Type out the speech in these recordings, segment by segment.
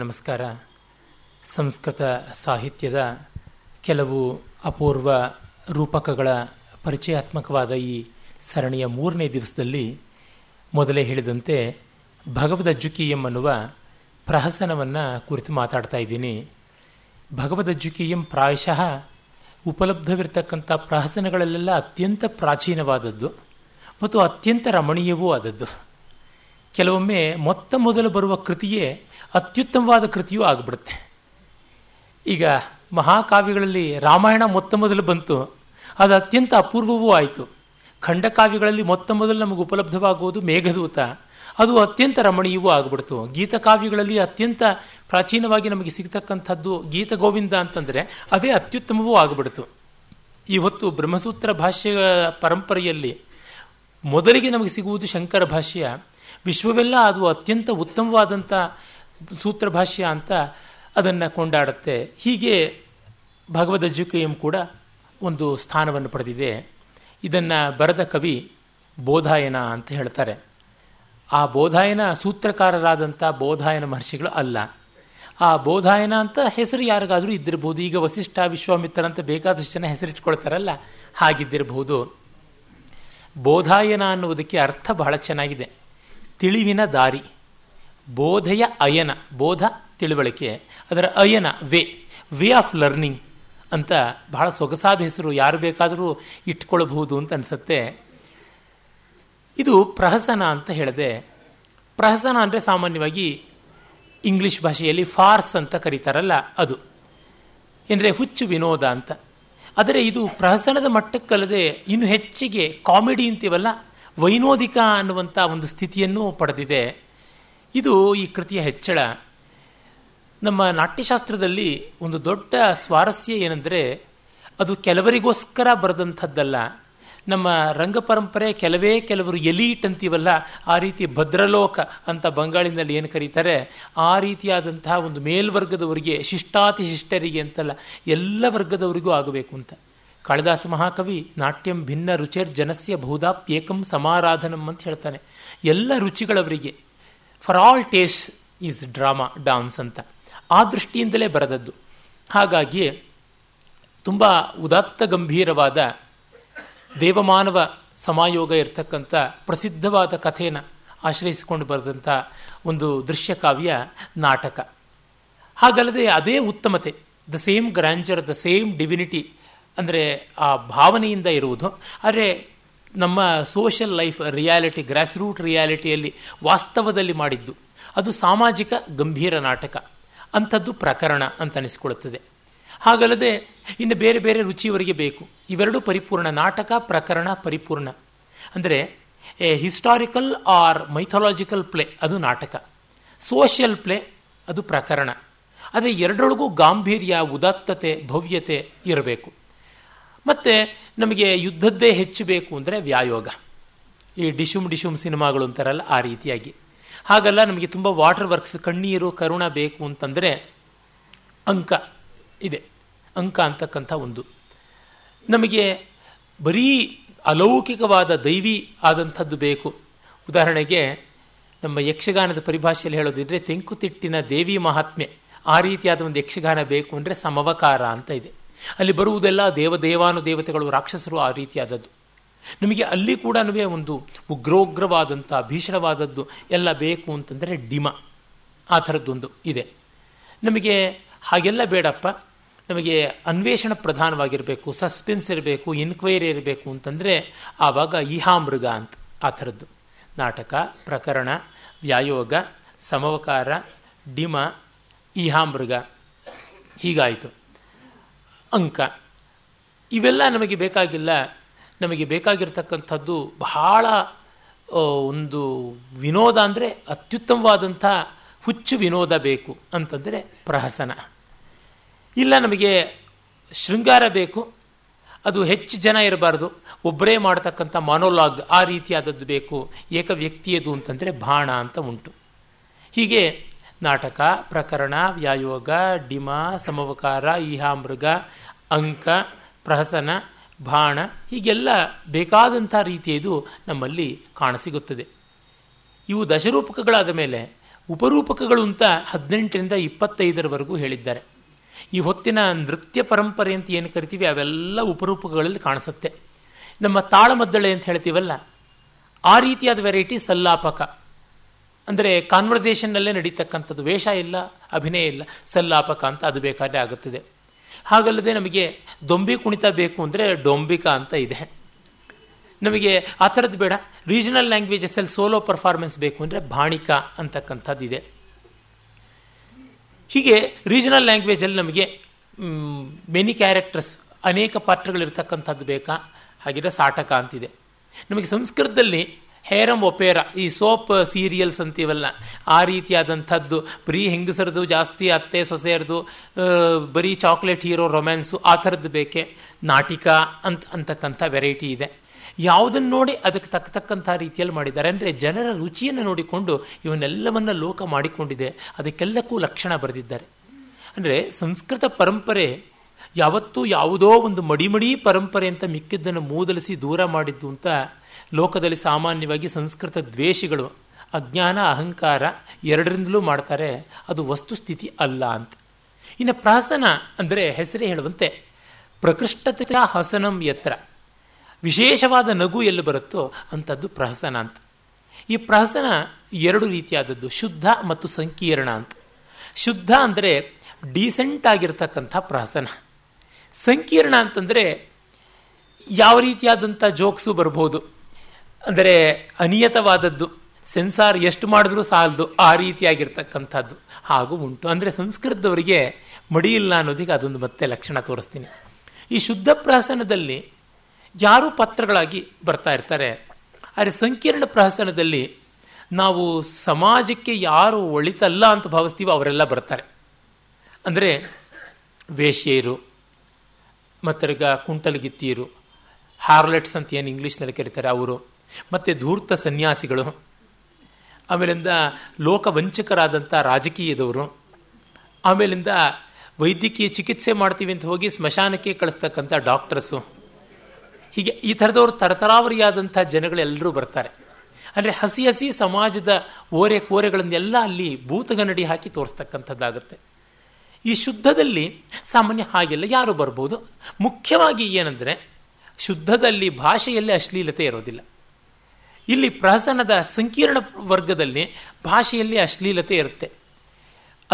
ನಮಸ್ಕಾರ. ಸಂಸ್ಕೃತ ಸಾಹಿತ್ಯದ ಕೆಲವು ಅಪೂರ್ವ ರೂಪಕಗಳ ಪರಿಚಯಾತ್ಮಕವಾದ ಈ ಸರಣಿಯ ಮೂರನೇ ದಿವಸದಲ್ಲಿ ಮೊದಲೇ ಹೇಳಿದಂತೆ ಭಗವದಜ್ಜುಕೀಯಂ ಅನ್ನುವ ಪ್ರಹಸನವನ್ನು ಕುರಿತು ಮಾತಾಡ್ತಾ ಇದ್ದೀನಿ. ಭಗವದಜ್ಜುಕೀಯಂ ಪ್ರಾಯಶಃ ಉಪಲಬ್ಧವಿರತಕ್ಕಂಥ ಪ್ರಹಸನಗಳಲ್ಲೆಲ್ಲ ಅತ್ಯಂತ ಪ್ರಾಚೀನವಾದದ್ದು ಮತ್ತು ಅತ್ಯಂತ ರಮಣೀಯವೂ ಆದದ್ದು. ಕೆಲವೊಮ್ಮೆ ಮೊತ್ತ ಮೊದಲು ಬರುವ ಕೃತಿಯೇ ಅತ್ಯುತ್ತಮವಾದ ಕೃತಿಯೂ ಆಗಿಬಿಡುತ್ತೆ. ಈಗ ಮಹಾಕಾವ್ಯಗಳಲ್ಲಿ ರಾಮಾಯಣ ಮೊತ್ತ ಮೊದಲು ಬಂತು, ಅದು ಅತ್ಯಂತ ಅಪೂರ್ವವೂ ಆಯಿತು. ಖಂಡಕಾವ್ಯಗಳಲ್ಲಿ ಮೊತ್ತ ಮೊದಲು ನಮಗೆ ಉಪಲಬ್ಧವಾಗುವುದು ಮೇಘದೂತ, ಅದು ಅತ್ಯಂತ ರಮಣೀಯವೂ ಆಗಿಬಿಡ್ತು. ಗೀತಕಾವ್ಯಗಳಲ್ಲಿ ಅತ್ಯಂತ ಪ್ರಾಚೀನವಾಗಿ ನಮಗೆ ಸಿಗ್ತಕ್ಕಂಥದ್ದು ಗೀತಗೋವಿಂದ ಅಂತಂದರೆ ಅದೇ ಅತ್ಯುತ್ತಮವೂ ಆಗಿಬಿಡ್ತು. ಇವತ್ತು ಬ್ರಹ್ಮಸೂತ್ರ ಭಾಷ್ಯ ಪರಂಪರೆಯಲ್ಲಿ ಮೊದಲಿಗೆ ನಮಗೆ ಸಿಗುವುದು ಶಂಕರ ಭಾಷ್ಯ. ವಿಶ್ವವೆಲ್ಲ ಅದು ಅತ್ಯಂತ ಉತ್ತಮವಾದಂಥ ಸೂತ್ರ ಭಾಷ್ಯ ಅಂತ ಅದನ್ನು ಕೊಂಡಾಡುತ್ತೆ. ಹೀಗೆ ಭಗವದಜ್ಜುಕೀಯಂ ಕೂಡ ಒಂದು ಸ್ಥಾನವನ್ನು ಪಡೆದಿದೆ. ಇದನ್ನು ಬರೆದ ಕವಿ ಬೋಧಾಯನ ಅಂತ ಹೇಳ್ತಾರೆ. ಆ ಬೋಧಾಯನ ಸೂತ್ರಕಾರರಾದಂಥ ಬೋಧಾಯನ ಮಹರ್ಷಿಗಳು ಅಲ್ಲ. ಆ ಬೋಧಾಯನ ಅಂತ ಹೆಸರು ಯಾರಿಗಾದರೂ ಇದ್ದಿರಬಹುದು. ಈಗ ವಸಿಷ್ಠ, ವಿಶ್ವಾಮಿತ್ರ ಅಂತ ಬೇಕಾದಷ್ಟು ಜನ ಹೆಸರಿಟ್ಕೊಳ್ತಾರಲ್ಲ, ಹಾಗಿದ್ದಿರಬಹುದು. ಬೋಧಾಯನ ಅನ್ನುವುದಕ್ಕೆ ಅರ್ಥ ಬಹಳ ಚೆನ್ನಾಗಿದೆ. ತಿಳಿವಿನ ದಾರಿ, ಬೋಧೆಯ ಅಯನ, ಬೋಧ ತಿಳುವಳಿಕೆ, ಅದರ ಅಯನ ವೇ, ವೇ ಆಫ್ ಲರ್ನಿಂಗ್ ಅಂತ ಬಹಳ ಸೊಗಸಾದ ಹೆಸರು, ಯಾರು ಬೇಕಾದರೂ ಇಟ್ಕೊಳ್ಬಹುದು ಅಂತ ಅನಿಸುತ್ತೆ. ಇದು ಪ್ರಹಸನ ಅಂತ ಹೇಳಿದೆ. ಪ್ರಹಸನ ಅಂದರೆ ಸಾಮಾನ್ಯವಾಗಿ ಇಂಗ್ಲೀಷ್ ಭಾಷೆಯಲ್ಲಿ ಫಾರ್ಸ್ ಅಂತ ಕರೀತಾರಲ್ಲ, ಅದು ಅಂದರೆ ಹುಚ್ಚು ವಿನೋದ ಅಂತ. ಆದರೆ ಇದು ಪ್ರಹಸನದ ಮಟ್ಟಕ್ಕಲ್ಲದೆ ಇನ್ನು ಹೆಚ್ಚಿಗೆ ಕಾಮಿಡಿ ಅಂತೀವಲ್ಲ, ವೈನೋದಿಕ ಅನ್ನುವಂಥ ಒಂದು ಸ್ಥಿತಿಯನ್ನು ಪಡೆದಿದೆ. ಇದು ಈ ಕೃತಿಯ ಹೆಚ್ಚಳ. ನಮ್ಮ ನಾಟ್ಯಶಾಸ್ತ್ರದಲ್ಲಿ ಒಂದು ದೊಡ್ಡ ಸ್ವಾರಸ್ಯ ಏನೆಂದರೆ, ಅದು ಕೆಲವರಿಗೋಸ್ಕರ ಬರೆದಂಥದ್ದಲ್ಲ. ನಮ್ಮ ರಂಗ ಪರಂಪರೆ ಕೆಲವೇ ಕೆಲವರು ಎಲೀಟ್ ಅಂತೀವಲ್ಲ, ಆ ರೀತಿ ಭದ್ರಲೋಕ ಅಂತ ಬಂಗಾಳಿನಲ್ಲಿ ಏನು ಕರೀತಾರೆ, ಆ ರೀತಿಯಾದಂತಹ ಒಂದು ಮೇಲ್ವರ್ಗದವರಿಗೆ, ಶಿಷ್ಟಾತಿಶಿಷ್ಟರಿಗೆ ಅಂತಲ್ಲ, ಎಲ್ಲ ವರ್ಗದವರಿಗೂ ಆಗಬೇಕು ಅಂತ. ಕಾಳಿದಾಸ ಮಹಾಕವಿ ನಾಟ್ಯಂ ಭಿನ್ನ ರುಚಿರ್ ಜನಸ್ಯ ಬಹುಧಾಪ್ಯೇಕಂ ಸಮಾರಾಧನಂ ಅಂತ ಹೇಳ್ತಾನೆ. ಎಲ್ಲ ರುಚಿಗಳವರಿಗೆ, for all taste is drama dance ಅಂತ ಆ ದೃಷ್ಟಿಯಿಂದಲೇ ಬರೆದದ್ದು. ಹಾಗಾಗಿ ತುಂಬ ಉದಾತ್ತ ಗಂಭೀರವಾದ ದೇವಮಾನವ ಸಮಾಯೋಗ ಇರತಕ್ಕಂಥ ಪ್ರಸಿದ್ಧವಾದ ಕಥೆಯನ್ನು ಆಶ್ರಯಿಸಿಕೊಂಡು ಬರೆದಂಥ ಒಂದು ದೃಶ್ಯಕಾವ್ಯ ನಾಟಕ. ಹಾಗಲ್ಲದೆ ಅದೇ ಉತ್ತಮತೆ, the same grandeur, the same divinity ಅಂದರೆ ಆ ಭಾವನೆಯಿಂದ ಇರುವುದು. ಆದರೆ ನಮ್ಮ social life reality, grass root ರಿಯಾಲಿಟಿಯಲ್ಲಿ ವಾಸ್ತವದಲ್ಲಿ ಮಾಡಿದ್ದು ಅದು ಸಾಮಾಜಿಕ ಗಂಭೀರ ನಾಟಕ ಅಂಥದ್ದು ಪ್ರಕರಣ ಅಂತ ಅನಿಸಿಕೊಳ್ಳುತ್ತದೆ. ಹಾಗಲ್ಲದೆ ಇನ್ನು ಬೇರೆ ಬೇರೆ ರುಚಿಯವರಿಗೆ ಬೇಕು. ಇವೆರಡೂ ಪರಿಪೂರ್ಣ, ನಾಟಕ ಪ್ರಕರಣ ಪರಿಪೂರ್ಣ. ಅಂದರೆ a historical or mythological play ಅದು ನಾಟಕ, ಸೋಷಿಯಲ್ ಪ್ಲೇ ಅದು ಪ್ರಕರಣ. ಆದರೆ ಎರಡರೊಳಗೂ ಗಾಂಭೀರ್ಯ, ಉದಾತ್ತತೆ, ಭವ್ಯತೆ ಇರಬೇಕು. ಮತ್ತು ನಮಗೆ ಯುದ್ಧದ್ದೇ ಹೆಚ್ಚು ಬೇಕು ಅಂದರೆ ವ್ಯಾಯೋಗ, ಈ ಡಿಶುಮ್ ಸಿನಿಮಾಗಳು ಅಂತಾರಲ್ಲ ಆ ರೀತಿಯಾಗಿ. ಹಾಗಲ್ಲ ನಮಗೆ ತುಂಬ ವಾಟರ್ ವರ್ಕ್ಸ್, ಕಣ್ಣೀರು ಕರುಣ ಬೇಕು ಅಂತಂದರೆ ಅಂಕ ಇದೆ, ಅಂಕ ಅಂತಕ್ಕಂಥ ಒಂದು. ನಮಗೆ ಬರೀ ಅಲೌಕಿಕವಾದ ದೈವಿ ಆದಂಥದ್ದು ಬೇಕು. ಉದಾಹರಣೆಗೆ ನಮ್ಮ ಯಕ್ಷಗಾನದ ಪರಿಭಾಷೆಯಲ್ಲಿ ಹೇಳೋದಿದ್ರೆ ತೆಂಕುತಿಟ್ಟಿನ ದೇವಿ ಮಹಾತ್ಮೆ, ಆ ರೀತಿಯಾದ ಒಂದು ಯಕ್ಷಗಾನ ಬೇಕು ಅಂದರೆ ಸಮವಕಾರ ಅಂತ ಇದೆ. ಅಲ್ಲಿ ಬರುವುದೆಲ್ಲ ದೇವತೆಗಳು, ರಾಕ್ಷಸರು, ಆ ರೀತಿಯಾದದ್ದು. ನಮಗೆ ಅಲ್ಲಿ ಕೂಡ ಒಂದು ಉಗ್ರೋಗ್ರವಾದಂಥ ಭೀಷಣವಾದದ್ದು ಎಲ್ಲ ಬೇಕು ಅಂತಂದರೆ ಡಿಮ, ಆ ಥರದ್ದೊಂದು ಇದೆ. ನಮಗೆ ಹಾಗೆಲ್ಲ ಬೇಡಪ್ಪ, ನಮಗೆ ಅನ್ವೇಷಣ ಪ್ರಧಾನವಾಗಿರಬೇಕು, ಸಸ್ಪೆನ್ಸ್ ಇರಬೇಕು, ಇನ್ಕ್ವೈರಿ ಇರಬೇಕು ಅಂತಂದರೆ ಆವಾಗ ಈಹಾಮೃಗ ಅಂತ ಆ ಥರದ್ದು. ನಾಟಕ, ಪ್ರಕರಣ, ವ್ಯಾಯೋಗ, ಸಮವಕಾರ, ಡಿಮ, ಈಹಾಮೃಗ, ಹೀಗಾಯಿತು. ಅಂಕ ಇವೆಲ್ಲ ನಮಗೆ ಬೇಕಾಗಿಲ್ಲ. ನಮಗೆ ಬೇಕಾಗಿರ್ತಕ್ಕಂಥದ್ದು ಬಹಳ ಒಂದು ವಿನೋದ, ಅಂದರೆ ಅತ್ಯುತ್ತಮವಾದಂಥ ಹುಚ್ಚು ವಿನೋದ ಬೇಕು ಅಂತಂದರೆ ಪ್ರಹಸನ. ಇಲ್ಲ ನಮಗೆ ಶೃಂಗಾರ ಬೇಕು, ಅದು ಹೆಚ್ಚು ಜನ ಇರಬಾರ್ದು, ಒಬ್ಬರೇ ಮಾಡ್ತಕ್ಕಂಥ ಮಾನೋಲಾಗ್ ಆ ರೀತಿಯಾದದ್ದು ಬೇಕು, ಏಕವ್ಯಕ್ತಿಯದು ಅಂತಂದರೆ ಬಾಣ ಅಂತ ಉಂಟು. ಹೀಗೆ ನಾಟಕ, ಪ್ರಕರಣ, ವ್ಯಾಯೋಗ, ಡಿಮ, ಸಮವಕಾರ, ಈಹಾಮೃಗ, ಅಂಕ, ಪ್ರಹಸನ, ಬಾಣ, ಹೀಗೆಲ್ಲ ಬೇಕಾದಂಥ ರೀತಿಯದು ನಮ್ಮಲ್ಲಿ ಕಾಣಸಿಗುತ್ತದೆ. ಇವು ದಶರೂಪಕಗಳಾದ ಮೇಲೆ ಉಪರೂಪಕಗಳು ಅಂತ 18ರಿಂದ 25ವರೆಗೂ ಹೇಳಿದ್ದಾರೆ. ಈ ಹೊತ್ತಿನ ನೃತ್ಯ ಪರಂಪರೆ ಅಂತ ಏನು ಕರಿತೀವಿ ಅವೆಲ್ಲ ಉಪರೂಪಗಳಲ್ಲಿ ಕಾಣಿಸುತ್ತೆ. ನಮ್ಮ ತಾಳಮದ್ದಳೆ ಅಂತ ಹೇಳ್ತೀವಲ್ಲ, ಆ ರೀತಿಯಾದ ವೆರೈಟಿ ಸಲ್ಲಾಪಕ, ಅಂದರೆ ಕಾನ್ವರ್ಸೇಷನ್ನಲ್ಲೇ ನಡೀತಕ್ಕಂಥದ್ದು, ವೇಷ ಇಲ್ಲ, ಅಭಿನಯ ಇಲ್ಲ, ಸಲ್ಲಾಪಕ ಅಂತ ಅದು ಬೇಕಾದ್ರೆ ಆಗುತ್ತದೆ. ಹಾಗಲ್ಲದೆ ನಮಗೆ ದೊಂಬಿ ಕುಣಿತ ಬೇಕು ಅಂದರೆ ಡೊಂಬಿಕ ಅಂತ ಇದೆ. ನಮಗೆ ಆ ಥರದ್ದು ಬೇಡ, ರೀಜನಲ್ ಲ್ಯಾಂಗ್ವೇಜಸ್ಸಲ್ಲಿ ಸೋಲೋ ಪರ್ಫಾರ್ಮೆನ್ಸ್ ಬೇಕು ಅಂದರೆ ಭಾಣಿಕ ಅಂತಕ್ಕಂಥದ್ದಿದೆ. ಹೀಗೆ ರೀಜನಲ್ ಲ್ಯಾಂಗ್ವೇಜಲ್ಲಿ ನಮಗೆ ಮೆನಿ ಕ್ಯಾರೆಕ್ಟರ್ಸ್, ಅನೇಕ ಪಾತ್ರಗಳಿರ್ತಕ್ಕಂಥದ್ದು ಬೇಕಾ, ಹಾಗಿದ್ರೆ ಸಾಟಕ ಅಂತಿದೆ. ನಮಗೆ ಸಂಸ್ಕೃತದಲ್ಲಿ ಹೇರಂ ಒಪೇರ, ಈ ಸೋಪ್ ಸೀರಿಯಲ್ಸ್ ಅಂತೀವಲ್ಲ, ಆ ರೀತಿಯಾದಂಥದ್ದು, ಬರೀ ಹೆಂಗಸರದು ಜಾಸ್ತಿ, ಅತ್ತೆ ಸೊಸೆಯರದು, ಬರೀ ಚಾಕ್ಲೇಟ್ ಹೀರೋ ರೊಮ್ಯಾನ್ಸು, ಆ ಥರದ್ದು ಬೇಕೆ. ನಾಟಿಕ ಅಂತಕ್ಕಂಥ ವೆರೈಟಿ ಇದೆ. ಯಾವುದನ್ನು ನೋಡಿ ಅದಕ್ಕೆ ತಕ್ಕಂಥ ರೀತಿಯಲ್ಲಿ ಮಾಡಿದ್ದಾರೆ ಅಂದರೆ ಜನರ ರುಚಿಯನ್ನು ನೋಡಿಕೊಂಡು ಇವನ್ನೆಲ್ಲವನ್ನು ಲೋಕ ಮಾಡಿಕೊಂಡಿದೆ, ಅದಕ್ಕೆಲ್ಲಕ್ಕೂ ಲಕ್ಷಣ ಬರೆದಿದ್ದಾರೆ. ಅಂದರೆ ಸಂಸ್ಕೃತ ಪರಂಪರೆ ಯಾವತ್ತೂ ಯಾವುದೋ ಒಂದು ಮಡಿಮಡಿ ಪರಂಪರೆ ಅಂತ ಮಿಕ್ಕಿದ್ದನ್ನು ಮೂದಲಿಸಿ ದೂರ ಮಾಡಿದ್ದು ಅಂತ ಲೋಕದಲ್ಲಿ ಸಾಮಾನ್ಯವಾಗಿ ಸಂಸ್ಕೃತ ದ್ವೇಷಿಗಳು ಅಜ್ಞಾನ, ಅಹಂಕಾರ ಎರಡರಿಂದಲೂ ಮಾಡ್ತಾರೆ, ಅದು ವಸ್ತುಸ್ಥಿತಿ ಅಲ್ಲ ಅಂತ. ಇನ್ನು ಪ್ರಾಸನ ಅಂದರೆ ಹೆಸರೇ ಹೇಳುವಂತೆ ಪ್ರಕೃಷ್ಟತೆಯ ಹಸನಂ ಯತ್ರ, ವಿಶೇಷವಾದ ನಗು ಎಲ್ಲಿ ಬರುತ್ತೋ ಅಂಥದ್ದು ಪ್ರಹಸನ ಅಂತ. ಈ ಪ್ರಹಸನ ಎರಡು ರೀತಿಯಾದದ್ದು, ಶುದ್ಧ ಮತ್ತು ಸಂಕೀರ್ಣ ಅಂತ. ಶುದ್ಧ ಅಂದರೆ ಡೀಸೆಂಟ್ ಆಗಿರ್ತಕ್ಕಂಥ ಪ್ರಹಸನ, ಸಂಕೀರ್ಣ ಅಂತಂದರೆ ಯಾವ ರೀತಿಯಾದಂಥ ಜೋಕ್ಸು ಬರ್ಬೋದು, ಅಂದರೆ ಅನಿಯತವಾದದ್ದು, ಸೆನ್ಸಾರ್ ಎಷ್ಟು ಮಾಡಿದ್ರೂ ಸಾಲದು, ಆ ರೀತಿಯಾಗಿರ್ತಕ್ಕಂಥದ್ದು ಹಾಗೂ ಉಂಟು. ಅಂದರೆ ಸಂಸ್ಕೃತದವರಿಗೆ ಮಡಿಯಿಲ್ಲ ಅನ್ನೋದಕ್ಕೆ ಅದೊಂದು ಮತ್ತೆ ಲಕ್ಷಣ ತೋರಿಸ್ತೀನಿ. ಈ ಶುದ್ಧ ಪ್ರಹಸನದಲ್ಲಿ ಯಾರು ಪತ್ರಗಳಾಗಿ ಬರ್ತಾ ಇರ್ತಾರೆ, ಆದರೆ ಸಂಕೀರ್ಣ ಪ್ರಹಸನದಲ್ಲಿ ನಾವು ಸಮಾಜಕ್ಕೆ ಯಾರು ಒಳಿತಲ್ಲ ಅಂತ ಭಾವಿಸ್ತೀವೋ ಅವರೆಲ್ಲ ಬರ್ತಾರೆ. ಅಂದರೆ ವೇಶ್ಯೆಯರು, ಮತ್ತರ್ಗ ಕುಂಟಲ್ಗಿತ್ತಿಯರು, ಹಾರ್ಲೆಟ್ಸ್ ಅಂತ ಏನು ಇಂಗ್ಲೀಷ್ನಲ್ಲಿ ಕರೀತಾರೆ ಅವರು, ಮತ್ತು ಧೂರ್ತ ಸನ್ಯಾಸಿಗಳು, ಆಮೇಲಿಂದ ಲೋಕವಂಚಕರಾದಂಥ ರಾಜಕೀಯದವರು, ಆಮೇಲಿಂದ ವೈದ್ಯಕೀಯ ಚಿಕಿತ್ಸೆ ಮಾಡ್ತೀವಿ ಅಂತ ಹೋಗಿ ಸ್ಮಶಾನಕ್ಕೆ ಕಳಿಸ್ತಕ್ಕಂಥ ಡಾಕ್ಟರ್ಸು, ಹೀಗೆ ಈ ಥರದವ್ರು ತರತರಾವರಿಯಾದಂಥ ಜನಗಳೆಲ್ಲರೂ ಬರ್ತಾರೆ. ಅಂದರೆ ಹಸಿ ಹಸಿ ಸಮಾಜದ ಓರೆ ಕೋರೆಗಳನ್ನೆಲ್ಲ ಅಲ್ಲಿ ಭೂತಗನ್ನಡಿ ಹಾಕಿ ತೋರಿಸ್ತಕ್ಕಂಥದ್ದಾಗುತ್ತೆ. ಈ ಶುದ್ಧದಲ್ಲಿ ಸಾಮಾನ್ಯ ಹಾಗೆಲ್ಲ ಯಾರು ಬರ್ಬೋದು. ಮುಖ್ಯವಾಗಿ ಏನಂದರೆ ಶುದ್ಧದಲ್ಲಿ ಭಾಷೆಯಲ್ಲಿ ಅಶ್ಲೀಲತೆ ಇರೋದಿಲ್ಲ. ಇಲ್ಲಿ ಪ್ರಹಸನದ ಸಂಕೀರ್ಣ ವರ್ಗದಲ್ಲಿ ಭಾಷೆಯಲ್ಲಿ ಅಶ್ಲೀಲತೆ ಇರುತ್ತೆ.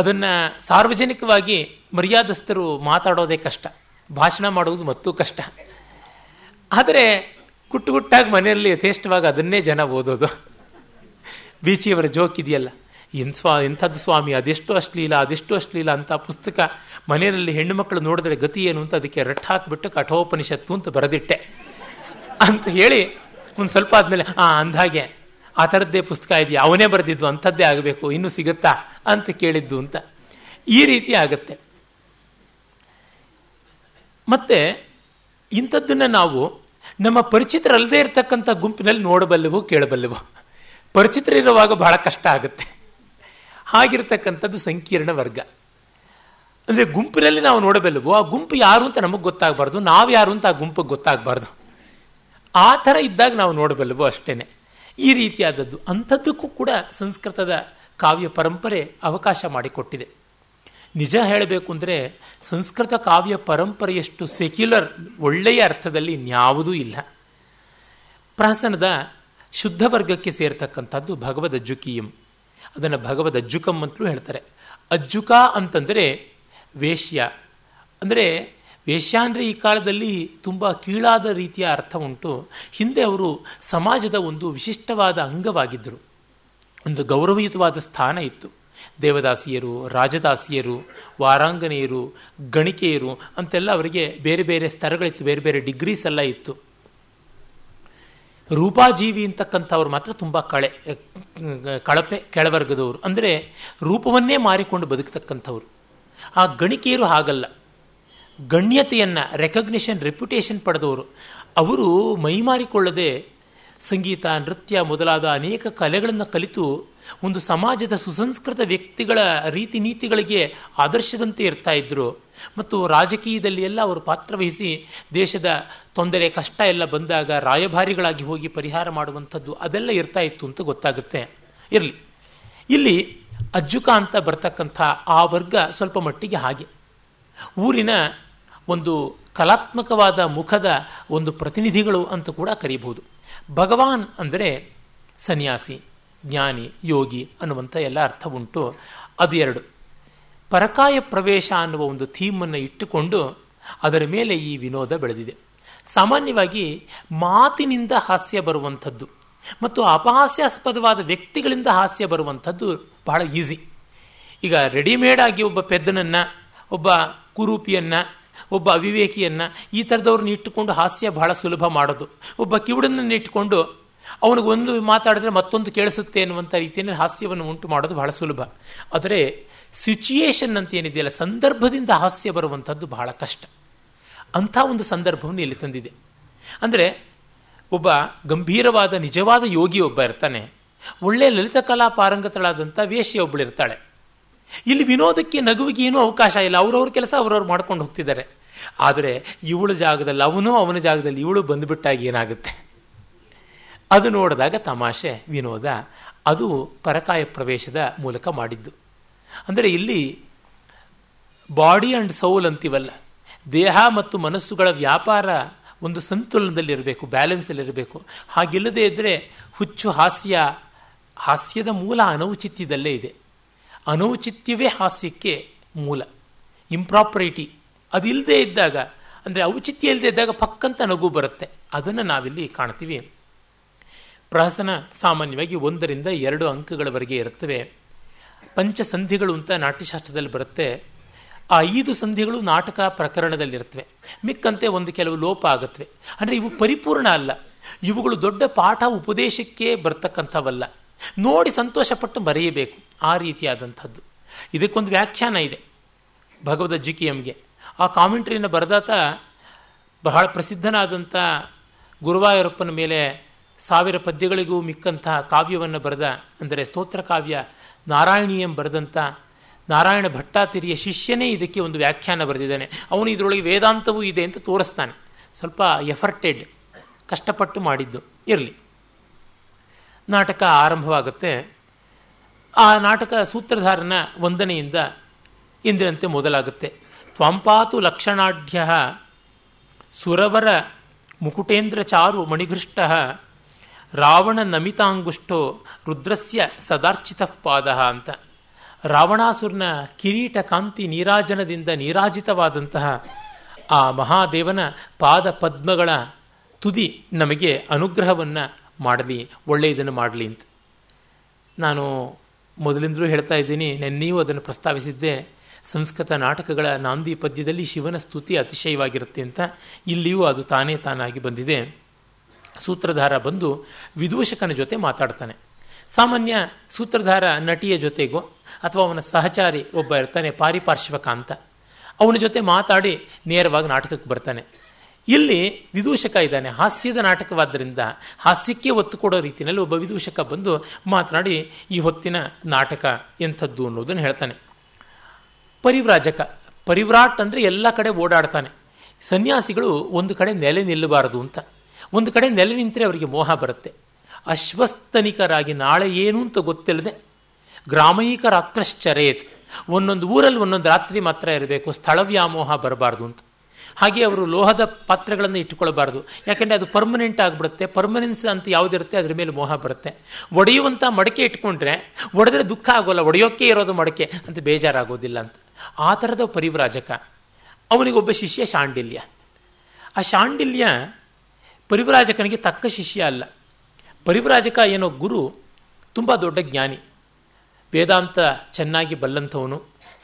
ಅದನ್ನು ಸಾರ್ವಜನಿಕವಾಗಿ ಮರ್ಯಾದಸ್ಥರು ಮಾತಾಡೋದೇ ಕಷ್ಟ, ಭಾಷಣ ಮಾಡೋದು ಮತ್ತೂ ಕಷ್ಟ. ಆದರೆ ಕುಟ್ಟುಗುಟ್ಟಾಗಿ ಮನೆಯಲ್ಲಿ ಯಥೇಷ್ಟವಾಗಿ ಅದನ್ನೇ ಜನ ಓದೋದು. ಬೀಚಿಯವರ ಜೋಕ್ ಇದೆಯಲ್ಲ, ಎಂಥದ್ದು ಸ್ವಾಮಿ, ಅದೆಷ್ಟು ಅಶ್ಲೀಲ ಅಂತ ಪುಸ್ತಕ ಮನೆಯಲ್ಲಿ ಹೆಣ್ಣು ಮಕ್ಕಳು ನೋಡಿದ್ರೆ ಗತಿ ಏನು ಅಂತ ಅದಕ್ಕೆ ರಟ್ ಹಾಕಿಬಿಟ್ಟು ಕಠೋಪನಿಷತ್ತು ಅಂತ ಬರೆದಿಟ್ಟೆ ಅಂತ ಹೇಳಿ ಒಂದು ಸ್ವಲ್ಪ ಆದಮೇಲೆ ಅಂದಾಗೆ ಆ ಥರದ್ದೇ ಪುಸ್ತಕ ಇದೆಯಾ, ಅವನೇ ಬರೆದಿದ್ದು, ಅಂಥದ್ದೇ ಆಗಬೇಕು, ಇನ್ನೂ ಸಿಗುತ್ತಾ ಅಂತ ಕೇಳಿದ್ದು ಅಂತ ಈ ರೀತಿ ಆಗುತ್ತೆ. ಮತ್ತೆ ಇಂಥದ್ದನ್ನು ನಾವು ನಮ್ಮ ಪರಿಚಿತರಲ್ಲದೆ ಇರತಕ್ಕಂಥ ಗುಂಪಿನಲ್ಲಿ ನೋಡಬಲ್ಲೆವು, ಕೇಳಬಲ್ಲೆವು. ಪರಿಚಿತರಿರುವಾಗ ಬಹಳ ಕಷ್ಟ ಆಗುತ್ತೆ. ಹಾಗಿರ್ತಕ್ಕಂಥದ್ದು ಸಂಕೀರ್ಣ ವರ್ಗ. ಅಂದರೆ ಗುಂಪಿನಲ್ಲಿ ನಾವು ನೋಡಬಲ್ಲೆವು, ಆ ಗುಂಪು ಯಾರು ಅಂತ ನಮಗೆ ಗೊತ್ತಾಗಬಾರ್ದು, ನಾವು ಯಾರು ಅಂತ ಆ ಗುಂಪಿಗೆ ಗೊತ್ತಾಗಬಾರ್ದು, ಆ ಥರ ಇದ್ದಾಗ ನಾವು ನೋಡಬಲ್ಲೆವು ಅಷ್ಟೇ. ಈ ರೀತಿಯಾದದ್ದು ಅಂಥದ್ದಕ್ಕೂ ಕೂಡ ಸಂಸ್ಕೃತದ ಕಾವ್ಯ ಪರಂಪರೆ ಅವಕಾಶ ಮಾಡಿಕೊಟ್ಟಿದೆ. ನಿಜ ಹೇಳಬೇಕು ಅಂದರೆ ಸಂಸ್ಕೃತ ಕಾವ್ಯ ಪರಂಪರೆಯಷ್ಟು ಸೆಕ್ಯುಲರ್ ಒಳ್ಳೆಯ ಅರ್ಥದಲ್ಲಿ ಇನ್ಯಾವುದೂ ಇಲ್ಲ. ಪ್ರಹಸನದ ಶುದ್ಧ ವರ್ಗಕ್ಕೆ ಸೇರ್ತಕ್ಕಂಥದ್ದು ಭಗವದಜ್ಜುಕೀಯಂ, ಅದನ್ನು ಭಗವದಜ್ಜುಕಂ ಅಂತಲೂ ಹೇಳ್ತಾರೆ. ಅಜ್ಜುಕ ಅಂತಂದರೆ ವೇಶ್ಯ, ಅಂದರೆ ವೇಶ್ಯ ಅಂದರೆ ಈ ಕಾಲದಲ್ಲಿ ತುಂಬ ಕೀಳಾದ ರೀತಿಯ ಅರ್ಥ ಉಂಟು. ಹಿಂದೆ ಅವರು ಸಮಾಜದ ಒಂದು ವಿಶಿಷ್ಟವಾದ ಅಂಗವಾಗಿದ್ದರು, ಒಂದು ಗೌರವಯುತವಾದ ಸ್ಥಾನ ಇತ್ತು. ದೇವದಾಸಿಯರು, ರಾಜದಾಸಿಯರು, ವಾರಾಂಗಣೆಯರು, ಗಣಿಕೆಯರು ಅಂತೆಲ್ಲ ಅವರಿಗೆ ಬೇರೆ ಬೇರೆ ಸ್ತರಗಳಿತ್ತು, ಬೇರೆ ಬೇರೆ ಡಿಗ್ರೀಸ್ ಎಲ್ಲ ಇತ್ತು. ರೂಪಾಜೀವಿ ಅಂತಕ್ಕಂಥವ್ರು ಮಾತ್ರ ತುಂಬ ಕಳಪೆ ಕೆಳವರ್ಗದವರು, ಅಂದರೆ ರೂಪವನ್ನೇ ಮಾರಿಕೊಂಡು ಬದುಕತಕ್ಕಂಥವ್ರು. ಆ ಗಣಿಕೆಯರು ಹಾಗಲ್ಲ, ಗಣ್ಯತೆಯನ್ನು, ರೆಕಗ್ನಿಷನ್, ರೆಪ್ಯುಟೇಷನ್ ಪಡೆದವರು. ಅವರು ಮೈಮಾರಿಕೊಳ್ಳದೆ ಸಂಗೀತ, ನೃತ್ಯ ಮೊದಲಾದ ಅನೇಕ ಕಲೆಗಳನ್ನು ಕಲಿತು ಒಂದು ಸಮಾಜದ ಸುಸಂಸ್ಕೃತ ವ್ಯಕ್ತಿಗಳ ರೀತಿ ನೀತಿಗಳಿಗೆ ಆದರ್ಶದಂತೆ ಇರ್ತಾ ಇದ್ರು. ಮತ್ತು ರಾಜಕೀಯದಲ್ಲಿ ಎಲ್ಲ ಅವರು ಪಾತ್ರವಹಿಸಿ ದೇಶದ ತೊಂದರೆ, ಕಷ್ಟ ಎಲ್ಲ ಬಂದಾಗ ರಾಯಭಾರಿಗಳಾಗಿ ಹೋಗಿ ಪರಿಹಾರ ಮಾಡುವಂಥದ್ದು ಅದೆಲ್ಲ ಇರ್ತಾ ಇತ್ತು ಅಂತ ಗೊತ್ತಾಗುತ್ತೆ. ಇರಲಿ, ಇಲ್ಲಿ ಅಜ್ಜುಕ ಅಂತ ಬರ್ತಕ್ಕಂಥ ಆ ವರ್ಗ ಸ್ವಲ್ಪ ಮಟ್ಟಿಗೆ ಹಾಗೆ ಊರಿನ ಒಂದು ಕಲಾತ್ಮಕವಾದ ಮುಖದ ಒಂದು ಪ್ರತಿನಿಧಿಗಳು ಅಂತ ಕೂಡ ಕರೀಬಹುದು. ಭಗವಾನ್ ಅಂದರೆ ಸನ್ಯಾಸಿ, ಜ್ಞಾನಿ, ಯೋಗಿ ಅನ್ನುವಂಥ ಎಲ್ಲ ಅರ್ಥ ಉಂಟು. ಅದು ಎರಡು. ಪರಕಾಯ ಪ್ರವೇಶ ಅನ್ನುವ ಒಂದು ಥೀಮನ್ನು ಇಟ್ಟುಕೊಂಡು ಅದರ ಮೇಲೆ ಈ ವಿನೋದ ಬೆಳೆದಿದೆ. ಸಾಮಾನ್ಯವಾಗಿ ಮಾತಿನಿಂದ ಹಾಸ್ಯ ಬರುವಂಥದ್ದು ಮತ್ತು ಅಪಹಾಸ್ಯಾಸ್ಪದವಾದ ವ್ಯಕ್ತಿಗಳಿಂದ ಹಾಸ್ಯ ಬರುವಂಥದ್ದು ಬಹಳ ಈಸಿ. ಈಗ ರೆಡಿಮೇಡ್ ಆಗಿ ಒಬ್ಬ ಪೆದ್ದನನ್ನು, ಒಬ್ಬ ಕುರೂಪಿಯನ್ನು, ಒಬ್ಬ ಅವಿವೇಕಿಯನ್ನು, ಈ ಥರದವ್ರನ್ನ ಇಟ್ಟುಕೊಂಡು ಹಾಸ್ಯ ಬಹಳ ಸುಲಭ ಮಾಡೋದು. ಒಬ್ಬ ಕಿವುಡನನ್ನು ಇಟ್ಟುಕೊಂಡು ಅವನಿಗೊಂದು ಮಾತಾಡಿದ್ರೆ ಮತ್ತೊಂದು ಕೇಳಿಸುತ್ತೆ ಅನ್ನುವಂಥ ರೀತಿಯಲ್ಲಿ ಹಾಸ್ಯವನ್ನು ಉಂಟು ಮಾಡೋದು ಬಹಳ ಸುಲಭ. ಆದರೆ ಸಿಚುಯೇಷನ್ ಅಂತ ಏನಿದೆಯಲ್ಲ, ಸಂದರ್ಭದಿಂದ ಹಾಸ್ಯ ಬರುವಂಥದ್ದು ಬಹಳ ಕಷ್ಟ. ಅಂಥ ಒಂದು ಸಂದರ್ಭವನ್ನು ಇಲ್ಲಿ ತಂದಿದೆ. ಅಂದರೆ ಒಬ್ಬ ಗಂಭೀರವಾದ ನಿಜವಾದ ಯೋಗಿಯೊಬ್ಬ ಇರ್ತಾನೆ, ಒಳ್ಳೆಯ ಲಲಿತ ಕಲಾ ಪಾರಂಗತಳಾದಂಥ ವೇಶ್ಯೊಬ್ಬಳಿರ್ತಾಳೆ. ಇಲ್ಲಿ ವಿನೋದಕ್ಕೆ ನಗುವಿಗೇನೂ ಅವಕಾಶ ಇಲ್ಲ, ಅವ್ರವ್ರ ಕೆಲಸ ಅವ್ರವ್ರು ಮಾಡ್ಕೊಂಡು ಹೋಗ್ತಿದ್ದಾರೆ. ಆದರೆ ಇವಳ ಜಾಗದಲ್ಲಿ ಅವನು, ಅವನ ಜಾಗದಲ್ಲಿ ಇವಳು ಬಂದುಬಿಟ್ಟಾಗ ಏನಾಗುತ್ತೆ, ಅದು ನೋಡಿದಾಗ ತಮಾಷೆ, ವಿನೋದ, ಅದು ಪರಕಾಯ ಪ್ರವೇಶದ ಮೂಲಕ ಮಾಡಿದ್ದು. ಅಂದರೆ ಇಲ್ಲಿ ಬಾಡಿ ಆ್ಯಂಡ್ ಸೌಲ್ ಅಂತಿವಲ್ಲ, ದೇಹ ಮತ್ತು ಮನಸ್ಸುಗಳ ವ್ಯಾಪಾರ ಒಂದು ಸಂತುಲನದಲ್ಲಿರಬೇಕು, ಬ್ಯಾಲೆನ್ಸಲ್ಲಿರಬೇಕು. ಹಾಗಿಲ್ಲದೇ ಇದ್ದರೆ ಹುಚ್ಚು ಹಾಸ್ಯ, ಹಾಸ್ಯದ ಮೂಲ ಅನೌಚಿತ್ಯದಲ್ಲೇ ಇದೆ. ಅನೌಚಿತ್ಯವೇ ಹಾಸ್ಯಕ್ಕೆ ಮೂಲ, ಇಂಪ್ರಾಪರಿಟಿ. ಅದಿಲ್ಲದೆ ಇದ್ದಾಗ, ಅಂದರೆ ಔಚಿತ್ಯ ಇಲ್ಲದೆ ಇದ್ದಾಗ ಪಕ್ಕಂತ ನಗು ಬರುತ್ತೆ. ಅದನ್ನು ನಾವಿಲ್ಲಿ ಕಾಣ್ತೀವಿ. ಪ್ರಹಸನ ಸಾಮಾನ್ಯವಾಗಿ 1 to 2 ಅಂಕಗಳವರೆಗೆ ಇರುತ್ತವೆ. ಪಂಚಸಂಧಿಗಳು ಅಂತ ನಾಟ್ಯಶಾಸ್ತ್ರದಲ್ಲಿ ಬರುತ್ತೆ. ಆ 5 ಸಂಧಿಗಳು ನಾಟಕ ಪ್ರಕರಣದಲ್ಲಿರ್ತವೆ. ಮಿಕ್ಕಂತೆ ಒಂದು ಕೆಲವು ಲೋಪ ಆಗುತ್ತವೆ. ಅಂದರೆ ಇವು ಪರಿಪೂರ್ಣ ಅಲ್ಲ, ಇವುಗಳು ದೊಡ್ಡ ಪಾಠ ಉಪದೇಶಕ್ಕೆ ಬರ್ತಕ್ಕಂಥವಲ್ಲ. ನೋಡಿ ಸಂತೋಷಪಟ್ಟು ಮರೆಯಬೇಕು, ಆ ರೀತಿಯಾದಂಥದ್ದು. ಇದಕ್ಕೊಂದು ವ್ಯಾಖ್ಯಾನ ಇದೆ ಭಗವದಜ್ಜುಕಿಯಂಗೆ. ಆ ಕಾಮೆಂಟ್ರಿನ ಬರೆದಾತ ಬಹಳ ಪ್ರಸಿದ್ಧನಾದಂಥ ಗುರುವಾಯೂರಪ್ಪನ ಮೇಲೆ 1000 ಮಿಕ್ಕಂತಹ ಕಾವ್ಯವನ್ನು ಬರೆದ, ಅಂದರೆ ಸ್ತೋತ್ರ ಕಾವ್ಯ ನಾರಾಯಣೀಯಂ ಬರೆದಂಥ ನಾರಾಯಣ ಭಟ್ಟಾತಿರಿಯ ಶಿಷ್ಯನೇ ಇದಕ್ಕೆ ಒಂದು ವ್ಯಾಖ್ಯಾನ ಬರೆದಿದ್ದಾನೆ. ಅವನು ಇದರೊಳಗೆ ವೇದಾಂತವೂ ಇದೆ ಅಂತ ತೋರಿಸ್ತಾನೆ. ಸ್ವಲ್ಪ ಎಫರ್ಟೆಡ್, ಕಷ್ಟಪಟ್ಟು ಮಾಡಿದ್ದು ಇರಲಿ. ನಾಟಕ ಆರಂಭವಾಗುತ್ತೆ. ಆ ನಾಟಕ ಸೂತ್ರಧಾರನ ವಂದನೆಯಿಂದ ಎಂದಿನಂತೆ ಮೊದಲಾಗುತ್ತೆ. ತ್ವಂಪಾತು ಲಕ್ಷಣಾಢ್ಯ ಸುರವರ ಮುಕುಟೇಂದ್ರ ಚಾರು ಮಣಿಘೃಷ್ಟ ರಾವಣ ನಮಿತಾಂಗುಷ್ಟೋ ರುದ್ರಸ್ಯ ಸದಾರ್ಚಿತ ಪಾದ ಅಂತ. ರಾವಣಾಸುರನ ಕಿರೀಟ ಕಾಂತಿ ನೀರಾಜನದಿಂದ ನೀರಾಜಿತವಾದಂತಹ ಆ ಮಹಾದೇವನ ಪಾದ ಪದ್ಮಗಳ ತುದಿ ನಮಗೆ ಅನುಗ್ರಹವನ್ನು ಮಾಡಲಿ, ಒಳ್ಳೆಯದನ್ನು ಮಾಡಲಿ ಅಂತ ನಾನು ಮೊದಲಿಂದಲೂ ಹೇಳ್ತಾ ಇದ್ದೀನಿ. ನೆನ್ನೆಯೂ ಅದನ್ನು ಪ್ರಸ್ತಾವಿಸಿದ್ದೆ. ಸಂಸ್ಕೃತ ನಾಟಕಗಳ ನಾಂದಿ ಪದ್ಯದಲ್ಲಿ ಶಿವನ ಸ್ತುತಿ ಅತಿಶಯವಾಗಿರುತ್ತೆ ಅಂತ. ಇಲ್ಲಿಯೂ ಅದು ತಾನೇ ತಾನಾಗಿ ಬಂದಿದೆ. ಸೂತ್ರಧಾರ ಬಂದು ವಿದೂಷಕನ ಜೊತೆ ಮಾತಾಡ್ತಾನೆ. ಸಾಮಾನ್ಯ ಸೂತ್ರಧಾರ ನಟಿಯ ಜೊತೆಗೋ ಅಥವಾ ಅವನ ಸಹಚಾರಿ ಒಬ್ಬ ಇರ್ತಾನೆ, ಪಾರಿಪಾರ್ಶ್ವಕ ಅಂತ, ಅವನ ಜೊತೆ ಮಾತಾಡಿ ನೇರವಾಗಿ ನಾಟಕಕ್ಕೆ ಬರ್ತಾನೆ. ಇಲ್ಲಿ ವಿದೂಷಕ ಇದ್ದಾನೆ. ಹಾಸ್ಯದ ನಾಟಕವಾದ್ದರಿಂದ ಹಾಸ್ಯಕ್ಕೆ ಒತ್ತು ಕೊಡೋ ರೀತಿಯಲ್ಲಿ ಒಬ್ಬ ವಿದೂಷಕ ಬಂದು ಮಾತನಾಡಿ ಈ ಹೊತ್ತಿನ ನಾಟಕ ಎಂಥದ್ದು ಅನ್ನೋದನ್ನು ಹೇಳ್ತಾನೆ. ಪರಿವ್ರಾಜಕ, ಪರಿವ್ರಾಟ್ ಅಂದರೆ ಎಲ್ಲ ಕಡೆ ಓಡಾಡ್ತಾನೆ. ಸನ್ಯಾಸಿಗಳು ಒಂದು ಕಡೆ ನೆಲೆ ನಿಲ್ಲಬಾರದು ಅಂತ. ಒಂದು ಕಡೆ ನೆಲೆ ನಿಂತರೆ ಅವರಿಗೆ ಮೋಹ ಬರುತ್ತೆ. ಅಶ್ವಸ್ಥನಿಕರಾಗಿ ನಾಳೆ ಏನು ಅಂತ ಗೊತ್ತಿಲ್ಲದೆ ಗ್ರಾಮೈಕರಾತ್ರಶ್ಚರೇತ್, ಒಂದೊಂದು ಊರಲ್ಲಿ ಒಂದೊಂದು ರಾತ್ರಿ ಮಾತ್ರ ಇರಬೇಕು, ಸ್ಥಳ ವ್ಯಾಮೋಹ ಬರಬಾರ್ದು ಅಂತ. ಹಾಗೆ ಅವರು ಲೋಹದ ಪಾತ್ರೆಗಳನ್ನು ಇಟ್ಟುಕೊಳ್ಳಬಾರ್ದು, ಯಾಕೆಂದರೆ ಅದು ಪರ್ಮನೆಂಟ್ ಆಗಿಬಿಡುತ್ತೆ. ಪರ್ಮನೆನ್ಸ್ ಅಂತ ಯಾವುದಿರುತ್ತೆ ಅದರ ಮೇಲೆ ಮೋಹ ಬರುತ್ತೆ. ಒಡೆಯುವಂಥ ಮಡಕೆ ಇಟ್ಕೊಂಡ್ರೆ ಒಡೆದ್ರೆ ದುಃಖ ಆಗೋಲ್ಲ, ಒಡೆಯೋಕ್ಕೆ ಇರೋದು ಮಡಕೆ ಅಂತ ಬೇಜಾರಾಗೋದಿಲ್ಲ ಅಂತ. ಆ ಥರದ ಪರಿವ್ರಾಜಕ. ಅವನಿಗೊಬ್ಬ ಶಿಷ್ಯ ಶಾಂಡಿಲ್ಯ. ಆ ಶಾಂಡಿಲ್ಯ ಪರಿವ್ರಾಜಕನಿಗೆ ತಕ್ಕ ಶಿಷ್ಯ ಅಲ್ಲ. ಪರಿವ್ರಾಜಕ ಏನೋ ಗುರು, ತುಂಬ ದೊಡ್ಡ ಜ್ಞಾನಿ, ವೇದಾಂತ ಚೆನ್ನಾಗಿ ಬಲ್ಲಂಥವನು,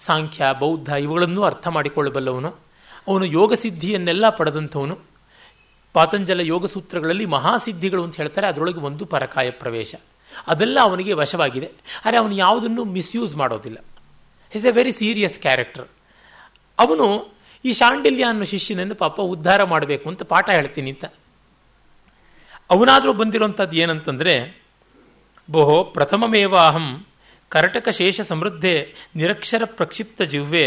ಸಾಂಖ್ಯ ಬೌದ್ಧ ಇವುಗಳನ್ನು ಅರ್ಥ ಮಾಡಿಕೊಳ್ಳಬಲ್ಲವನು, ಅವನು ಯೋಗಸಿದ್ಧಿಯನ್ನೆಲ್ಲ ಪಡೆದಂಥವನು. ಪಾತಂಜಲ ಯೋಗಸೂತ್ರಗಳಲ್ಲಿ ಮಹಾಸಿದ್ಧಿಗಳು ಅಂತ ಹೇಳ್ತಾರೆ, ಅದರೊಳಗೆ ಒಂದು ಪರಕಾಯ ಪ್ರವೇಶ. ಅದೆಲ್ಲ ಅವನಿಗೆ ವಶವಾಗಿದೆ. ಆದರೆ ಅವನು ಯಾವುದನ್ನು ಮಿಸ್ಯೂಸ್ ಮಾಡೋದಿಲ್ಲ. Is a very serious character ಅವನು. ಈ ಶಾಂಡಿಲ್ಯ ಅನ್ನೋ ಶಿಷ್ಯನನ್ನು ಪಾಪ ಉದ್ಧಾರ ಮಾಡಬೇಕು ಅಂತ ಪಾಠ ಹೇಳ್ತೀನಿ ಅಂತ. ಅವನಾದರೂ ಬಂದಿರುವಂಥದ್ದು ಏನಂತಂದರೆ, ಬೋಹೋ ಪ್ರಥಮಮೇವ ಅಹಂ ಕರಟಕ ಶೇಷ ಸಮೃದ್ಧೆ ನಿರಕ್ಷರ ಪ್ರಕ್ಷಿಪ್ತ ಜಿಹ್ವೆ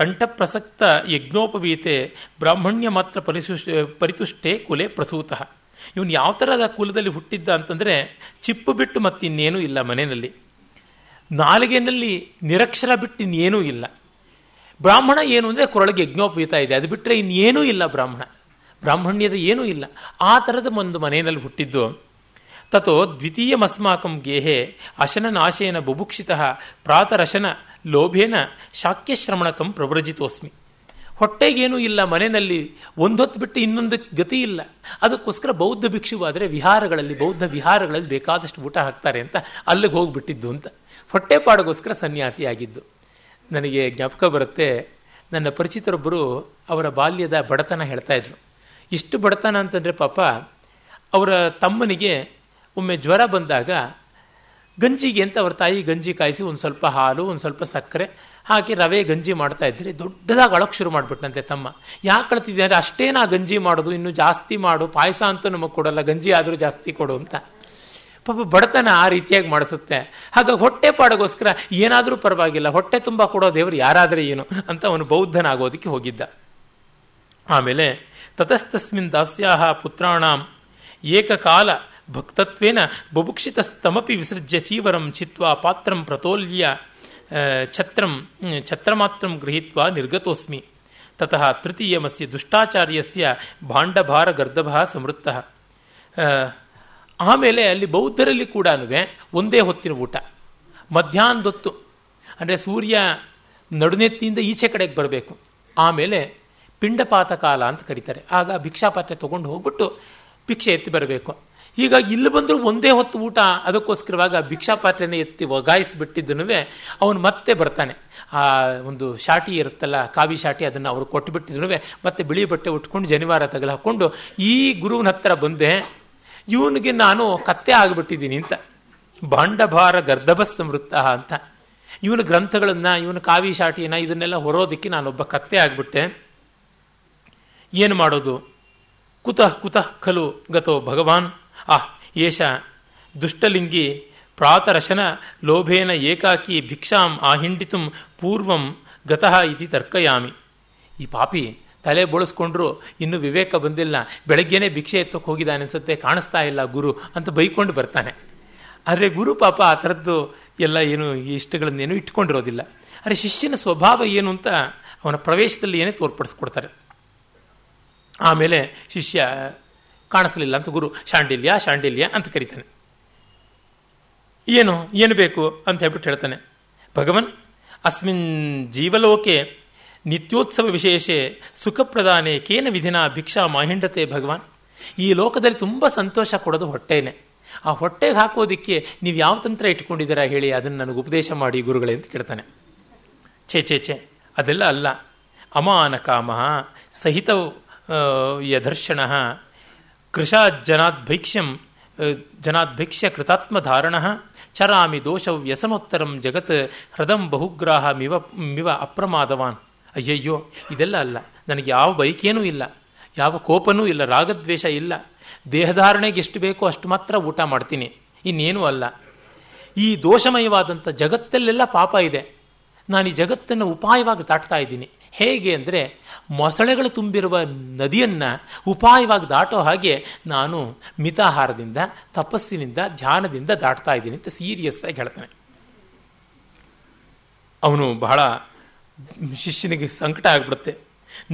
ಕಂಠಪ್ರಸಕ್ತ ಯಜ್ಞೋಪವೀತೆ ಬ್ರಾಹ್ಮಣ್ಯ ಮಾತ್ರ ಪರಿತುಷ್ಟೇ ಕುಲೆ ಪ್ರಸೂತಃ. ಇವನು ಯಾವ ಥರದ ಕುಲದಲ್ಲಿ ಹುಟ್ಟಿದ್ದ ಅಂತಂದರೆ ಚಿಪ್ಪು ಬಿಟ್ಟು ಮತ್ತಿನ್ನೇನೂ ಇಲ್ಲ ಮನೆಯಲ್ಲಿ. ನಾಲಿಗೆಯಲ್ಲಿ ನಿರಕ್ಷರ ಬಿಟ್ಟು ಇನ್ನೇನೂ ಇಲ್ಲ. ಬ್ರಾಹ್ಮಣ ಏನು ಅಂದರೆ ಕೊರಳಿಗೆ ಯಜ್ಞೋಪವೀತ ಇದೆ, ಅದು ಬಿಟ್ಟರೆ ಇನ್ನೇನೂ ಇಲ್ಲ. ಬ್ರಾಹ್ಮಣ್ಯದ ಏನೂ ಇಲ್ಲ. ಆ ಥರದ ಒಂದು ಮನೆಯಲ್ಲಿ ಹುಟ್ಟಿದ್ದು. ತಥೋ ದ್ವಿತೀಯಮಸ್ಮಾಕಂ ಗೇಹೆ ಅಶನನಾಶೇನ ಬುಭುಕ್ಷಿತಃ ಪ್ರಾತರಶನ ಲೋಭೇನ ಶಾಕ್ಯಶ್ರಮಣಕಂ ಪ್ರವ್ರಜಿತೋಸ್ಮಿ. ಹೊಟ್ಟೆಗೇನೂ ಇಲ್ಲ, ಮನೆಯಲ್ಲಿ ಒಂದೊತ್ತು ಬಿಟ್ಟು ಇನ್ನೊಂದಕ್ಕೆ ಗತಿ ಇಲ್ಲ. ಅದಕ್ಕೋಸ್ಕರ ಬೌದ್ಧ ಭಿಕ್ಷುವಾದರೆ ವಿಹಾರಗಳಲ್ಲಿ, ಬೌದ್ಧ ವಿಹಾರಗಳಲ್ಲಿ ಬೇಕಾದಷ್ಟು ಊಟ ಹಾಕ್ತಾರೆ ಅಂತ ಅಲ್ಲಿಗೆ ಹೋಗಿಬಿಟ್ಟಿದ್ದು ಅಂತ ಹೊಟ್ಟೆಪಾಡಗೋಸ್ಕರ ಸನ್ಯಾಸಿಯಾಗಿದ್ದು. ನನಗೆ ಜ್ಞಾಪಕ ಬರುತ್ತೆ, ನನ್ನ ಪರಿಚಿತರೊಬ್ಬರು ಅವರ ಬಾಲ್ಯದ ಬಡತನ ಹೇಳ್ತಾಯಿದ್ರು. ಇಷ್ಟು ಬಡತನ ಅಂತಂದರೆ ಪಾಪ, ಅವರ ತಮ್ಮನಿಗೆ ಒಮ್ಮೆ ಜ್ವರ ಬಂದಾಗ ಗಂಜಿಗೆ ಅಂತ ಅವ್ರ ತಾಯಿ ಗಂಜಿ ಕಾಯಿಸಿ ಒಂದು ಸ್ವಲ್ಪ ಹಾಲು, ಒಂದು ಸ್ವಲ್ಪ ಸಕ್ಕರೆ ಹಾಕಿ ರವೆ ಗಂಜಿ ಮಾಡ್ತಾಯಿದ್ರೆ ದೊಡ್ಡದಾಗಿ ಅಳೋಕ್ಕೆ ಶುರು ಮಾಡಿಬಿಟ್ಟಂತೆ ತಮ್ಮ. ಯಾಕೆ ಕಳ್ತಿದ್ದೆ ಅಂದರೆ, ಅಷ್ಟೇನಾ ಗಂಜಿ ಮಾಡೋದು, ಇನ್ನೂ ಜಾಸ್ತಿ ಮಾಡು, ಪಾಯಸ ಅಂತೂ ನಮಗೆ ಕೊಡೋಲ್ಲ, ಗಂಜಿ ಆದರೂ ಜಾಸ್ತಿ ಕೊಡು ಅಂತ. ಪಾಪ ಬಡತನ ಆ ರೀತಿಯಾಗಿ ಮಾಡಿಸುತ್ತೆ. ಹಾಗಾಗಿ ಹೊಟ್ಟೆ ಪಾಡಗೋಸ್ಕರ ಏನಾದರೂ ಪರವಾಗಿಲ್ಲ, ಹೊಟ್ಟೆ ತುಂಬ ಕೊಡೋ ದೇವರು ಯಾರಾದರೆ ಏನು ಅಂತ ಅವನು ಬೌದ್ಧನಾಗೋದಕ್ಕೆ ಹೋಗಿದ್ದ. ಆಮೇಲೆ ತತಸ್ತಸ್ಮಿನ್ ದಾಸ್ಯಾಹ ಪುತ್ರಾಣಾಂ ಏಕಕಾಲ ಭಕ್ತತ್ವೇನ ಬುಭುಕ್ಷಿತಸ್ತಮಪಿ ವಿಸೃಜ್ಯ ಚೀವರಂ ಚಿತ್ವಾ ಪಾತ್ರಂ ಪ್ರತೋಲ್ಯ ಛತ್ರಮಾತ್ರಂ ಗೃಹೀತ್ವಾ ನಿರ್ಗತೋಸ್ಮಿ. ತತಃ ತೃತೀಯಮಸ್ಯ ದುಷ್ಟಾಚಾರ್ಯಸ್ಯ ಭಾಂಡಭಾರ ಗರ್ದಭಃ ಸಮೃತ್ತಃ. ಆಮೇಲೆ ಅಲ್ಲಿ ಬೌದ್ಧರಲ್ಲಿ ಕೂಡ ಒಂದೇ ಹೊತ್ತಿನ ಊಟ, ಮಧ್ಯಾಹ್ನದೊತ್ತು, ಅಂದರೆ ಸೂರ್ಯ ನಡುನೆತ್ತಿಯಿಂದ ಈಚೆ ಕಡೆಗೆ ಬರಬೇಕು. ಆಮೇಲೆ ಪಿಂಡಪಾತ ಕಾಲ ಅಂತ ಕರೀತಾರೆ, ಆಗ ಭಿಕ್ಷಾಪಾತ್ರೆ ತೊಗೊಂಡು ಹೋಗ್ಬಿಟ್ಟು ಭಿಕ್ಷೆ ಎತ್ತಿ ಬರಬೇಕು. ಹೀಗಾಗಿ ಇಲ್ಲಿ ಬಂದರೂ ಒಂದೇ ಹೊತ್ತು ಊಟ, ಅದಕ್ಕೋಸ್ಕರವಾಗ ಭಿಕ್ಷಾಪಾತ್ರೆನೇ ಎತ್ತಿ ಒಗಾಯಿಸಿಬಿಟ್ಟಿದ್ದನೂ ಅವನು ಮತ್ತೆ ಬರ್ತಾನೆ. ಆ ಒಂದು ಶಾಟಿ ಇರುತ್ತಲ್ಲ, ಕಾವಿ ಶಾಟಿ, ಅದನ್ನು ಅವರು ಕೊಟ್ಟುಬಿಟ್ಟಿದ್ರೂ ಮತ್ತೆ ಬಿಳಿ ಬಟ್ಟೆ ಉಟ್ಕೊಂಡು ಜನಿವಾರ ತಗಲು ಹಾಕ್ಕೊಂಡು, ಈ ಗುರುವಿನ ಹತ್ತಿರ ಬಂದೆ, ಇವನಿಗೆ ನಾನು ಕತ್ತೆ ಆಗಿಬಿಟ್ಟಿದ್ದೀನಿ ಅಂತ. ಭಾಂಡಭಾರ ಗರ್ಧಭ ಸಮೃತ್ತ ಅಂತ ಇವನ ಗ್ರಂಥಗಳನ್ನು, ಇವನ ಕಾವಿ ಶಾಟಿನ, ಇದನ್ನೆಲ್ಲ ಹೊರೋದಕ್ಕೆ ನಾನೊಬ್ಬ ಕತ್ತೆ ಆಗಿಬಿಟ್ಟೆ. ಏನು ಮಾಡೋದು? ಕುತಃ ಕುತಃ ಖಲು ಗತೋ ಭಗವಾನ್. ಏಷ ದುಷ್ಟಲಿಂಗಿ ಪ್ರಾತರಶನ ಲೋಭೇನ ಏಕಾಕಿ ಭಿಕ್ಷಾಂ ಆಹಿಂಡಿತು ಪೂರ್ವಂ ಗತಃ ಇತಿ ತರ್ಕಯಾಮಿ. ಈ ಪಾಪಿ ತಲೆ ಬೋಳಿಸ್ಕೊಂಡ್ರು ಇನ್ನೂ ವಿವೇಕ ಬಂದಿಲ್ಲ, ಬೆಳಗ್ಗೆನೇ ಭಿಕ್ಷೆ ಎತ್ತಕ್ಕೆ ಹೋಗಿದ್ದಾನೆ ಅನಿಸುತ್ತೆ, ಕಾಣಿಸ್ತಾ ಇಲ್ಲ ಗುರು ಅಂತ ಬೈಕೊಂಡು ಬರ್ತಾನೆ. ಆದರೆ ಗುರು ಪಾಪ ಆ ಥರದ್ದು ಎಲ್ಲ ಏನು ಇಷ್ಟಗಳನ್ನೇನು ಇಟ್ಕೊಂಡಿರೋದಿಲ್ಲ. ಆದರೆ ಶಿಷ್ಯನ ಸ್ವಭಾವ ಏನು ಅಂತ ಅವನ ಪ್ರವೇಶದಲ್ಲಿ ಏನೇ ತೋರ್ಪಡಿಸ್ಕೊಡ್ತಾರೆ. ಆಮೇಲೆ ಶಿಷ್ಯ ಕಾಣಿಸ್ಲಿಲ್ಲ ಅಂತ ಗುರು ಶಾಂಡಿಲ್ಯ ಶಾಂಡಿಲ್ಯ ಅಂತ ಕರೀತಾನೆ. ಏನು ಬೇಕು ಅಂತ ಹೇಳ್ಬಿಟ್ಟು ಹೇಳ್ತಾನೆ. ಭಗವನ್ ಅಸ್ಮಿನ್ ಜೀವಲೋಕೆ ನಿತ್ಯೋತ್ಸವ ವಿಶೇಷ ಸುಖಪ್ರದಾನೆ ಕೇನ ವಿಧಿನ ಭಿಕ್ಷಾ ಮಾಹಿಂಡತೆ ಭಗವಾನ್. ಈ ಲೋಕದಲ್ಲಿ ತುಂಬ ಸಂತೋಷ ಕೊಡೋದು ಹೊಟ್ಟೆನೇ. ಆ ಹೊಟ್ಟೆಗೆ ಹಾಕೋದಕ್ಕೆ ನೀವು ಯಾವ ತಂತ್ರ ಇಟ್ಕೊಂಡಿದ್ದೀರಾ ಹೇಳಿ, ಅದನ್ನು ನನಗೆ ಉಪದೇಶ ಮಾಡಿ ಗುರುಗಳೇ ಅಂತ ಕೇಳ್ತಾನೆ. ಛೇ ಛೇ ಛೇ, ಅದೆಲ್ಲ ಅಲ್ಲ. ಅಮಾನ ಕಾಮ ಸಹಿತ ಯದರ್ಶನ ಕೃಷಾಜ್ಜನಾತ್ ಭೈಕ್ಷ್ಯಂ ಜನಾದ್ಭೈಕ್ಷ್ಯ ಕೃತಾತ್ಮಧಾರಣ ಚರಾಮಿ ದೋಷ ವ್ಯಸನೋತ್ತರಂ ಜಗತ್ ಹೃದಂ ಬಹುಗ್ರಾಹ ಮಿವ ಅಪ್ರಮಾದವಾನ್. ಅಯ್ಯಯ್ಯೋ, ಇದೆಲ್ಲ ಅಲ್ಲ, ನನಗೆ ಯಾವ ಬೈಕೇನೂ ಇಲ್ಲ, ಯಾವ ಕೋಪನೂ ಇಲ್ಲ, ರಾಗದ್ವೇಷ ಇಲ್ಲ, ದೇಹಧಾರಣೆಗೆ ಎಷ್ಟು ಬೇಕೋ ಅಷ್ಟು ಮಾತ್ರ ಊಟ ಮಾಡ್ತೀನಿ, ಇನ್ನೇನೂ ಅಲ್ಲ. ಈ ದೋಷಮಯವಾದಂಥ ಜಗತ್ತಲ್ಲೆಲ್ಲ ಪಾಪ ಇದೆ, ನಾನು ಈ ಜಗತ್ತನ್ನು ಉಪಾಯವಾಗಿ ದಾಟ್ತಾ ಇದ್ದೀನಿ. ಹೇಗೆ ಅಂದರೆ, ಮೊಸಳೆಗಳು ತುಂಬಿರುವ ನದಿಯನ್ನು ಉಪಾಯವಾಗಿ ದಾಟೋ ಹಾಗೆ ನಾನು ಮಿತಾಹಾರದಿಂದ, ತಪಸ್ಸಿನಿಂದ, ಧ್ಯಾನದಿಂದ ದಾಟ್ತಾ ಇದ್ದೀನಿ ಅಂತ ಸೀರಿಯಸ್ ಆಗಿ ಹೇಳ್ತಾನೆ. ಅವನು ಬಹಳ ಶಿಷ್ಯನಿಗೆ ಸಂಕಟ ಆಗಿಬಿಡುತ್ತೆ.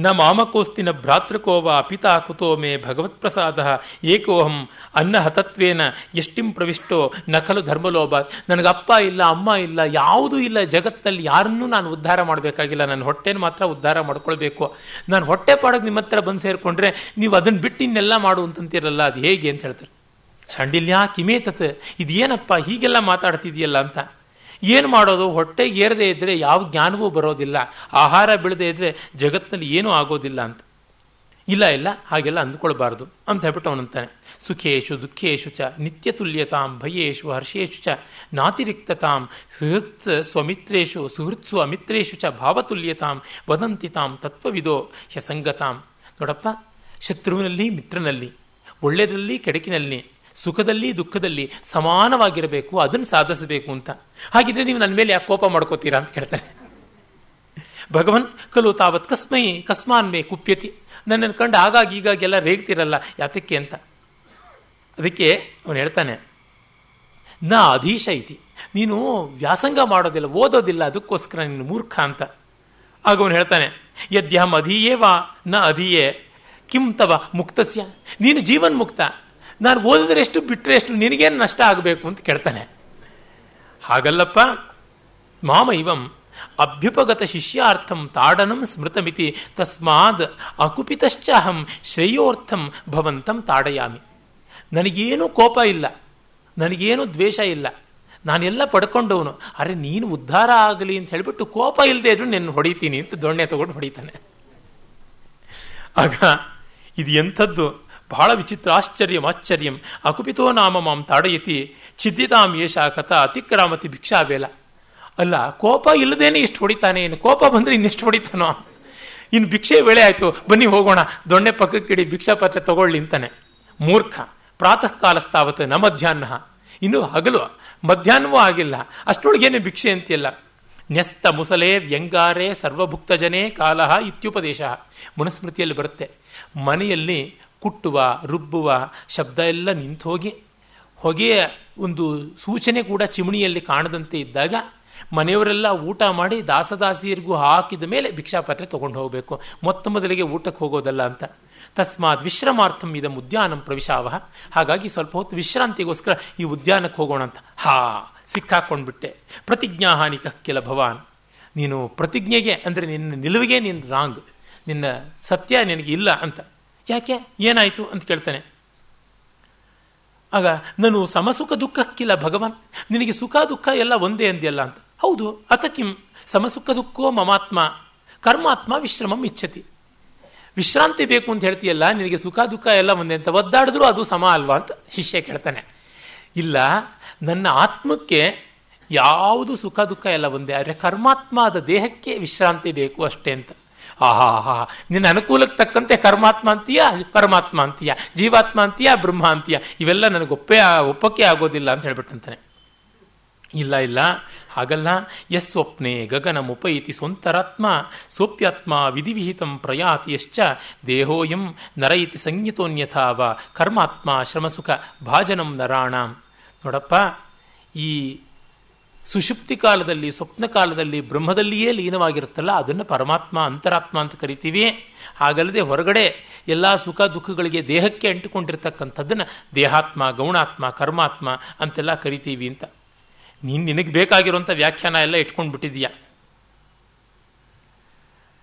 ನ ಮಾಮಕೋಸ್ತಿನ ಭ್ರಾತೃಕೋವ ಪಿತಾ ಕುತೋ ಮೇ ಭಗವತ್ ಪ್ರಸಾದ ಏಕೋಹಂ ಅನ್ನ ಹತತ್ವೇನ ಎಷ್ಟಿಂ ಪ್ರವಿಷ್ಟೋ ನಕಲು ಧರ್ಮಲೋಭ. ನನಗೆ ಅಪ್ಪ ಇಲ್ಲ, ಅಮ್ಮ ಇಲ್ಲ, ಯಾವುದೂ ಇಲ್ಲ ಜಗತ್ತಲ್ಲಿ, ಯಾರನ್ನೂ ನಾನು ಉದ್ಧಾರ ಮಾಡಬೇಕಾಗಿಲ್ಲ, ನನ್ನ ಹೊಟ್ಟೆನ ಮಾತ್ರ ಉದ್ಧಾರ ಮಾಡ್ಕೊಳ್ಬೇಕು. ನಾನು ಹೊಟ್ಟೆ ಪಾಡೋಕೆ ನಿಮ್ಮ ಹತ್ರ ಬಂದು ಸೇರಿಕೊಂಡ್ರೆ ನೀವು ಅದನ್ನು ಬಿಟ್ಟು ಇನ್ನೆಲ್ಲ ಮಾಡು ಅಂತಂತೀರಲ್ಲ, ಅದು ಹೇಗೆ ಅಂತ ಹೇಳ್ತಾರೆ. ಶಾಂಡಿಲ್ಯ ಕಿಮೇ ತತ್, ಇದೇನಪ್ಪ ಹೀಗೆಲ್ಲ ಮಾತಾಡ್ತಿದೆಯಲ್ಲ ಅಂತ. ಏನು ಮಾಡೋದು, ಹೊಟ್ಟೆಗೆ ಏರದೇ ಇದ್ದರೆ ಯಾವ ಜ್ಞಾನವೂ ಬರೋದಿಲ್ಲ, ಆಹಾರ ಬೀಳದೇ ಇದ್ದರೆ ಜಗತ್ತಿನಲ್ಲಿ ಏನೂ ಆಗೋದಿಲ್ಲ ಅಂತ. ಇಲ್ಲ ಇಲ್ಲ, ಹಾಗೆಲ್ಲ ಅಂದ್ಕೊಳ್ಬಾರ್ದು ಅಂತ ಹೇಳ್ಬಿಟ್ಟು ಅವನಂತಾನೆ. ಸುಖೇಶು ದುಃಖೇಶು ಚ ನಿತ್ಯತುಲ್ಯತಾಂ ಭಯೇಶು ಹರ್ಷೇಶು ಚ ನಾತಿರಿಕ್ತತಾಂ ಸುಹೃತ್ ಸ್ವಮಿತ್ರೇಶು ಸುಹೃತ್ಸು ಅಮಿತ್ರೇಶು ಚ ಭಾವತುಲ್ಯತಾಂ ವದಂತಿ ತಾಂ ತತ್ವವಿದೋ ಹ್ಯಸಂಗತಾಂ. ನೋಡಪ್ಪ, ಶತ್ರುವಿನಲ್ಲಿ ಮಿತ್ರನಲ್ಲಿ, ಒಳ್ಳೆಯದಲ್ಲಿ ಕೆಡಕಿನಲ್ಲಿ, ಸುಖದಲ್ಲಿ ದುಃಖದಲ್ಲಿ ಸಮಾನವಾಗಿರಬೇಕು, ಅದನ್ನು ಸಾಧಿಸಬೇಕು ಅಂತ. ಹಾಗಿದ್ರೆ ನೀವು ನನ್ನ ಮೇಲೆ ಯಾಕೆ ಕೋಪ ಮಾಡ್ಕೋತೀರಾ ಅಂತ ಕೇಳ್ತಾರೆ. ಭಗವನ್ ಕಲು ತಾವತ್ ಕಸ್ಮಾನ್ ಮೇ ಕುಪ್ಯತಿ, ನನ್ನನ್ನು ಕಂಡು ಆಗಾಗ ಈಗಾಗೆಲ್ಲ ರೇಗ್ತಿರಲ್ಲ ಯಾತಕ್ಕೆ ಅಂತ. ಅದಕ್ಕೆ ಅವನು ಹೇಳ್ತಾನೆ, ನಾ ಅಧೀಶ ಇತಿ ನೀನು ವ್ಯಾಸಂಗ ಮಾಡೋದಿಲ್ಲ, ಓದೋದಿಲ್ಲ, ಅದಕ್ಕೋಸ್ಕರ ನೀನು ಮೂರ್ಖ ಅಂತ. ಆಗ ಅವನು ಹೇಳ್ತಾನೆ, ಯದ್ಯಹಂ ಅಧೀಯೇ ವಾ ನ ಅಧೀಯೇ ಕಿಂ ತವ ಮುಕ್ತಸ್ಯ, ನೀನು ಜೀವನ್ ಮುಕ್ತ, ನಾನು ಓದಿದ್ರೆ ಎಷ್ಟು ಬಿಟ್ಟರೆ ಎಷ್ಟು, ನಿನಗೇನು ನಷ್ಟ ಆಗಬೇಕು ಅಂತ ಕೇಳ್ತಾನೆ. ಹಾಗಲ್ಲಪ್ಪ, ಮಾಮೈವಂ ಅಭ್ಯುಪಗತ ಶಿಷ್ಯಾರ್ಥಂ ತಾಡನಂ ಸ್ಮೃತಮಿತಿ ತಸ್ಮಾದ್ ಅಕುಪಿತಶ್ಚಾಹಂ ಶ್ರೇಯೋರ್ಥಂ ಭವಂತಂ ತಾಡಯಾಮಿ. ನನಗೇನು ಕೋಪ ಇಲ್ಲ, ನನಗೇನು ದ್ವೇಷ ಇಲ್ಲ, ನಾನೆಲ್ಲ ಪಡ್ಕೊಂಡವನು, ಅರೆ ನೀನು ಉದ್ಧಾರ ಆಗಲಿ ಅಂತ ಹೇಳಿಬಿಟ್ಟು ಕೋಪ ಇಲ್ಲದೆ ಇದ್ರು ನಿನ್ನ ಹೊಡಿತೀನಿ ಅಂತ ದೊಣ್ಣೆ ತಗೊಂಡು ಹೊಡಿತಾನೆ. ಆಗ ಇದು ಎಂಥದ್ದು, ಬಹಳ ವಿಚಿತ್ರ. ಆಶ್ಚರ್ಯಂ ಆಶ್ಚರ್ಯಂ ಅಕುಪಿತೋ ನಾಮ ಮಾಂ ತಾಡಯತಿ ಛಿದ್ದಿತಾಂ ಯೇಷ ಕಥಾ ಅತಿಕ್ರಾಮತಿ ಭಿಕ್ಷಾಬೇಲ. ಅಲ್ಲ, ಕೋಪ ಇಲ್ಲದೇನೆ ಇಷ್ಟು ಹೊಡಿತಾನೆ, ಇನ್ನು ಕೋಪ ಬಂದರೆ ಇನ್ನೆಷ್ಟು ಹೊಡಿತಾನೋ, ಇನ್ನು ಭಿಕ್ಷೆ ವೇಳೆ ಆಯಿತು, ಬನ್ನಿ ಹೋಗೋಣ, ದೊಣ್ಣೆ ಪಕ್ಕಕ್ಕಿಡಿ, ಭಿಕ್ಷಾ ಪಾತ್ರೆ ತಗೊಳ್ಳಿ ಅಂತಾನೆ. ಮೂರ್ಖ. ಪ್ರಾತಃ ಕಾಲಸ್ತಾವತ್ತು ನ ಮಧ್ಯಾಹ್ನ, ಇನ್ನೂ ಹಗಲು ಮಧ್ಯಾಹ್ನವೂ ಆಗಿಲ್ಲ, ಅಷ್ಟೊಳಗೇನೆ ಭಿಕ್ಷೆ ಅಂತಿಲ್ಲ. ನ್ಯಸ್ತ ಮುಸಲೆ ವ್ಯಂಗಾರೆ ಸರ್ವಭುಕ್ತ ಜನೇ ಕಾಲಹ ಇತ್ಯುಪದೇಶ. ಮನುಸ್ಮೃತಿಯಲ್ಲಿ ಬರುತ್ತೆ, ಮನೆಯಲ್ಲಿ ಕುಟ್ಟುವ ರುಬ್ಬುವ ಶಬ್ದ ಎಲ್ಲ ನಿಂತೋಗಿ, ಹೊಗೆಯ ಒಂದು ಸೂಚನೆ ಕೂಡ ಚಿಮಣಿಯಲ್ಲಿ ಕಾಣದಂತೆ ಇದ್ದಾಗ ಮನೆಯವರೆಲ್ಲ ಊಟ ಮಾಡಿ ದಾಸದಾಸಿಯರಿಗೂ ಹಾಕಿದ ಮೇಲೆ ಭಿಕ್ಷಾಪಾತ್ರೆ ತಗೊಂಡು ಹೋಗಬೇಕು, ಮೊತ್ತ ಮೊದಲಿಗೆ ಊಟಕ್ಕೆ ಹೋಗೋದಲ್ಲ ಅಂತ. ತಸ್ಮಾತ್ ವಿಶ್ರಮಾರ್ಥಂ ಇದ ಉದ್ಯಾನಂ ಪ್ರವಿಶಾವಹ, ಹಾಗಾಗಿ ಸ್ವಲ್ಪ ಹೊತ್ತು ವಿಶ್ರಾಂತಿಗೋಸ್ಕರ ಈ ಉದ್ಯಾನಕ್ಕೆ ಹೋಗೋಣ ಅಂತ. ಸಿಕ್ಕಾಕೊಂಡ್ಬಿಟ್ಟೆ. ಪ್ರತಿಜ್ಞಾ ಹಾನಿಕ ಕೆಲ ಭವಾನ್, ನೀನು ಪ್ರತಿಜ್ಞೆಗೆ ಅಂದರೆ ನಿನ್ನ ನಿಲುವಿಗೆ ನೀನು ರಾಂಗ್, ನಿನ್ನ ಸತ್ಯ ನಿನಗೆ ಇಲ್ಲ ಅಂತ. ಯಾಕೆ, ಏನಾಯಿತು ಅಂತ ಕೇಳ್ತಾನೆ. ಆಗ ನಾನು ಸಮಸುಖ ದುಃಖಕ್ಕಿಲ್ಲ ಭಗವಾನ್, ನಿನಗೆ ಸುಖ ದುಃಖ ಎಲ್ಲ ಒಂದೇ ಅಂದ್ಯಲ್ಲ ಅಂತ. ಹೌದು, ಅಥಕಿಂ ಸಮಸುಖ ದುಃಖೋ ಮಮಾತ್ಮ ಕರ್ಮಾತ್ಮ ವಿಶ್ರಮಂ ಇಚ್ಛತಿ. ವಿಶ್ರಾಂತಿ ಬೇಕು ಅಂತ ಹೇಳ್ತೀಯಲ್ಲ, ನಿನಗೆ ಸುಖ ದುಃಖ ಎಲ್ಲ ಒಂದೇ ಅಂತ, ಒದ್ದಾಡಿದ್ರು ಅದು ಸಮ ಅಲ್ವಾ ಅಂತ ಶಿಷ್ಯ ಕೇಳ್ತಾನೆ. ಇಲ್ಲ, ನನ್ನ ಆತ್ಮಕ್ಕೆ ಯಾವುದು ಸುಖ ದುಃಖ ಎಲ್ಲ ಒಂದೇ, ಆದರೆ ಕರ್ಮಾತ್ಮ ಆದ ದೇಹಕ್ಕೆ ವಿಶ್ರಾಂತಿ ಬೇಕು ಅಷ್ಟೇ ಅಂತ. ಆಹಾ, ನಿನ್ನ ಅನುಕೂಲಕ್ಕೆ ತಕ್ಕಂತೆ ಕರ್ಮಾತ್ಮ ಅಂತೀಯ, ಪರಮಾತ್ಮ ಅಂತೀಯ, ಜೀವಾತ್ಮ ಅಂತೀಯ, ಬ್ರಹ್ಮ ಅಂತೀಯ, ಇವೆಲ್ಲ ನನಗೆ ಒಪ್ಪಕ್ಕೆ ಆಗೋದಿಲ್ಲ ಅಂತ ಹೇಳ್ಬಿಟ್ಟಂತಾನೆ. ಇಲ್ಲ ಇಲ್ಲ, ಹಾಗಲ್ಲ. ಯಸ್ ಸ್ವಪ್ನೆ ಗಗನ ಮುಪೈತಿ ಸ್ವಂತರಾತ್ಮ ಸೋಪ್ಯಾತ್ಮ ವಿಧಿವಿಹಿತಂ ಪ್ರಯಾತಿ ಯಶ್ಚ ದೇಹೋಯಂ ನರೈತಿ ಸಂಜ್ಞಿತೋನ್ಯಥಾವ ಕರ್ಮಾತ್ಮ ಶ್ರಮಸುಖ ಭಾಜನಂ ನರಾಣಾಂ. ನೋಡಪ್ಪ, ಈ ಸುಷುಪ್ತಿ ಕಾಲದಲ್ಲಿ ಸ್ವಪ್ನ ಕಾಲದಲ್ಲಿ ಬ್ರಹ್ಮದಲ್ಲಿಯೇ ಲೀನವಾಗಿರುತ್ತಲ್ಲ, ಅದನ್ನು ಪರಮಾತ್ಮ ಅಂತರಾತ್ಮ ಅಂತ ಕರಿತೀವಿ. ಹಾಗಲ್ಲದೆ ಹೊರಗಡೆ ಎಲ್ಲ ಸುಖ ದುಃಖಗಳಿಗೆ ದೇಹಕ್ಕೆ ಅಂಟಿಕೊಂಡಿರ್ತಕ್ಕಂಥದ್ದನ್ನು ದೇಹಾತ್ಮ, ಗೌಣಾತ್ಮ, ಕರ್ಮಾತ್ಮ ಅಂತೆಲ್ಲ ಕರಿತೀವಿ ಅಂತ. ನೀನು ನಿನಗೆ ಬೇಕಾಗಿರುವಂಥ ವ್ಯಾಖ್ಯಾನ ಎಲ್ಲ ಇಟ್ಕೊಂಡು ಬಿಟ್ಟಿದೀಯ.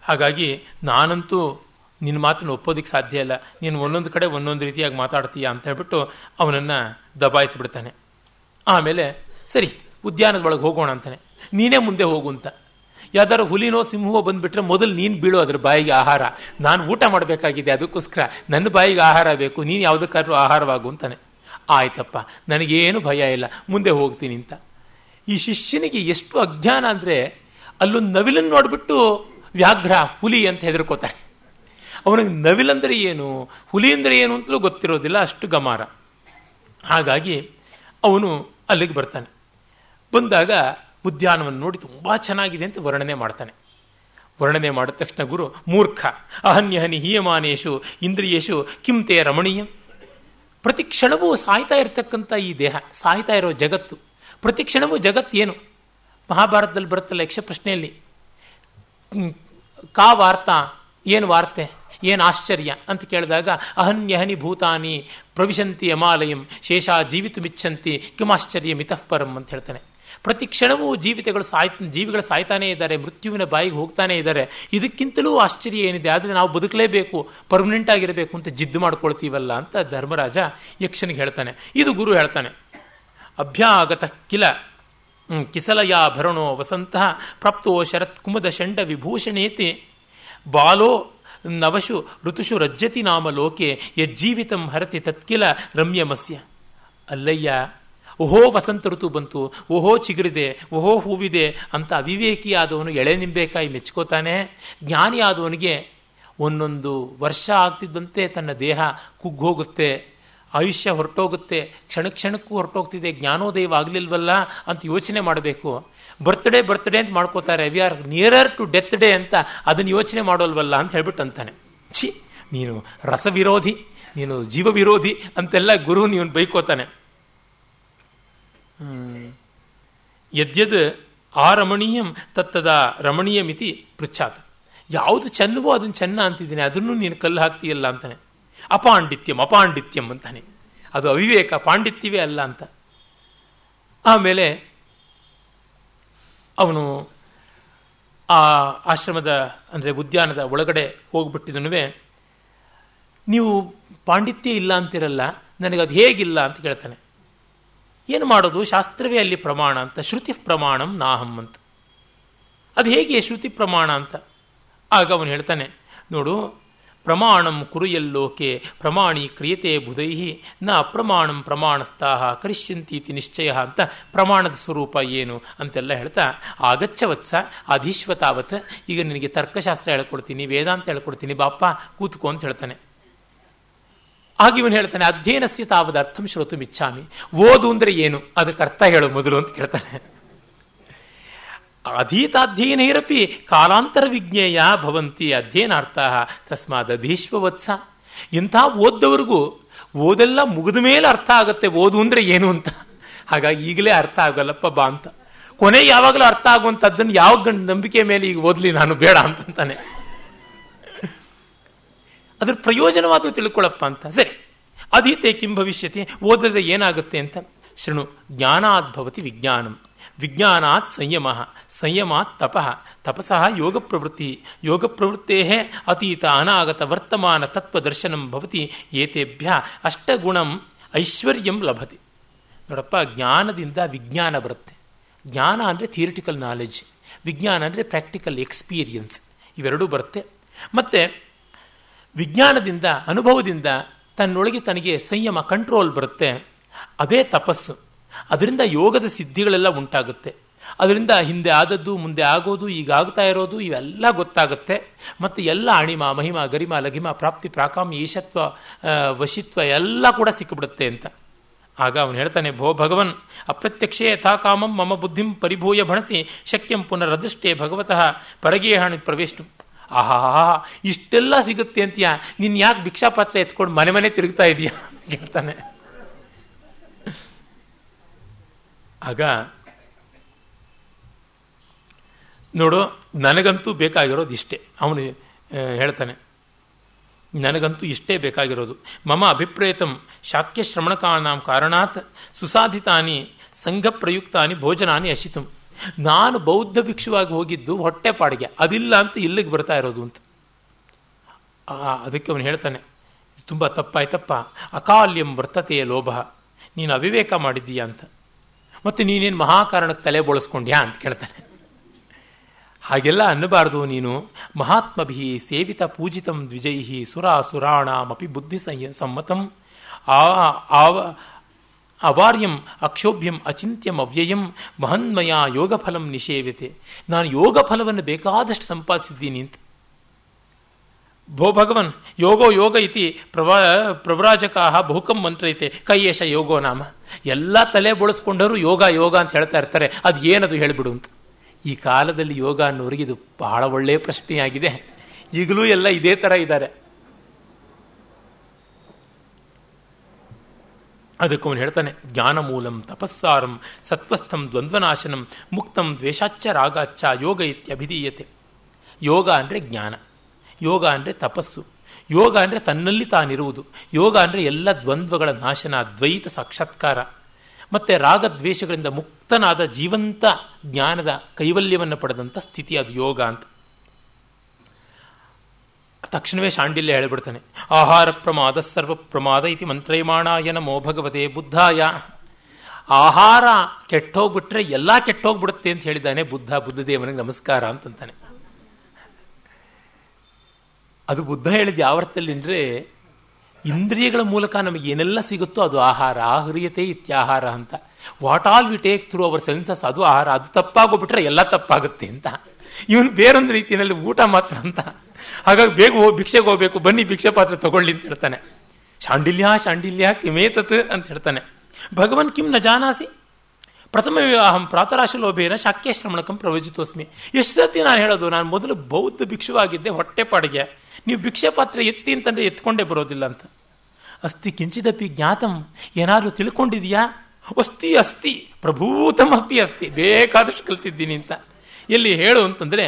ಹಾಗಾಗಿ ನಾನಂತೂ ನಿನ್ನ ಮಾತನ್ನು ಒಪ್ಪೋದಕ್ಕೆ ಸಾಧ್ಯ ಇಲ್ಲ, ನೀನು ಒಂದೊಂದು ಕಡೆ ಒಂದೊಂದು ರೀತಿಯಾಗಿ ಮಾತಾಡ್ತೀಯ ಅಂತ ಹೇಳ್ಬಿಟ್ಟು ಅವನನ್ನು ದಬಾಯಿಸಿಬಿಡ್ತಾನೆ. ಆಮೇಲೆ ಸರಿ, ಉದ್ಯಾನದೊಳಗೆ ಹೋಗೋಣ ಅಂತಾನೆ. ನೀನೇ ಮುಂದೆ ಹೋಗು ಅಂತ. ಯಾವ್ದಾರು ಹುಲಿನೋ ಸಿಂಹವೋ ಬಂದುಬಿಟ್ರೆ ಮೊದಲು ನೀನು ಬೀಳೋ ಅದ್ರ ಬಾಯಿಗೆ ಆಹಾರ. ನಾನು ಊಟ ಮಾಡಬೇಕಾಗಿದೆ, ಅದಕ್ಕೋಸ್ಕರ ನನ್ನ ಬಾಯಿಗೆ ಆಹಾರ ಬೇಕು, ನೀನು ಯಾವುದಕ್ಕಾದ್ರೂ ಆಹಾರವಾಗು ಅಂತಾನೆ. ಆಯ್ತಪ್ಪ, ನನಗೇನು ಭಯ ಇಲ್ಲ, ಮುಂದೆ ಹೋಗ್ತೀನಿ ಅಂತ. ಈ ಶಿಷ್ಯನಿಗೆ ಎಷ್ಟು ಅಜ್ಞಾನ ಅಂದರೆ, ಅಲ್ಲೊಂದು ನವಿಲನ್ನು ನೋಡಿಬಿಟ್ಟು ವ್ಯಾಘ್ರ ಹುಲಿ ಅಂತ ಹೆದರ್ಕೋತಾರೆ. ಅವನಿಗೆ ನವಿಲಂದರೆ ಏನು, ಹುಲಿ ಅಂದರೆ ಏನು ಅಂತಲೂ ಗೊತ್ತಿರೋದಿಲ್ಲ, ಅಷ್ಟು ಗಮಾರ. ಹಾಗಾಗಿ ಅವನು ಅಲ್ಲಿಗೆ ಬರ್ತಾನೆ. ಬಂದಾಗ ಉದ್ಯಾನವನ್ನು ನೋಡಿ ತುಂಬ ಚೆನ್ನಾಗಿದೆ ಅಂತ ವರ್ಣನೆ ಮಾಡ್ತಾನೆ. ವರ್ಣನೆ ಮಾಡಿದ ತಕ್ಷಣ ಗುರು, ಮೂರ್ಖ ಅಹನ್ಯಹನಿ ಹೀಯಮಾನೇಶು ಇಂದ್ರಿಯೇಶು ಕಿಂ ತೇ ರಮಣೀಯಂ. ಪ್ರತಿ ಕ್ಷಣವೂ ಸಾಯ್ತಾ ಇರತಕ್ಕಂಥ ಈ ದೇಹ, ಸಾಯ್ತಾ ಇರೋ ಜಗತ್ತು, ಪ್ರತಿ ಕ್ಷಣವೂ ಜಗತ್ತೇನು. ಮಹಾಭಾರತದಲ್ಲಿ ಬರುತ್ತಲ್ಲ ಯಕ್ಷಪ್ರಶ್ನೆಯಲ್ಲಿ, ಕಾ ವಾರ್ತಾ, ಏನು ವಾರ್ತೆ, ಏನು ಆಶ್ಚರ್ಯ ಅಂತ ಕೇಳಿದಾಗ ಅಹನ್ಯಹನಿ ಭೂತಾನಿ ಪ್ರವಿಶಂತಿ ಯಮಾಲಯಂ ಶೇಷ ಜೀವಿತು ಮಿಚ್ಛಂತಿ ಕಿಮಾಶ್ಚರ್ಯ ಮಿತಃಪರಂ ಅಂತ ಹೇಳ್ತಾನೆ. ಪ್ರತಿ ಕ್ಷಣವೂ ಜೀವಿಗಳು ಸಾಯ್ತಾನೇ ಇದ್ದಾರೆ, ಮೃತ್ಯುವಿನ ಬಾಯಿಗೆ ಹೋಗ್ತಾನೆ ಇದ್ದಾರೆ. ಇದಕ್ಕಿಂತಲೂ ಆಶ್ಚರ್ಯ ಏನಿದೆ, ಆದರೆ ನಾವು ಬದುಕಲೇಬೇಕು, ಪರ್ಮನೆಂಟ್ ಆಗಿರಬೇಕು ಅಂತ ಜಿದ್ದು ಮಾಡ್ಕೊಳ್ತೀವಲ್ಲ ಅಂತ ಧರ್ಮರಾಜ ಯಕ್ಷನಿಗೆ ಹೇಳ್ತಾನೆ. ಇದು ಗುರು ಹೇಳ್ತಾನೆ. ಅಭ್ಯಾಗತ ಕಿಲ ಕಿಸಲಯಾಭರಣೋ ವಸಂತಃ ಪ್ರಾಪ್ತೋ ಶರತ್ ಕುಮದ ಷಂಡ ವಿಭೂಷಣೇತಿ ಬಾಲೋ ನವಶು ಋತುಷು ರಜ್ಜತಿ ನಾಮ ಲೋಕೆ ಯಜ್ಜೀವಿತಂ ಹರತಿ ತತ್ಕಿಲ ರಮ್ಯಮಸ್ಯ. ಅಲ್ಲಯ್ಯ, ಓಹೋ ವಸಂತ ಋತು ಬಂತು, ಓಹೋ ಚಿಗುರಿದೆ, ಓಹೋ ಹೂವಿದೆ ಅಂತ ಅವಿವೇಕಿಯಾದವನು ಎಳೆ ನಿಂಬೆಕಾಯಿ ಮೆಚ್ಕೋತಾನೆ. ಜ್ಞಾನಿಯಾದವನಿಗೆ ಒಂದೊಂದು ವರ್ಷ ಆಗ್ತಿದ್ದಂತೆ ತನ್ನ ದೇಹ ಕುಗ್ಗೋಗುತ್ತೆ, ಆಯುಷ್ಯ ಹೊರಟೋಗುತ್ತೆ, ಕ್ಷಣ ಕ್ಷಣಕ್ಕೂ ಹೊರಟೋಗ್ತಿದೆ, ಜ್ಞಾನೋದಯವ ಆಗಲಿಲ್ವಲ್ಲ ಅಂತ ಯೋಚನೆ ಮಾಡಬೇಕು. ಬರ್ತ್ಡೇ ಅಂತ ಮಾಡ್ಕೋತಾರೆ, we are nearer to death day ಅಂತ ಅದನ್ನು ಯೋಚನೆ ಮಾಡೋಲ್ವಲ್ಲ ಅಂತ ಹೇಳ್ಬಿಟ್ಟು ಅಂತಾನೆ. ಛೀ, ನೀನು ರಸವಿರೋಧಿ, ನೀನು ಜೀವ ವಿರೋಧಿ ಅಂತೆಲ್ಲ ಗುರು ನೀವನು ಬೈಕೋತಾನೆ. ಯದ್ಯದ್ ಆ ರಮಣೀಯಂ ತತ್ತದ ರಮಣೀಯ ಮಿತಿ ಪೃಚ್ಛಾತ್. ಯಾವುದು ಚೆನ್ನವೋ ಅದನ್ನು ಚೆನ್ನ ಅಂತಿದ್ದೀನಿ, ಅದನ್ನು ನೀನು ಕಲ್ಲು ಹಾಕ್ತೀಯಲ್ಲ ಅಂತಾನೆ. ಅಪಾಂಡಿತ್ಯಂ ಅಪಾಂಡಿತ್ಯಂ ಅಂತಾನೆ, ಅದು ಅವಿವೇಕ, ಪಾಂಡಿತ್ಯವೇ ಅಲ್ಲ ಅಂತ. ಆಮೇಲೆ ಅವನು ಆ ಆಶ್ರಮದ ಅಂದರೆ ಉದ್ಯಾನದ ಒಳಗಡೆ ಹೋಗ್ಬಿಟ್ಟಿದನು. ನೀವು ಪಾಂಡಿತ್ಯ ಇಲ್ಲ ಅಂತಿರಲ್ಲ, ನನಗದು ಹೇಗಿಲ್ಲ ಅಂತ ಕೇಳ್ತಾನೆ. ಏನು ಮಾಡೋದು, ಶಾಸ್ತ್ರವೇ ಅಲ್ಲಿ ಪ್ರಮಾಣ ಅಂತ, ಶ್ರುತಿ ಪ್ರಮಾಣಂ ನಾಹಂ ಅಂತ. ಅದು ಹೇಗೆ ಶ್ರುತಿ ಪ್ರಮಾಣ ಅಂತ? ಆಗ ಅವನು ಹೇಳ್ತಾನೆ, ನೋಡು, ಪ್ರಮಾಣಂ ಕುರುಯಲ್ಲೋಕೆ ಪ್ರಮಾಣಿ ಕ್ರಿಯತೆ ಬುಧೈಹಿ ನ ಅಪ್ರಮಾಣಂ ಪ್ರಮಾಣಸ್ಥಾಹ ಕರಿಷ್ಯಂತೀತಿ ನಿಶ್ಚಯ ಅಂತ ಪ್ರಮಾಣದ ಸ್ವರೂಪ ಏನು ಅಂತೆಲ್ಲ ಹೇಳ್ತಾ, ಆಗಚ್ಚ ವತ್ಸ ಅಧೀಶ್ವತಾವತ್, ಈಗ ನಿನಗೆ ತರ್ಕಶಾಸ್ತ್ರ ಹೇಳ್ಕೊಡ್ತೀನಿ, ವೇದಾಂತ ಹೇಳ್ಕೊಡ್ತೀನಿ, ಬಾಪ್ಪ ಕೂತ್ಕೋ ಅಂತ ಹೇಳ್ತಾನೆ. ಆಗ ಇವನು ಹೇಳ್ತಾನೆ, ಅಧ್ಯಯನಸ್ಯ ತಾವದ ಅರ್ಥಂ ಶ್ರೋತು ಮಿಚ್ಚಾಮಿ, ಓದು ಅಂದರೆ ಏನು ಅದಕ್ಕೆ ಅರ್ಥ ಹೇಳು ಮೊದಲು ಅಂತ ಕೇಳ್ತಾನೆ. ಅಧೀತಾಧ್ಯಯನೈರಪಿ ಕಾಲಾಂತರ ವಿಜ್ಞೇಯ ಭವಂತಿ ಅಧ್ಯಯನಾರ್ಥ ತಸ್ಮಾದ್ ಅಧೀಶ್ವವತ್ಸ. ಇಂಥ ಓದ್ದವ್ರಿಗೂ ಓದೆಲ್ಲ ಮುಗಿದ ಮೇಲೆ ಅರ್ಥ ಆಗುತ್ತೆ ಓದು ಅಂದರೆ ಏನು ಅಂತ. ಹಾಗಾಗಿ ಈಗಲೇ ಅರ್ಥ ಆಗಲ್ಲಪ್ಪ ಬಾ ಅಂತ, ಕೊನೆ ಯಾವಾಗಲೂ ಅರ್ಥ ಆಗುವಂಥದ್ದನ್ನು ಯಾವ ಗಂಡು ನಂಬಿಕೆ ಮೇಲೆ ಈಗ ಓದಲಿ ನಾನು, ಬೇಡ ಅಂತಂತಾನೆ. ಅದ್ರ ಪ್ರಯೋಜನವಾದರೂ ತಿಳ್ಕೊಳ್ಳಪ್ಪ ಅಂತ. ಸರಿ, ಅಧೀತೆ ಕಿಂ ಭವಿಷ್ಯತಿ, ಓದಿದ್ರೆ ಏನಾಗುತ್ತೆ ಅಂತ. ಶೃಣು, ಜ್ಞಾನಾದ್ಭವತಿ ವಿಜ್ಞಾನಂ, ವಿಜ್ಞಾನಾತ್ ಸಂಯಮ, ಸಂಯಮಾತ್ ತಪಃ, ತಪಸಃ ಯೋಗ ಪ್ರವೃತ್ತಿ, ಯೋಗ ಪ್ರವೃತ್ತೇ ಅತೀತ ಅನಾಗತ ವರ್ತಮಾನ ತತ್ವದರ್ಶನಂ ಭವತಿ, ಏತೇಭ್ಯ ಅಷ್ಟಗುಣಂ ಐಶ್ವರ್ಯಂ ಲಭತಿ. ನೋಡಪ್ಪ, ಜ್ಞಾನದಿಂದ ವಿಜ್ಞಾನ ಬರುತ್ತೆ. ಜ್ಞಾನ ಅಂದರೆ ಥಿಯರಿಟಿಕಲ್ ನಾಲೆಜ್, ವಿಜ್ಞಾನ ಅಂದರೆ ಪ್ರಾಕ್ಟಿಕಲ್ ಎಕ್ಸ್ಪೀರಿಯನ್ಸ್, ಇವೆರಡೂ ಬರುತ್ತೆ. ಮತ್ತು ವಿಜ್ಞಾನದಿಂದ, ಅನುಭವದಿಂದ ತನ್ನೊಳಗೆ ತನಗೆ ಸಂಯಮ, ಕಂಟ್ರೋಲ್ ಬರುತ್ತೆ. ಅದೇ ತಪಸ್ಸು. ಅದರಿಂದ ಯೋಗದ ಸಿದ್ಧಿಗಳೆಲ್ಲ ಉಂಟಾಗುತ್ತೆ. ಅದರಿಂದ ಹಿಂದೆ ಆದದ್ದು, ಮುಂದೆ ಆಗೋದು, ಈಗಾಗ್ತಾ ಇರೋದು ಇವೆಲ್ಲ ಗೊತ್ತಾಗುತ್ತೆ. ಮತ್ತು ಎಲ್ಲ ಅಣಿಮ, ಮಹಿಮ, ಗರಿಮ, ಲಘಿಮ, ಪ್ರಾಪ್ತಿ, ಪ್ರಾಕಾಮ್ಯ, ಈಶತ್ವ, ವಶಿತ್ವ ಎಲ್ಲ ಕೂಡ ಸಿಕ್ಕಿಬಿಡುತ್ತೆ ಅಂತ. ಆಗ ಅವನು ಹೇಳ್ತಾನೆ, ಭೋ ಭಗವನ್ ಅಪ್ರತ್ಯಕ್ಷೇ ಯಥಾ ಕಾಮಂ ಮಮ ಬುದ್ಧಿಂ ಪರಿಭೂಯ ಭಣಸಿ ಶಕ್ಯಂ ಪುನರದೃಷ್ಟೇ ಭಗವತಃ ಪರಗೇಹಾಣಿ ಪ್ರವೇಶ್ತು. ಆಹಾ, ಇಷ್ಟೆಲ್ಲ ಸಿಗುತ್ತೆ ಅಂತೀಯ, ನೀನು ಯಾಕೆ ಭಿಕ್ಷಾಪಾತ್ರ ಎತ್ಕೊಂಡು ಮನೆ ಮನೆ ತಿರುಗ್ತಾ ಇದೀಯಾ ಅಂತ ಹೇಳ್ತಾನೆ. ಆಗ ನೋಡು, ನನಗಂತೂ ಬೇಕಾಗಿರೋದು ಇಷ್ಟೇ, ಅವನು ಹೇಳ್ತಾನೆ, ನನಗಂತೂ ಇಷ್ಟೇ ಬೇಕಾಗಿರೋದು. ಮಮ ಅಭಿಪ್ರೇತಂ ಶಾಕ್ಯಶ್ರಮಣಕಾನಾಂ ಕಾರಣಾತ್ ಸುಸಾಧಿತಾನಿ ಸಂಘಪ್ರಯುಕ್ತಾನಿ ಭೋಜನಾನಿ ಅಶಿತಂ. ನಾನು ಬೌದ್ಧ ಭಿಕ್ಷುವಾಗಿ ಹೋಗಿದ್ದು ಹೊಟ್ಟೆ ಪಾಡಿಗೆ, ಅದಿಲ್ಲ ಅಂತ ಇಲ್ಲಿಗೆ ಬರ್ತಾ ಇರೋದು ಅಂತ. ಅದಕ್ಕೆ ಅವನು ಹೇಳ್ತಾನೆ, ತುಂಬ ತಪ್ಪಾಯ್ತಪ್ಪ, ಅಕಾಲ್ಯಂ ವರ್ತತೆಯ ಲೋಭ, ನೀನು ಅವಿವೇಕ ಮಾಡಿದ್ದೀಯಾ ಅಂತ. ಮತ್ತು ನೀನೇನು ಮಹಾಕಾರಣಕ್ಕೆ ತಲೆ ಬೋಳಿಸ್ಕೊಂಡ್ಯಾ ಅಂತ ಕೇಳ್ತಾನೆ. ಹಾಗೆಲ್ಲ ಅನ್ನಬಾರ್ದು ನೀನು. ಮಹಾತ್ಮಭಿ ಸೇವಿತ ಪೂಜಿತಂ ದ್ವಿಜೈಹಿ ಸುರಾಸುರಾಣಾಮಪಿ ಬುದ್ಧಿ ಸಮ್ಮತಂ ಅವಾರ್ಯಂ ಅಕ್ಷೋಭ್ಯಂ ಅಚಿಂತ್ಯಂ ಅವ್ಯಯಂ ಮಹನ್ಮಯ ಯೋಗಫಲಂ ನಿಷೇವ್ಯತೆ. ನಾನು ಯೋಗಫಲವನ್ನು ಬೇಕಾದಷ್ಟು ಸಂಪಾದಿಸಿದ್ದೀನಿ ಅಂತ. ಭೋ ಭಗವನ್ ಯೋಗೋ ಯೋಗ ಇತಿ ಪ್ರವ್ರಾಜಕಾ ಬಹುಕಂ ಮಂತ್ರೈತೆ ಕೈಯೇಶ ಯೋಗೋ ನಾಮ. ಎಲ್ಲ ತಲೆ ಬೋಳಿಸ್ಕೊಂಡರೂ ಯೋಗ ಯೋಗ ಅಂತ ಹೇಳ್ತಾ ಇರ್ತಾರೆ, ಅದು ಏನದು ಹೇಳಿಬಿಡು ಅಂತ. ಈ ಕಾಲದಲ್ಲಿ ಯೋಗ ಅನ್ನೋರಿಗೆ ಇದು ಬಹಳ ಒಳ್ಳೆಯ ಪ್ರಶ್ನೆಯಾಗಿದೆ. ಈಗಲೂ ಎಲ್ಲ ಇದೇ ಥರ ಇದ್ದಾರೆ. ಅದಕ್ಕೆ ಅವನು ಹೇಳ್ತಾನೆ, ಜ್ಞಾನಮೂಲಂ ತಪಸ್ಸಾರಂ ಸತ್ವಸ್ಥಂ ದ್ವಂದ್ವನಾಶನಂ ಮುಕ್ತಂ ದ್ವೇಷಾಚ್ಛ ರಾಗಾಚ್ಛ ಯೋಗ ಇತ್ಯಭಿಧೀಯತೆ. ಯೋಗ ಅಂದರೆ ಜ್ಞಾನ, ಯೋಗ ಅಂದರೆ ತಪಸ್ಸು, ಯೋಗ ಅಂದರೆ ತನ್ನಲ್ಲಿ ತಾನಿರುವುದು, ಯೋಗ ಅಂದರೆ ಎಲ್ಲ ದ್ವಂದ್ವಗಳ ನಾಶನ, ದ್ವೈತ ಸಾಕ್ಷಾತ್ಕಾರ, ಮತ್ತು ರಾಗದ್ವೇಷಗಳಿಂದ ಮುಕ್ತನಾದ ಜೀವಂತ ಜ್ಞಾನದ ಕೈವಲ್ಯವನ್ನು ಪಡೆದಂಥ ಸ್ಥಿತಿ ಅದು ಯೋಗ ಅಂತ. ತಕ್ಷಣವೇ ಶಾಂಡಿಲ್ಯ ಹೇಳಿಬಿಡ್ತಾನೆ, ಆಹಾರ ಪ್ರಮಾದ ಸರ್ವ ಪ್ರಮಾದ ಇತಿ ಮಂತ್ರಯಮಾಣಾಯ ನಮೋ ಭಗವತೆ ಬುದ್ಧಾಯ. ಆಹಾರ ಕೆಟ್ಟೋಗ್ಬಿಟ್ರೆ ಎಲ್ಲ ಕೆಟ್ಟೋಗ್ಬಿಡುತ್ತೆ ಅಂತ ಹೇಳಿದ್ದಾನೆ ಬುದ್ಧ, ಬುದ್ಧದೇವನಿಗೆ ನಮಸ್ಕಾರ ಅಂತಂತಾನೆ. ಅದು ಬುದ್ಧ ಹೇಳಿದ ಯಾವತ್ತಲ್ಲಿ ಅಂದರೆ, ಇಂದ್ರಿಯಗಳ ಮೂಲಕ ನಮಗೆ ಏನೆಲ್ಲ ಸಿಗುತ್ತೋ ಅದು ಆಹಾರ. ಆಹ್ರಿಯತೆ ಇತ್ಯಾಹಾರ ಅಂತ. What all we take through our senses ಅದು ಆಹಾರ. ಅದು ತಪ್ಪಾಗೋಗ್ಬಿಟ್ರೆ ಎಲ್ಲ ತಪ್ಪಾಗುತ್ತೆ ಅಂತ. ಇವನು ಬೇರೊಂದು ರೀತಿಯಲ್ಲಿ ಊಟ ಮಾತ್ರ ಅಂತ. ಹಾಗಾಗಿ ಬೇಗ ಭಿಕ್ಷೆಗೆ ಹೋಗಬೇಕು, ಬನ್ನಿ ಭಿಕ್ಷೆ ಪಾತ್ರ ತಗೊಳ್ಳಿ ಅಂತ ಹೇಳ್ತಾನೆ. ಶಾಂಡಿಲ್ಯ ಶಾಂಡಿಲ್ಯ ಕಿಮೇತತ್ ಅಂತ ಹೇಳ್ತಾನೆ. ಭಗವನ್ ಕಿಂ ನ ಜಾನಾಸಿ ಪ್ರಥಮವೇ ಅಹಂ ಪ್ರಾತರಾಶ ಲೋಭೇನ ಶಾಕ್ಯಶ್ರಮಣಕಂ ಪ್ರವಜಿತೋಸ್ಮಿ. ಎಷ್ಟು ಸರ್ತಿ ನಾನು ಹೇಳೋದು, ನಾನು ಮೊದಲು ಬೌದ್ಧ ಭಿಕ್ಷುವಾಗಿದ್ದೆ ಹೊಟ್ಟೆಪಾಡಿಗೆ, ನೀವು ಭಿಕ್ಷೆ ಪಾತ್ರ ಎತ್ತಿ ಅಂತಂದರೆ ಎತ್ಕೊಂಡೇ ಬರೋದಿಲ್ಲ ಅಂತ. ಅಸ್ತಿ ಕಿಂಚಿದಪಿ ಜ್ಞಾತಂ, ಏನಾದರೂ ತಿಳ್ಕೊಂಡಿದೆಯಾ ವಸ್ತಿ ಅಸ್ತಿ ಪ್ರಭೂತಮಿ ಅಸ್ತಿ, ಬೇಕಾದಷ್ಟು ಕಲಿತಿದ್ದೀನಿ ಅಂತ. ಎಲ್ಲಿ ಹೇಳು ಅಂತಂದರೆ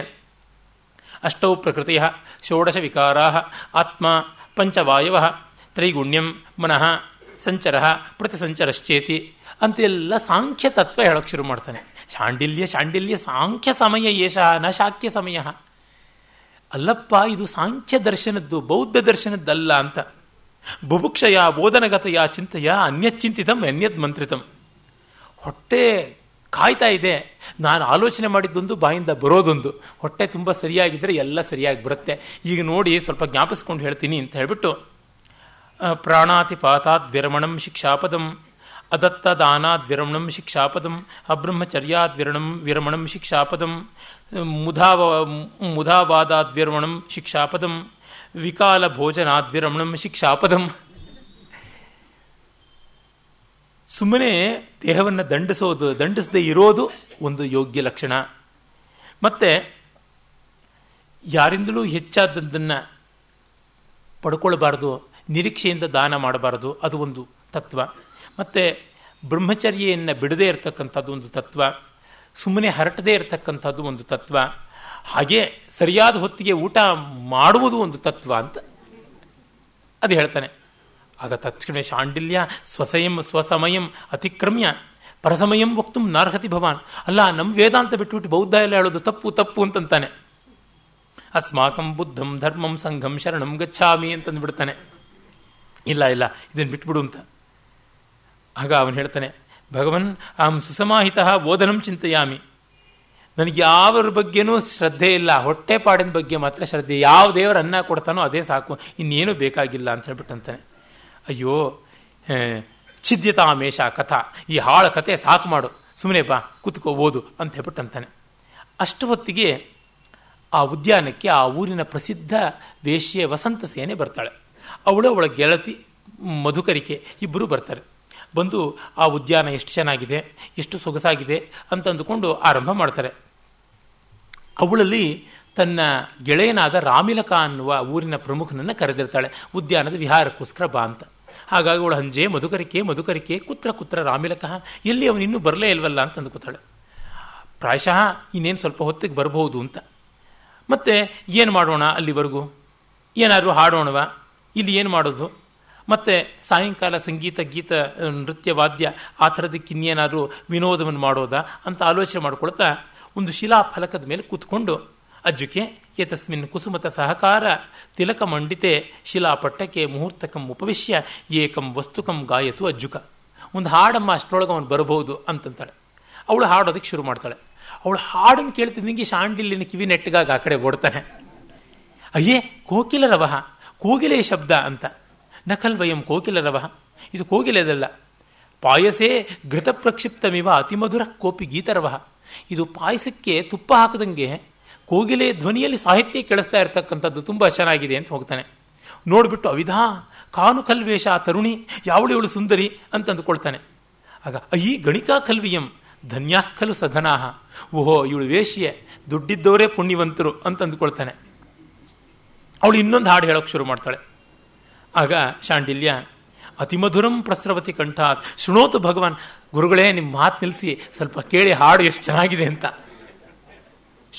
ಅಷ್ಟೌ ಪ್ರಕೃತಿಯ ಷೋಡಶ ವಿಕಾರ ಆತ್ಮ ಪಂಚವಾಯವ ತ್ರೈಗುಣ್ಯಂ ಮನಃ ಸಂಚರ ಪ್ರತಿಸಂಚರಶ್ಚೇತಿ ಅಂತೆಲ್ಲ ಸಾಂಖ್ಯ ತತ್ವ ಹೇಳೋಕ್ಕೆ ಶುರು ಮಾಡ್ತಾನೆ. ಶಾಂಡಿಲ್ಯ ಶಾಂಡಿಲ್ಯ ಸಾಂಖ್ಯ ಸಮಯ ಏಷ ನ ಶಾಕ್ಯ ಸಮಯ. ಅಲ್ಲಪ್ಪ, ಇದು ಸಾಂಖ್ಯ ದರ್ಶನದ್ದು, ಬೌದ್ಧ ದರ್ಶನದ್ದಲ್ಲ ಅಂತ. ಬುಭುಕ್ಷಯ ಬೋಧನಗತಯ ಚಿಂತೆಯ ಅನ್ಯಚಿಂತಿತಂ ಅನ್ಯದ್ ಮಂತ್ರಿತಂ. ಹೊಟ್ಟೆ ಕಾಯ್ತಾ ಇದೆ, ನಾನು ಆಲೋಚನೆ ಮಾಡಿದ್ದೊಂದು, ಬಾಯಿಂದ ಬರೋದೊಂದು. ಹೊಟ್ಟೆ ತುಂಬ ಸರಿಯಾಗಿದ್ದರೆ ಎಲ್ಲ ಸರಿಯಾಗಿ ಬರುತ್ತೆ. ಈಗ ನೋಡಿ ಸ್ವಲ್ಪ ಜ್ಞಾಪಿಸ್ಕೊಂಡು ಹೇಳ್ತೀನಿ ಅಂತ ಹೇಳಿಬಿಟ್ಟು, ಪ್ರಾಣಾತಿಪಾತಾದ್ ವಿರಮಣಂ ಶಿಕ್ಷಾಪದಂ ಅದತ್ತ ದಾನಾದ್ ವಿರಮಣಂ ಶಿಕ್ಷಾಪದಂ ಅಬ್ರಹ್ಮಚರ್ಯಾದ್ ವಿರಮಣಂ ಶಿಕ್ಷಾಪದಂ ಮುಧಾವಾದಾದ್ ವಿರಮಣಂ ಶಿಕ್ಷಾಪದಂ ವಿಕಾಲ ಭೋಜನಾದ್ ವಿರಮಣಂ ಶಿಕ್ಷಾಪದಂ. ಸುಮ್ಮನೆ ದೇಹವನ್ನು ದಂಡಿಸದೇ ಇರೋದು ಒಂದು ಯೋಗ್ಯ ಲಕ್ಷಣ. ಮತ್ತು ಯಾರಿಂದಲೂ ಹೆಚ್ಚಾದದ್ದನ್ನು ಪಡ್ಕೊಳ್ಬಾರ್ದು, ನಿರೀಕ್ಷೆಯಿಂದ ದಾನ ಮಾಡಬಾರ್ದು, ಅದು ಒಂದು ತತ್ವ. ಮತ್ತು ಬ್ರಹ್ಮಚರ್ಯೆಯನ್ನು ಬಿಡದೇ ಇರತಕ್ಕಂಥದ್ದು ಒಂದು ತತ್ವ, ಸುಮ್ಮನೆ ಹರಟದೇ ಇರತಕ್ಕಂಥದ್ದು ಒಂದು ತತ್ವ, ಹಾಗೆ ಸರಿಯಾದ ಹೊತ್ತಿಗೆ ಊಟ ಮಾಡುವುದು ಒಂದು ತತ್ವ ಅಂತ ಅದು ಹೇಳ್ತಾನೆ. ಆಗ ತತ್ಕ್ಷಣ ಶಾಂಡಿಲ್ಯ ಸ್ವಸಮಯಂ ಅತಿಕ್ರಮ್ಯ ಪರಸಮಯಂ ವಕ್ತು ನಾರ್ಹತಿ ಭವಾನ್. ಅಲ್ಲ, ನಮ್ಮ ವೇದಾಂತ ಬಿಟ್ಟುಬಿಟ್ಟು ಬೌದ್ಧ ಎಲ್ಲ ಹೇಳೋದು ತಪ್ಪು ತಪ್ಪು ಅಂತಂತಾನೆ. ಅಸ್ಮಾಕಂ ಬುದ್ಧಂ ಧರ್ಮಂ ಸಂಘಂ ಶರಣಂ ಗಚ್ಚಾಮಿ ಅಂತಂದ್ಬಿಡ್ತಾನೆ. ಇಲ್ಲ ಇಲ್ಲ, ಇದನ್ನು ಬಿಟ್ಬಿಡು ಅಂತ. ಆಗ ಅವನು ಹೇಳ್ತಾನೆ, ಭಗವನ್ ಅಹಂ ಸುಸಮಾಹಿತ ಬೋಧನಂ ಚಿಂತೆಯಾಮಿ. ನನಗೆ ಯಾವ್ರ ಬಗ್ಗೆನೂ ಶ್ರದ್ಧೆ ಇಲ್ಲ, ಹೊಟ್ಟೆಪಾಡಿನ ಬಗ್ಗೆ ಮಾತ್ರ ಶ್ರದ್ಧೆ. ಯಾವ ದೇವರು ಅನ್ನ ಕೊಡ್ತಾನೋ ಅದೇ ಸಾಕು, ಇನ್ನೇನು ಬೇಕಾಗಿಲ್ಲ ಅಂತ ಹೇಳ್ಬಿಟ್ಟಂತಾನೆ. ಅಯ್ಯೋ, ಛಿದ್ಯತಾಮೇಶ ಕಥಾ, ಈ ಹಾಳ ಕಥೆ ಸಾಕು ಮಾಡು, ಸುಮ್ಮನೆ ಬಾ ಕೂತ್ಕೋಬೋದು ಅಂತ ಹೇಳ್ಬಿಟ್ಟಂತಾನೆ. ಅಷ್ಟು ಹೊತ್ತಿಗೆ ಆ ಉದ್ಯಾನಕ್ಕೆ ಆ ಊರಿನ ಪ್ರಸಿದ್ಧ ವೇಶ್ಯೆ ವಸಂತಸೇನೆ ಬರ್ತಾಳೆ. ಅವಳ ಗೆಳತಿ ಮಧುಕರಿಕೆ ಇಬ್ಬರು ಬರ್ತಾರೆ. ಬಂದು ಆ ಉದ್ಯಾನ ಎಷ್ಟು ಚೆನ್ನಾಗಿದೆ, ಎಷ್ಟು ಸೊಗಸಾಗಿದೆ ಅಂತಂದುಕೊಂಡು ಆರಂಭ ಮಾಡ್ತಾರೆ. ಅವಳಲ್ಲಿ ತನ್ನ ಗೆಳೆಯನಾದ ರಾಮಿಲಕ ಅನ್ನುವ ಊರಿನ ಪ್ರಮುಖನನ್ನು ಕರೆದಿರ್ತಾಳೆ ಉದ್ಯಾನದ ವಿಹಾರಕ್ಕೋಸ್ಕರ ಬಾ ಅಂತ. ಹಾಗಾಗಿ ಅವಳು ಹಂಜೆ ಮಧುಕರಿಕೆ ಕುತ್ರ ರಾಮಿಲಕ, ಎಲ್ಲಿ ಅವನು ಇನ್ನೂ ಬರಲೇ ಇಲ್ವಲ್ಲ ಅಂತ ಅಂದುಕೊತಾಳೆ. ಪ್ರಾಯಶಃ ಇನ್ನೇನು ಸ್ವಲ್ಪ ಹೊತ್ತಿಗೆ ಬರಬಹುದು ಅಂತ. ಮತ್ತೆ ಏನು ಮಾಡೋಣ, ಅಲ್ಲಿವರೆಗೂ ಏನಾದರೂ ಹಾಡೋಣವ, ಇಲ್ಲಿ ಏನು ಮಾಡೋದು, ಮತ್ತು ಸಾಯಂಕಾಲ ಗೀತ ನೃತ್ಯ ವಾದ್ಯ ಆ ಥರದಕ್ಕಿನ್ನೇನಾದರೂ ವಿನೋದವನ್ನು ಮಾಡೋದಾ ಅಂತ ಆಲೋಚನೆ ಮಾಡ್ಕೊಳ್ತಾ ಒಂದು ಶಿಲಾಫಲಕದ ಮೇಲೆ ಕೂತ್ಕೊಂಡು, ಅಜ್ಜುಕೆ ಏತಸ್ಮಿನ್ ಕುಸುಮತ ಸಹಕಾರ ತಿಲಕ ಮಂಡಿತೆ ಶಿಲಾಪಟ್ಟಕ್ಕೆ ಮುಹೂರ್ತಕಂ ಉಪವಿಶ್ಯ ಏಕಂ ವಸ್ತುಕಂ ಗಾಯತು ಅಜ್ಜುಕ. ಒಂದು ಹಾಡಮ್ಮ, ಅಷ್ಟರೊಳಗೆ ಅವನು ಬರಬಹುದು ಅಂತಂತಾಳೆ. ಅವಳು ಹಾಡೋದಕ್ಕೆ ಶುರು ಮಾಡ್ತಾಳೆ. ಅವಳು ಹಾಡನ್ನು ಕೇಳ್ತಿದ್ದಂಗೆ ಶಾಂಡಿಲಿನ ಕಿವಿ ನೆಟ್ಟಗಾಗ ಆ ಕಡೆ ಓಡ್ತಾನೆ. ಅಯ್ಯೇ, ಕೋಕಿಲ ರವಹ, ಕೋಗಿಲೆ ಶಬ್ದ ಅಂತ. ನಕಲ್ವಯಂ ಕೋಕಿಲ ರವ, ಇದು ಕೋಗಿಲೆದಲ್ಲ. ಪಾಯಸೇ ಘೃತ ಪ್ರಕ್ಷಿಪ್ತಮಿವ ಅತಿಮಧುರ ಕೋಪಿ ಗೀತರವಹ, ಇದು ಪಾಯಸಕ್ಕೆ ತುಪ್ಪ ಹಾಕದಂಗೆ ಕೋಗಿಲೆ ಧ್ವನಿಯಲ್ಲಿ ಸಾಹಿತ್ಯ ಕೇಳಿಸ್ತಾ ಇರ್ತಕ್ಕಂಥದ್ದು, ತುಂಬ ಚೆನ್ನಾಗಿದೆ ಅಂತ ಹೋಗ್ತಾನೆ. ನೋಡಿಬಿಟ್ಟು ಅವಿಧಾ ಕಾನು ಕಲ್ವೇಶ, ಆ ತರುಣಿ ಯಾವಳಿಯವಳು ಸುಂದರಿ ಅಂತ ಅಂದುಕೊಳ್ತಾನೆ. ಆಗ ಅಯ್ಯಿ ಗಣಿಕಾ ಕಲ್ವಿಯಂ ಧನ್ಯಾಖಲು ಸಧನಾಹ, ಓಹೋ ಇವಳು ವೇಶ್ಯೆ, ದುಡ್ಡಿದ್ದವರೇ ಪುಣ್ಯವಂತರು ಅಂತ ಅಂದುಕೊಳ್ತಾನೆ. ಅವಳು ಇನ್ನೊಂದು ಹಾಡು ಹೇಳೋಕ್ಕೆ ಶುರು ಮಾಡ್ತಾಳೆ. ಆಗ ಶಾಂಡಿಲ್ಯ ಅತಿಮಧುರಂ ಪ್ರಸ್ರವತಿ ಕಂಠಾತ್ ಶೃಣೋತು ಭಗವಾನ್, ಗುರುಗಳೇ ನಿಮ್ಮ ಮಾತು ನಿಲ್ಲಿಸಿ ಸ್ವಲ್ಪ ಕೇಳಿ ಹಾಡು ಎಷ್ಟು ಚೆನ್ನಾಗಿದೆ ಅಂತ.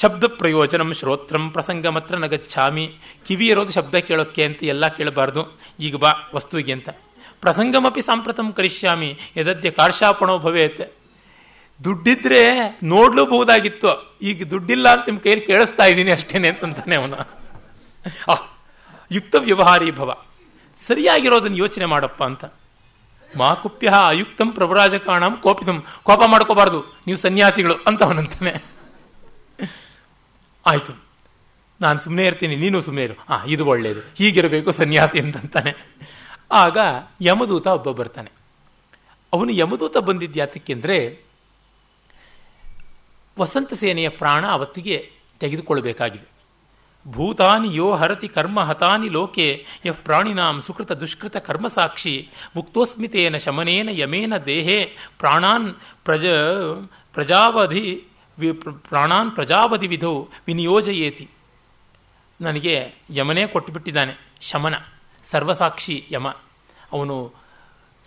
ಶಬ್ದ ಪ್ರಯೋಜನಂ ಶ್ರೋತ್ರಂ ಪ್ರಸಂಗಮತ್ರ ನಗಚ್ಛಾಮಿ, ಕಿವಿ ಇರೋದು ಶಬ್ದ ಕೇಳೋಕ್ಕೆ ಅಂತ, ಎಲ್ಲ ಕೇಳಬಾರ್ದು, ಈಗ ಬಾ ವಸ್ತುವಿಗೆ ಅಂತ. ಪ್ರಸಂಗಮಪಿ ಸಾಂಪ್ರತಂ ಕರಿಷ್ಯಾಮಿ ಯದದ್ಯ ಕಾರ್ಷಾಪಣೋ ಭವೇತ್, ದುಡ್ಡಿದ್ರೆ ನೋಡ್ಲೂಬಹುದಾಗಿತ್ತು, ಈಗ ದುಡ್ಡಿಲ್ಲ ಅಂತ ನಿಮ್ಮ ಕೈಯಲ್ಲಿ ಕೇಳಿಸ್ತಾ ಇದ್ದೀನಿ ಅಷ್ಟೇನೆ ಅಂತಂತಾನೆ ಅವನು. ಆ ಯುಕ್ತ ವ್ಯವಹಾರಿ ಭವ, ಸರಿಯಾಗಿರೋದನ್ನು ಯೋಚನೆ ಮಾಡಪ್ಪ ಅಂತ. ಮಾಕುಪ್ಯ ಅಯುಕ್ತಂ ಪ್ರವರಾಜಕಾಣಂ ಕೋಪಿತಂ, ಕೋಪ ಮಾಡ್ಕೋಬಾರ್ದು ನೀವು ಸನ್ಯಾಸಿಗಳು ಅಂತ ಅವನಂತಾನೆ. ಆಯಿತು, ನಾನು ಸುಮ್ಮನೆ ಇರ್ತೀನಿ, ನೀನು ಸುಮ್ಮನೆ ಇರು, ಇದು ಒಳ್ಳೆಯದು, ಹೀಗಿರಬೇಕು ಸನ್ಯಾಸಿ ಅಂತಂತಾನೆ. ಆಗ ಯಮದೂತ ಒಬ್ಬ ಬರ್ತಾನೆ. ಅವನು ಯಮದೂತ ಬಂದಿದ್ಯಾತಕ್ಕೆಂದರೆ ವಸಂತ ಸೇನೆಯ ಪ್ರಾಣ ಅವತ್ತಿಗೆ ತೆಗೆದುಕೊಳ್ಳಬೇಕಾಗಿದೆ. ಭೂತಾನಿ ಯೋ ಹರತಿ ಕರ್ಮ ಹತಾನಿ ಲೋಕೆ ಯಃ ಪ್ರಾಣಿನಾಂ ಸುಕೃತ ದುಷ್ಕೃತ ಕರ್ಮಸಾಕ್ಷಿ ಮುಕ್ತೋಸ್ಮಿತೇನ ಶಮನೇನ ಯಮೇನ ದೇಹೇ ಪ್ರಾಣಾನ್ ಪ್ರಜಾವಧಿ ವಿಧೋ ವಿನಿಯೋಜಯೇತಿ. ನನಗೆ ಯಮನೇ ಕೊಟ್ಟುಬಿಟ್ಟಿದ್ದಾನೆ, ಶಮನ ಸರ್ವಸಾಕ್ಷಿ ಯಮ, ಅವನು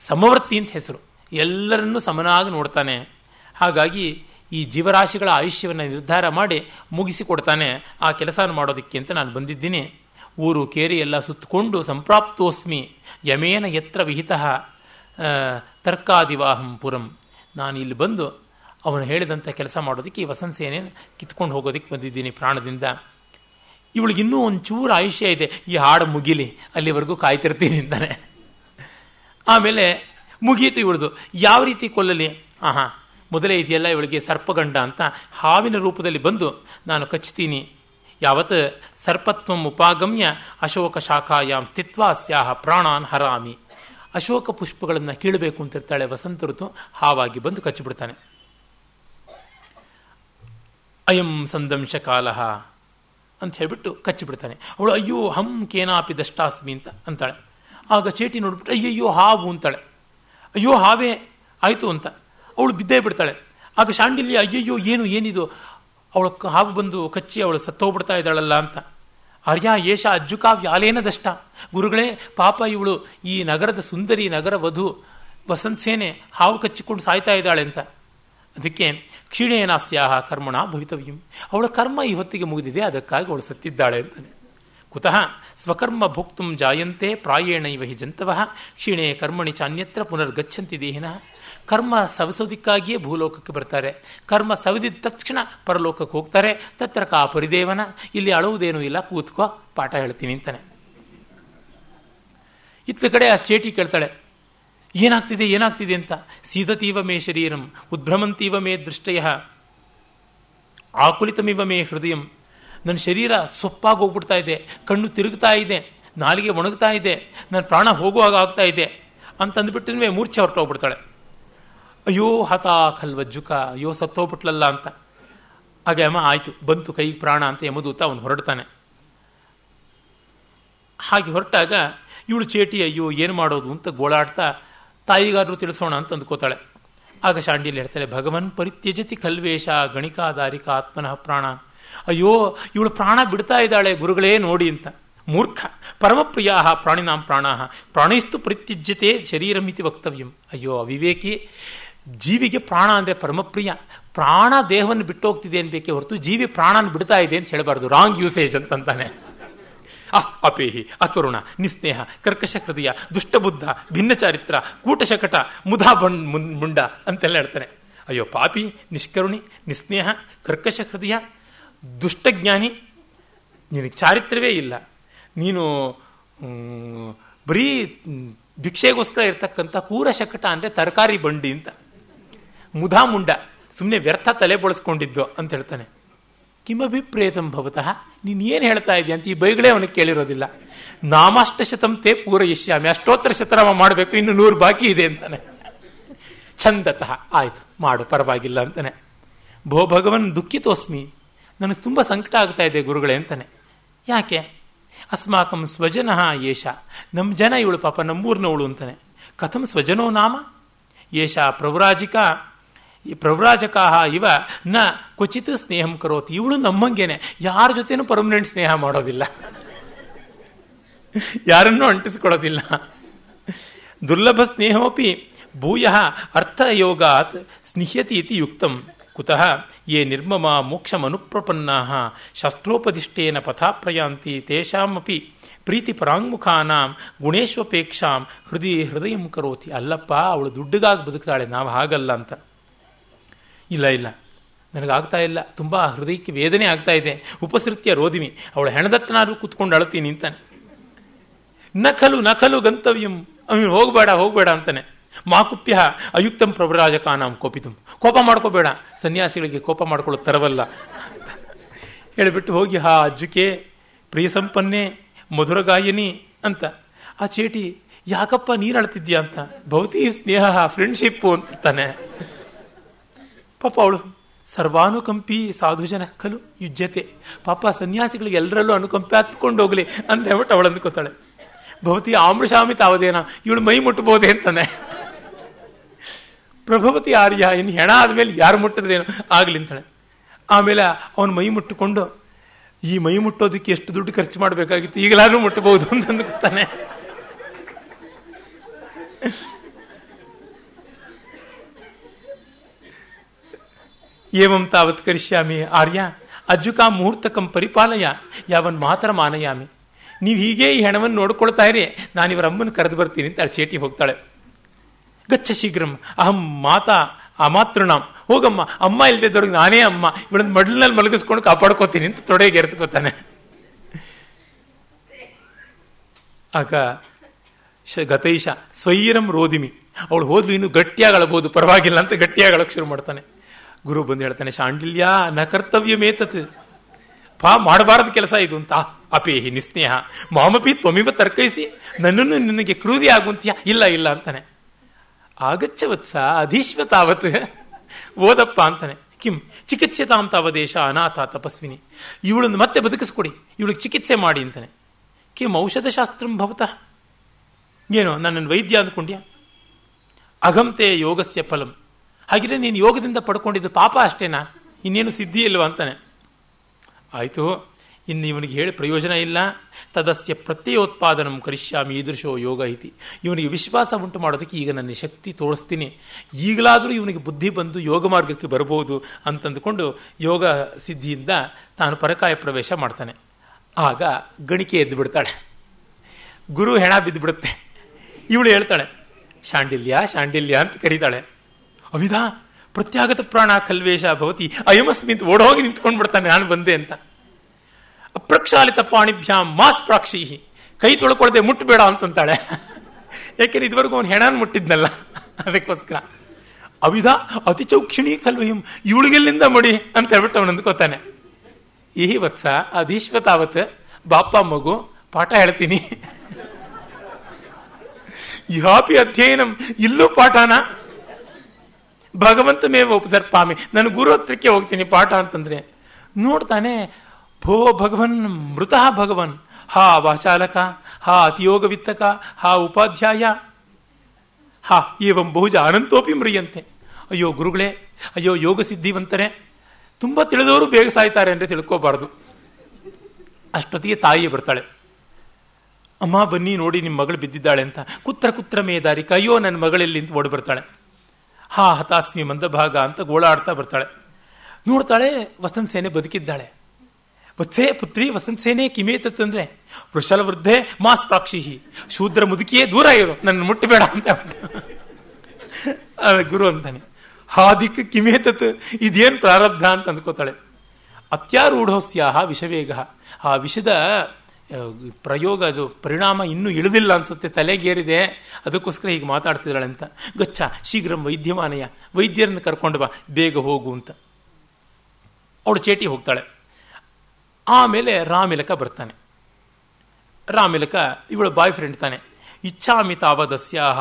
ಸಮವರ್ತಿ ಅಂತ ಹೆಸರು. ಎಲ್ಲರನ್ನೂ ಸಮನಾಗಿ ನೋಡ್ತಾನೆ. ಹಾಗಾಗಿ ಈ ಜೀವರಾಶಿಗಳ ಆಯುಷ್ಯವನ್ನು ನಿರ್ಧಾರ ಮಾಡಿ ಮುಗಿಸಿಕೊಡ್ತಾನೆ. ಆ ಕೆಲಸ ಮಾಡೋದಕ್ಕೆ ಅಂತ ನಾನು ಬಂದಿದ್ದೀನಿ. ಊರು ಕೇರಿ ಎಲ್ಲ ಸುತ್ತಕೊಂಡು ಸಂಪ್ರಾಪ್ತೋಸ್ಮಿ ಯಮೇನ ಯತ್ರ ವಿಹಿತ ತರ್ಕಾದಿವಾಹಂ ಪುರಂ. ನಾನು ಇಲ್ಲಿ ಬಂದು ಅವನು ಹೇಳಿದಂಥ ಕೆಲಸ ಮಾಡೋದಕ್ಕೆ ಈ ವಸಂತಸೇನೆ ಕಿತ್ಕೊಂಡು ಹೋಗೋದಕ್ಕೆ ಬಂದಿದ್ದೀನಿ ಪ್ರಾಣದಿಂದ. ಇವಳಿಗಿನ್ನೂ ಒಂಚೂರು ಆಯುಷ್ಯ ಇದೆ, ಈ ಹಾಡು ಮುಗಿಲಿ ಅಲ್ಲಿವರೆಗೂ ಕಾಯ್ತಿರ್ತೀನಿ ಅಂತಾನೆ. ಆಮೇಲೆ ಮುಗೀತು ಇವಳದು, ಯಾವ ರೀತಿ ಕೊಲ್ಲಲಿ? ಹಾಂ, ಮೊದಲೇ ಇದೆಯಲ್ಲ ಇವಳಿಗೆ ಸರ್ಪಗಂಡ ಅಂತ ಹಾವಿನ ರೂಪದಲ್ಲಿ ಬಂದು ನಾನು ಕಚ್ತೀನಿ. ಯಾವತ್ತು ಸರ್ಪತ್ವಂ ಉಪಾಗಮ್ಯ ಅಶೋಕ ಶಾಖಾಯಾಮ್ ಸ್ಥಿತ್ವಾ ಸ್ಯಾಹ ಪ್ರಾಣಾನ್ ಹರಾಮಿ. ಅಶೋಕ ಪುಷ್ಪಗಳನ್ನು ಕೀಳಬೇಕು ಅಂತಿರ್ತಾಳೆ ವಸಂತ ಋತು, ಹಾವಾಗಿ ಬಂದು ಕಚ್ಚಿಬಿಡ್ತಾನೆ. ಅಯಂ ಸಂದಂಶ ಕಾಲಹ ಅಂತ ಹೇಳಿಬಿಟ್ಟು ಕಚ್ಚಿಬಿಡ್ತಾನೆ. ಅವಳು ಅಯ್ಯೋ ಹಂ ಕೇನಾಪಿ ದಷ್ಟಾಸ್ಮಿ ಅಂತ ಅಂತಾಳೆ. ಆಗ ಚೇಟಿ ನೋಡ್ಬಿಟ್ಟು ಅಯ್ಯಯ್ಯೋ ಹಾವು ಅಂತಾಳೆ. ಅಯ್ಯೋ ಹಾವೇ ಆಯಿತು ಅಂತ ಅವಳು ಬಿದ್ದೇ ಬಿಡ್ತಾಳೆ. ಆಗ ಶಾಂಡಿಲ್ಯ ಅಯ್ಯಯ್ಯೋ ಏನಿದು ಅವಳು ಹಾವು ಬಂದು ಕಚ್ಚಿ ಅವಳು ಸತ್ತೋಗ್ಬಿಡ್ತಾ ಇದ್ದಾಳಲ್ಲ ಅಂತ. ಅರ್ಯ ಯೇಷ ಅಜ್ಜುಕಾವ್ಯಾಲೇನ ದಷ್ಟ. ಗುರುಗಳೇ, ಪಾಪ ಇವಳು ಈ ನಗರದ ಸುಂದರಿ, ನಗರ ವಧು ವಸಂತಸೇನೆ ಹಾವು ಕಚ್ಚಿಕೊಂಡು ಸಾಯ್ತಾ ಇದ್ದಾಳೆ ಅಂತ. ಅದಕ್ಕೆ ಕ್ಷೀಣೇನಾಸ್ಯಾಹ ಕರ್ಮಣ ಭವಿತವ್ಯಂ. ಅವಳ ಕರ್ಮ ಈ ಹೊತ್ತಿಗೆ ಮುಗಿದಿದೆ, ಅದಕ್ಕಾಗಿ ಅವಳು ಸತ್ತಿದ್ದಾಳೆ ಅಂತಾನೆ. ಕುತಃ ಸ್ವಕರ್ಮ ಭೋಕ್ತು ಜಾಯಂತೆ ಪ್ರಾಯೇಣೈವ ಹಿ ಜಂತವಃ ಕ್ಷೀಣೇ ಕರ್ಮಣಿ ಚಾನ್ಯತ್ರ ಪುನರ್ಗಚ್ಚಂತಿ ದೇಹಿನಃ. ಕರ್ಮ ಸವಸೋದಕ್ಕಾಗಿಯೇ ಭೂಲೋಕಕ್ಕೆ ಬರ್ತಾರೆ, ಕರ್ಮ ಸವದಿದ ತಕ್ಷಣ ಪರಲೋಕಕ್ಕೆ ಹೋಗ್ತಾರೆ. ತತ್ರ ಕಾ ಪರಿದೇವನ, ಇಲ್ಲಿ ಅಳುವುದೇನೂ ಇಲ್ಲ, ಕೂತ್ಕೋ ಪಾಠ ಹೇಳ್ತೀನಿ ಅಂತಾನೆ. ಇತ್ತ ಕಡೆ ಆ ಚೇಟಿ ಕೇಳ್ತಾಳೆ, ಏನಾಗ್ತಿದೆ ಅಂತ. ಸೀದತೀವ ಮೇ ಶರೀರಂ ಉದ್ಭ್ರಮಂತೀವ ಮೇ ದೃಷ್ಟಯ ಆಕುಲಿತಮಿವ ಮೇ ಹೃದಯಂ. ನನ್ನ ಶರೀರ ಸೊಪ್ಪಾಗಿ ಹೋಗ್ಬಿಡ್ತಾ ಇದೆ, ಕಣ್ಣು ತಿರುಗ್ತಾ ಇದೆ, ನಾಲಿಗೆ ಒಣಗ್ತಾ ಇದೆ, ನನ್ನ ಪ್ರಾಣ ಹೋಗುವಾಗ ಆಗ್ತಾ ಇದೆ ಅಂತಂದ್ಬಿಟ್ಟು ಮೂರ್ಛೆ ಹೊರಟೋಗ್ಬಿಡ್ತಾಳೆ. ಅಯ್ಯೋ ಹತಾ ಖಲ್ವಜ್ಜುಕ, ಅಯ್ಯೋ ಸತ್ತೋಗ್ಬಿಟ್ಲಲ್ಲ ಅಂತ. ಹಾಗೆ ಅಮ್ಮ ಆಯಿತು ಬಂತು ಕೈಗೆ ಪ್ರಾಣ ಅಂತ ಯಮದೂತ ಅವನು ಹೊರಡ್ತಾನೆ. ಹಾಗೆ ಹೊರಟಾಗ ಇವಳು ಚೇಟಿ ಅಯ್ಯೋ ಏನು ಮಾಡೋದು ಅಂತ ಗೋಳಾಡ್ತಾ ತಾಯಿಗಾರರು ತಿಳಿಸೋಣ ಅಂತ ಅಂದ್ಕೋತಾಳೆ. ಆಗ ಶಾಂಡಿಲಿ ಹೇಳ್ತಾಳೆ, ಭಗವನ್ ಪರಿತ್ಯಜತಿ ಖಲ್ವೇಷ ಗಣಿಕಾಧಾರಿಕ ಆತ್ಮನಃ ಪ್ರಾಣ. ಅಯ್ಯೋ ಇವಳು ಪ್ರಾಣ ಬಿಡ್ತಾ ಇದ್ದಾಳೆ ಗುರುಗಳೇ ನೋಡಿ ಅಂತ. ಮೂರ್ಖ ಪರಮಪ್ರಿಯ ಪ್ರಾಣಿನಾಂ ಪ್ರಾಣ ಪ್ರಾಣಿಸ್ತು ಪರಿತ್ಯಜ್ಯತೆ ಶರೀರಮಿತಿ ವಕ್ತವ್ಯಂ. ಅಯ್ಯೋ ಅವಿವೇಕಿ, ಜೀವಿಗೆ ಪ್ರಾಣ ಅಂದರೆ ಪರಮಪ್ರಿಯ. ಪ್ರಾಣ ದೇಹವನ್ನು ಬಿಟ್ಟು ಹೋಗ್ತಿದೆ ಅನ್ಬೇಕೆ ಹೊರತು ಜೀವಿ ಪ್ರಾಣನ ಬಿಡ್ತಾ ಇದೆ ಅಂತ ಹೇಳಬಾರ್ದು, ರಾಂಗ್ ಯೂಸೇಜ್ ಅಂತಾನೆ. ಅಪೇಹಿ ಅಕರುಣ ನಿಸ್ನೇಹ ಕರ್ಕಶ ಹೃದಯ ದುಷ್ಟಬುದ್ಧ ಭಿನ್ನ ಚಾರಿತ್ರ ಕೂಟಶಕಟ ಮುಧಾ ಮುಂಡ ಅಂತೆಲ್ಲ ಹೇಳ್ತಾನೆ. ಅಯ್ಯೋ ಪಾಪಿ, ನಿಷ್ಕರುಣಿ, ನಿಸ್ನೇಹ, ಕರ್ಕಶ ಹೃದಯ, ದುಷ್ಟಜ್ಞಾನಿ, ನಿನಗೆ ಚಾರಿತ್ರವೇ ಇಲ್ಲ, ನೀನು ಬರೀ ಭಿಕ್ಷೆಗೋಸ್ಕರ ಇರ್ತಕ್ಕಂಥ ಕೂರಶಕಟ ಅಂದರೆ ತರಕಾರಿ ಬಂಡಿ ಅಂತ, ಮುಧಾ ಮುಂಡ ಸುಮ್ಮನೆ ವ್ಯರ್ಥ ತಲೆ ಬಳಸ್ಕೊಂಡಿದ್ದು ಅಂತ ಹೇಳ್ತಾನೆ. ಕಿಮಭಿಪ್ರೇತಂ ಭವತಃ, ನೀನು ಏನು ಹೇಳ್ತಾ ಇದೆಯಾ ಅಂತ ಈ ಬೈಗಳೇ ಅವನಿಗೆ ಕೇಳಿರೋದಿಲ್ಲ. ನಾಮಾಷ್ಟಶತಂ ತೇ ಪೂರಯಿಷ್ಯಾಮಿ, ಅಷ್ಟೋತ್ತರ ಶತನಾಮ ಮಾಡಬೇಕು, ಇನ್ನು 100 ಬಾಕಿ ಇದೆ ಅಂತಾನೆ. ಛಂದತಃ ಆಯಿತು ಮಾಡು, ಪರವಾಗಿಲ್ಲ ಅಂತಾನೆ. ಭೋ ಭಗವನ್ ದುಃಖಿತೋಸ್ಮಿ, ನನಗೆ ತುಂಬ ಸಂಕಟ ಆಗ್ತಾ ಇದೆ ಗುರುಗಳೇ ಅಂತಾನೆ. ಯಾಕೆ? ಅಸ್ಮಾಕಂ ಸ್ವಜನಃ ಏಷ, ನಮ್ಮ ಜನ ಇವಳು, ಪಾಪ ನಮ್ಮೂರಿನವಳು ಅಂತಾನೆ. ಕಥಂ ಸ್ವಜನೋ ನಾಮ ಏಷ ಪ್ರವ್ರಾಜಕಾ ಇವ ನ ಕ್ವಚಿತ್ ಸ್ನೇಹಂ ಕರೋತಿ. ಇವಳು ನಮ್ಮಂಗೇನೆ, ಯಾರ ಜೊತೆನೂ ಪರ್ಮನೆಂಟ್ ಸ್ನೇಹ ಮಾಡೋದಿಲ್ಲ, ಯಾರನ್ನೂ ಅಂಟಿಸ್ಕೊಳ್ಳೋದಿಲ್ಲ. ದುರ್ಲಭ ಸ್ನೇಹೋಪಿ ಭೂಯಃ ಅರ್ಥಯೋಗಾತ್ ಸ್ನಿಹ್ಯತಿ ಇತಿ ಯುಕ್ತಂ. ಕುತಃ ಯೇ ನಿರ್ಮಮಾ ಮೋಕ್ಷಮನುಪ್ರಪನ್ನಾಃ ಶಾಸ್ತ್ರೋಪದಿಷ್ಟೇನ ಪಥಾ ಪ್ರಯಾಂತಿ ತೇಷಾಮಪಿ ಪ್ರೀತಿ ಪರಾಂಗುಖಾನಾಂ ಗುಣೇಶ್ವಪೇಕ್ಷಾಂ ಹೃದಯಂ ಕರೋತಿ. ಅಲ್ಲಪ್ಪ, ಅವಳು ದುಡ್ಡಿಗಾಗಿ ಬದುಕ್ತಾಳೆ, ನಾವು ಹಾಗಲ್ಲ ಅಂತ. ಇಲ್ಲ ನನಗಾಗ್ತಾ ಇಲ್ಲ, ತುಂಬ ಹೃದಯಕ್ಕೆ ವೇದನೆ ಆಗ್ತಾ ಇದೆ, ಉಪಸೃತ್ಯ ರೋದಿಮಿ, ಅವಳು ಹೆಣದತ್ತನಾದ್ರೂ ಕೂತ್ಕೊಂಡು ಅಳತೀನಿ ಅಂತಾನೆ. ನಖಲು ಗಂತವ್ಯಂ, ಅವನು ಹೋಗಬೇಡ ಅಂತಾನೆ. ಮಾಕುಪ್ಯ ಅಯುಕ್ತಂ ಪ್ರಭುರಾಜಕಾನಾಂ ಕೋಪಿತಂ, ಕೋಪ ಮಾಡ್ಕೋಬೇಡ, ಸನ್ಯಾಸಿಗಳಿಗೆ ಕೋಪ ಮಾಡ್ಕೊಳ್ಳೋ ತರವಲ್ಲ ಹೇಳಿಬಿಟ್ಟು ಹೋಗಿ ಹಾ ಅಜ್ಜುಕೆ ಪ್ರಿಯಸಂಪನ್ನೆ ಮಧುರಗಾಯಿನಿ ಅಂತ. ಆ ಚೇಟಿ ಯಾಕಪ್ಪ ನೀನು ಅಳ್ತಿದ್ಯಾ ಅಂತ, ಭೌತಿ ಸ್ನೇಹ ಫ್ರೆಂಡ್ಶಿಪ್ಪು ಅಂತಾನೆ. ಪಾಪ ಅವಳು ಸರ್ವಾನುಕಂಪಿ ಸಾಧುಜನ ಕಲು ಯುಜ್ಯತೆ, ಪಾಪ ಸನ್ಯಾಸಿಗಳಿಗೆ ಎಲ್ಲರಲ್ಲೂ ಅನುಕಂಪೆ ಹತ್ಕೊಂಡು ಹೋಗ್ಲಿ ಅಂತ ಹೇಳ್ಬಿಟ್ಟು ಅವಳು ಅಂದ್ಕೋತಾಳೆ. ಭವತಿ ಆಮೃಷಾಮಿ ತಾವದೇನ, ಇವಳು ಮೈ ಮುಟ್ಟಬೋದೆ ಅಂತಾನೆ. ಪ್ರಭವತಿ ಆರ್ಯ, ಇನ್ನು ಹೆಣ ಆದಮೇಲೆ ಯಾರು ಮುಟ್ಟಿದ್ರೇನು ಆಗಲಿ ಅಂತಾಳೆ. ಆಮೇಲೆ ಅವನು ಮೈ ಮುಟ್ಟಿಕೊಂಡು ಈ ಮೈ ಮುಟ್ಟೋದಕ್ಕೆ ಎಷ್ಟು ದುಡ್ಡು ಖರ್ಚು ಮಾಡಬೇಕಾಗಿತ್ತು, ಈಗಲಾದ್ರೂ ಮುಟ್ಟಬಹುದು ಅಂತ ಅಂದ್ಕೋತಾನೆ. ಏವಂ ತಾವತ್ ಕರಿಷ್ಯಾಮಿ ಆರ್ಯ ಅಜ್ಜುಕ ಮುಹೂರ್ತಕಂ ಪರಿಪಾಲಯ ಯಾವನ್ ಮಾತರ ಮಾನಯಾಮಿ. ನೀವು ಹೀಗೆ ಈ ಹೆಣವನ್ನು ನೋಡ್ಕೊಳ್ತಾ ಇರಿ, ನಾನಿವರ ಅಮ್ಮನ ಕರೆದು ಬರ್ತೀನಿ ಅಂತ ಆ ಚೇಟಿ ಹೋಗ್ತಾಳೆ. ಗಚ್ಚ ಶೀಘ್ರಂ ಅಹಂ ಮಾತಾ ಅಮಾತೃಣಾಂ, ಹೋಗಮ್ಮ ಅಮ್ಮ ಇಲ್ದಿದ್ದವ್ರಿಗೆ ನಾನೇ ಅಮ್ಮ, ಇವಳನ್ನ ಮಡ್ಲಿನಲ್ಲಿ ಮಲಗಿಸ್ಕೊಂಡು ಕಾಪಾಡ್ಕೋತೀನಿ ಅಂತ ತೊಡೆಗೆ ಎರೆಸ್ಕೋತಾನೆ. ಆಗ ಗತೈಷ ಸ್ವೈರಂ ರೋದಿಮಿ, ಅವಳು ಹೋದ್ಲು ಇನ್ನು ಗಟ್ಟಿಯಾಗಿ ಅಳಬಹುದು ಪರವಾಗಿಲ್ಲ ಅಂತ ಗಟ್ಟಿಯಾಗಿ ಅಳಕ್ಕೆ ಶುರು ಮಾಡ್ತಾನೆ. ಗುರು ಬಂದು ಹೇಳ್ತಾನೆ, ಶಾಂಡಿಲ್ಯ ನ ಕರ್ತವ್ಯಮೇತತ್, ಪಾ ಮಾಡಬಾರದು ಕೆಲಸ ಇದು ಅಂತ. ಅಪೇಹಿ ನಿಸ್ನೇಹ ಮಾಮಪಿ ತ್ವಮಿವ ತರ್ಕೈಸಿ, ನನ್ನನ್ನು ನಿನಗೆ ಕ್ರೂರಿ ಆಗುವಂತೀಯ, ಇಲ್ಲ ಇಲ್ಲ ಅಂತಾನೆ. ಆಗಚ್ಚವತ್ಸ ಅಧೀಶ್ವ ತಾವತ್, ಓದಪ್ಪ ಅಂತಾನೆ. ಕಿಂ ಚಿಕಿತ್ಸೆತಾಂ ತಾವದೇಶ ಅನಾಥ ತಪಸ್ವಿನಿ, ಇವಳನ್ನು ಮತ್ತೆ ಬದುಕಿಸ್ಕೊಡಿ, ಇವಳಿಗೆ ಚಿಕಿತ್ಸೆ ಮಾಡಿ ಅಂತಾನೆ. ಕಿಂ ಔಷಧಶಾಸ್ತ್ರಂ ಭವತಃ, ಏನೋ ನನ್ನನ್ನು ವೈದ್ಯ ಅಂದ್ಕೊಂಡ್ಯಾ. ಅಗಂತೆ ಯೋಗಸ್ಯ ಫಲಂ, ಹಾಗಿದ್ರೆ ನೀನು ಯೋಗದಿಂದ ಪಡ್ಕೊಂಡಿದ್ದು ಪಾಪ ಅಷ್ಟೇನಾ, ಇನ್ನೇನು ಸಿದ್ಧಿ ಇಲ್ವಾ ಅಂತಾನೆ. ಆಯಿತು, ಇನ್ನು ಇವನಿಗೆ ಹೇಳಿ ಪ್ರಯೋಜನ ಇಲ್ಲ. ತದಸ್ಯ ಪ್ರತ್ಯಯೋತ್ಪಾದನ ಕರಿಷ್ಯಾಮಿ ಈದೃಶೋ ಯೋಗ ಇತಿ, ಇವನಿಗೆ ವಿಶ್ವಾಸ ಉಂಟು ಮಾಡೋದಕ್ಕೆ ಈಗ ನನ್ನ ಶಕ್ತಿ ತೋರಿಸ್ತೀನಿ, ಈಗಲಾದರೂ ಇವನಿಗೆ ಬುದ್ಧಿ ಬಂದು ಯೋಗ ಮಾರ್ಗಕ್ಕೆ ಬರ್ಬೋದು ಅಂತಂದುಕೊಂಡು ಯೋಗ ಸಿದ್ಧಿಯಿಂದ ತಾನು ಪರಕಾಯ ಪ್ರವೇಶ ಮಾಡ್ತಾನೆ. ಆಗ ಗಣಿಕೆ ಎದ್ದು ಬಿಡ್ತಾಳೆ, ಗುರು ಹೆಣ ಬಿದ್ದುಬಿಡುತ್ತೆ. ಇವಳು ಹೇಳ್ತಾಳೆ, ಶಾಂಡಿಲ್ಯ ಶಾಂಡಿಲ್ಯ ಅಂತ ಕರೀತಾಳೆ. ಅವಿಧ ಪ್ರತ್ಯಾಗತ ಪ್ರಾಣ ಕಲ್ವೇಶ ಭವತಿ ಅಯಮಸ್ಮಿತ್, ಓಡೋಗಿ ನಿಂತ್ಕೊಂಡು ಬಿಡ್ತಾನೆ ನಾನು ಬಂದೆ ಅಂತ. ಅಪ್ರಕ್ಷಾಲಿತ ಪಾಣಿಭ್ಯಾಮ್ ಮಾಸ್ ಪ್ರಾಕ್ಷಿಹಿ, ಕೈ ತೊಳ್ಕೊಳ್ದೆ ಮುಟ್ಟಬೇಡ ಅಂತಂತಾಳೆ, ಯಾಕೆಂದ್ರೆ ಇದುವರೆಗೂ ಅವನು ಹೆಣಾನ್ ಮುಟ್ಟಿದ್ನಲ್ಲ ಅದಕ್ಕೋಸ್ಕರ. ಅವಿಧ ಅತಿ ಚೌಕ್ಷಿಣಿ ಕಲ್ವಹಿಂ, ಇವಳಿಗೆಲ್ಲಿಂದ ಮಡಿ ಅಂತ ಹೇಳ್ಬಿಟ್ಟು ಅವನು ಅಂದ್ಕೋತಾನೆ. ಏಹಿ ವತ್ಸ ಅಧೀಶ್ವತಾವತ್, ಬಾಪ ಮಗು ಪಾಠ ಹೇಳ್ತೀನಿ. ಯಾಪಿ ಅಧ್ಯಯನಂ, ಇಲ್ಲೂ ಪಾಠನ ಭಗವಂತ ಮೇವ ಉಪಸರ್ಪಾಮಿ, ನಾನು ಗುರು ಹತ್ರಕ್ಕೆ ಹೋಗ್ತೀನಿ ಪಾಠ ಅಂತಂದ್ರೆ. ನೋಡ್ತಾನೆ, ಭೋ ಭಗವನ್ ಮೃತಃ ಭಗವನ್, ಹಾ ವಾಚಾಲಕ ಹಾ ಅತಿಯೋಗವಿತ್ತಕ ಹಾ ಉಪಾಧ್ಯಾಯ ಹಾ ಏವಂ ಬಹುಜ ಅನಂತೋಪಿ ಮ್ರಿಯಂತೆ. ಅಯ್ಯೋ ಗುರುಗಳೇ, ಅಯ್ಯೋ ಯೋಗ ಸಿದ್ಧಿವಂತರೇ, ತುಂಬ ತಿಳಿದವರು ಬೇಗ ಸಾಯ್ತಾರೆ ಅಂದರೆ ತಿಳ್ಕೋಬಾರ್ದು. ಅಷ್ಟೊತ್ತಿಗೆ ತಾಯಿ ಬರ್ತಾಳೆ. ಅಮ್ಮ ಬನ್ನಿ ನೋಡಿ ನಿಮ್ಮ ಮಗಳು ಬಿದ್ದಿದ್ದಾಳೆ ಅಂತ. ಕುತ್ರ ಕುತ್ರ ಮೇದಾರಿ, ಕಯ್ಯೋ ನನ್ನ ಮಗಳಲ್ಲಿ ಅಂತ ಓಡಿ ಬರ್ತಾಳೆ. ಹಾ ಹತಾಸ್ಮಿ ಮಂದಭಾಗ ಅಂತ ಗೋಳಾಡ್ತಾ ಬರ್ತಾಳೆ. ನೋಡ್ತಾಳೆ ವಸಂತಸೇನೆ ಬದುಕಿದ್ದಾಳೆ. ವತ್ಸೇ ಪುತ್ರಿ ವಸಂತಸೇನೆ ಕಿಮೇತಂದ್ರೆ ವೃಷಲ ವೃದ್ಧೆ ಮಾಸ್ ಪ್ರಾಕ್ಷಿಹಿ, ಶೂದ್ರ ಮುದುಕಿಯೇ ದೂರ ಇರು, ನನ್ನ ಮುಟ್ಟಬೇಡ ಅಂತ ಗುರು ಅಂತಾನೆ. ಹಾದಿಕ್ ಕಿಮೇತತ್, ಇದೇನು ಪ್ರಾರಬ್ಧ ಅಂತ ಅಂದ್ಕೋತಾಳೆ. ಅತ್ಯಾರೂಢೋಸ್ಯಾಹ ವಿಷವೇಗ, ಆ ವಿಷದ ಪ್ರಯೋಗ ಅದು ಪರಿಣಾಮ ಇನ್ನೂ ಇಳಿದಿಲ್ಲ ಅನ್ಸುತ್ತೆ, ತಲೆಗೇರಿದೆ, ಅದಕ್ಕೋಸ್ಕರ ಹೀಗೆ ಮಾತಾಡ್ತಿದ್ದಾಳೆ ಅಂತ. ಗಚ್ಚ ಶೀಘ್ರಂ ವೈದ್ಯಮಾನಯ, ವೈದ್ಯರನ್ನು ಕರ್ಕೊಂಡು ಬಾ ಬೇಗ ಹೋಗು ಅಂತ ಅವಳು ಚೇಟಿ ಹೋಗ್ತಾಳೆ. ಆಮೇಲೆ ರಾಮಿಲಕ ಬರ್ತಾನೆ. ರಾಮಿಲಕ ಇವಳ ಬಾಯ್ ಫ್ರೆಂಡ್ ತಾನೆ. ಇಚ್ಛಾಮಿ ತಾವದಸ್ಯಾಹ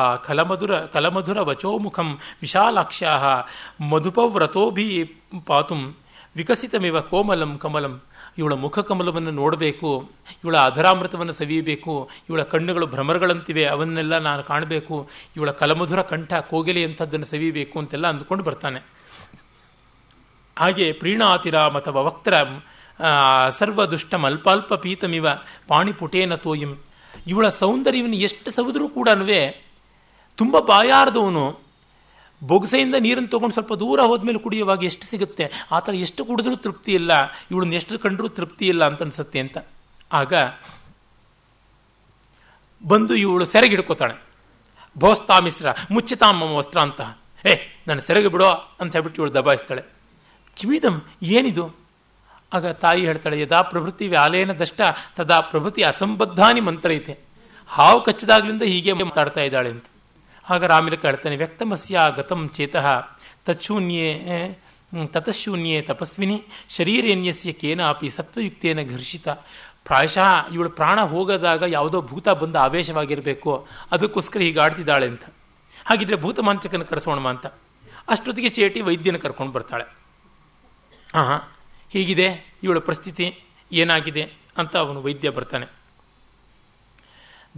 ಕಲಮಧುರ ವಚೋಮುಖಂ ವಿಶಾಲಾಕ್ಷ್ಯಾಹ ಮಧುಪವ್ರತೋಭಿ ಪಾತುಂ ವಿಕಸಿತಮಿವ ಕೋಮಲಂ ಕಮಲಂ. ಇವಳ ಮುಖ ಕಮಲವನ್ನು ನೋಡಬೇಕು, ಇವಳ ಅಧರಾಮೃತವನ್ನು ಸವಿಯಬೇಕು, ಇವಳ ಕಣ್ಣುಗಳು ಭ್ರಮರಗಳಂತಿವೆ ಅವನ್ನೆಲ್ಲ ನಾನು ಕಾಣಬೇಕು, ಇವಳ ಕಲಮಧುರ ಕಂಠ ಕೋಗಿಲೆ ಅಂಥದ್ದನ್ನು ಸವಿಯಬೇಕು ಅಂತೆಲ್ಲ ಅಂದ್ಕೊಂಡು ಬರ್ತಾನೆ. ಹಾಗೆ ಪ್ರೀಣಾತಿರಾಮ್ ಅಥವಾ ವಕ್ತರಾಮ್ ಸರ್ವದುಷ್ಟಂ ಅಲ್ಪಾಲ್ಪ ಪೀತಮಿವ ಪಾಣಿಪುಟೇನ ತೋಯಿಂ. ಇವಳ ಸೌಂದರ್ಯವನ್ನು ಎಷ್ಟು ಸವಿದ್ರೂ ಕೂಡ ತುಂಬ ಬಾಯಾರದವನು ಬೊಗಸೆಯಿಂದ ನೀರನ್ನು ತೊಗೊಂಡು ಸ್ವಲ್ಪ ದೂರ ಹೋದ್ಮೇಲೆ ಕುಡಿಯುವಾಗ ಎಷ್ಟು ಸಿಗುತ್ತೆ ಆ ಥರ, ಎಷ್ಟು ಕುಡಿದ್ರೂ ತೃಪ್ತಿ ಇಲ್ಲ, ಇವಳನ್ನ ಎಷ್ಟು ಕಂಡ್ರೂ ತೃಪ್ತಿ ಇಲ್ಲ ಅಂತ ಅನಿಸುತ್ತೆ ಅಂತ. ಆಗ ಬಂದು ಇವಳು ಸೆರೆಗೆ ಹಿಡ್ಕೋತಾಳೆ. ಭೋಸ್ತಾಮಿಸ್ರ ಮುಚ್ಚಿತಾಮ ವಸ್ತ್ರ ಅಂತ, ಏ ನಾನು ಸೆರೆಗೆ ಬಿಡೋ ಅಂತ ಹೇಳ್ಬಿಟ್ಟು ಇವಳು ದಬಾಯಿಸ್ತಾಳೆ. ಕಿಮಿದಂ ಏನಿದು? ಆಗ ತಾಯಿ ಹೇಳ್ತಾಳೆ, ಯದಾ ಪ್ರಭೃತಿ ವ್ಯಾಲೇನ ದಷ್ಟ ತದಾ ಪ್ರಭೃತಿ ಅಸಂಬದ್ಧಾನಿ ಮಂತ್ರ ಐತೆ, ಹಾವು ಕಚ್ಚದಾಗ್ಲಿಂದ ಹೀಗೆ ಮಾತಾಡ್ತಾ ಇದ್ದಾಳೆ ಅಂತ. ಆಗ ರಾಮಿಲಕ ಹೇಳ್ತಾನೆ, ವ್ಯಕ್ತಮಸ್ಯ ಗತಂ ಚೇತಃ ತತ್ಶೂನ್ಯೇ ತತಶೂನ್ಯೇ ತಪಸ್ವಿನಿ ಶರೀರೇನ್ಯಸ್ಯ ಕೇನಾಪಿ ಸತ್ವಯುಕ್ತೇನ ಘರ್ಷಿತ. ಪ್ರಾಯಶಃ ಇವಳು ಪ್ರಾಣ ಹೋಗದಾಗ ಯಾವುದೋ ಭೂತ ಬಂದು ಆವೇಶವಾಗಿರಬೇಕು, ಅದಕ್ಕೋಸ್ಕರ ಹೀಗಾಡ್ತಿದ್ದಾಳೆ ಅಂತ. ಹಾಗಿದ್ರೆ ಭೂತಮಾಂತ್ರಿಕನ ಕರೆಸೋಣ ಅಂತ. ಅಷ್ಟೊತ್ತಿಗೆ ಚೇಟಿ ವೈದ್ಯನ ಕರ್ಕೊಂಡು ಬರ್ತಾಳೆ. ಹಾಂ, ಹೀಗಿದೆ ಇವಳ ಪರಿಸ್ಥಿತಿ, ಏನಾಗಿದೆ ಅಂತ ಅವನು ವೈದ್ಯ ಬರ್ತಾನೆ.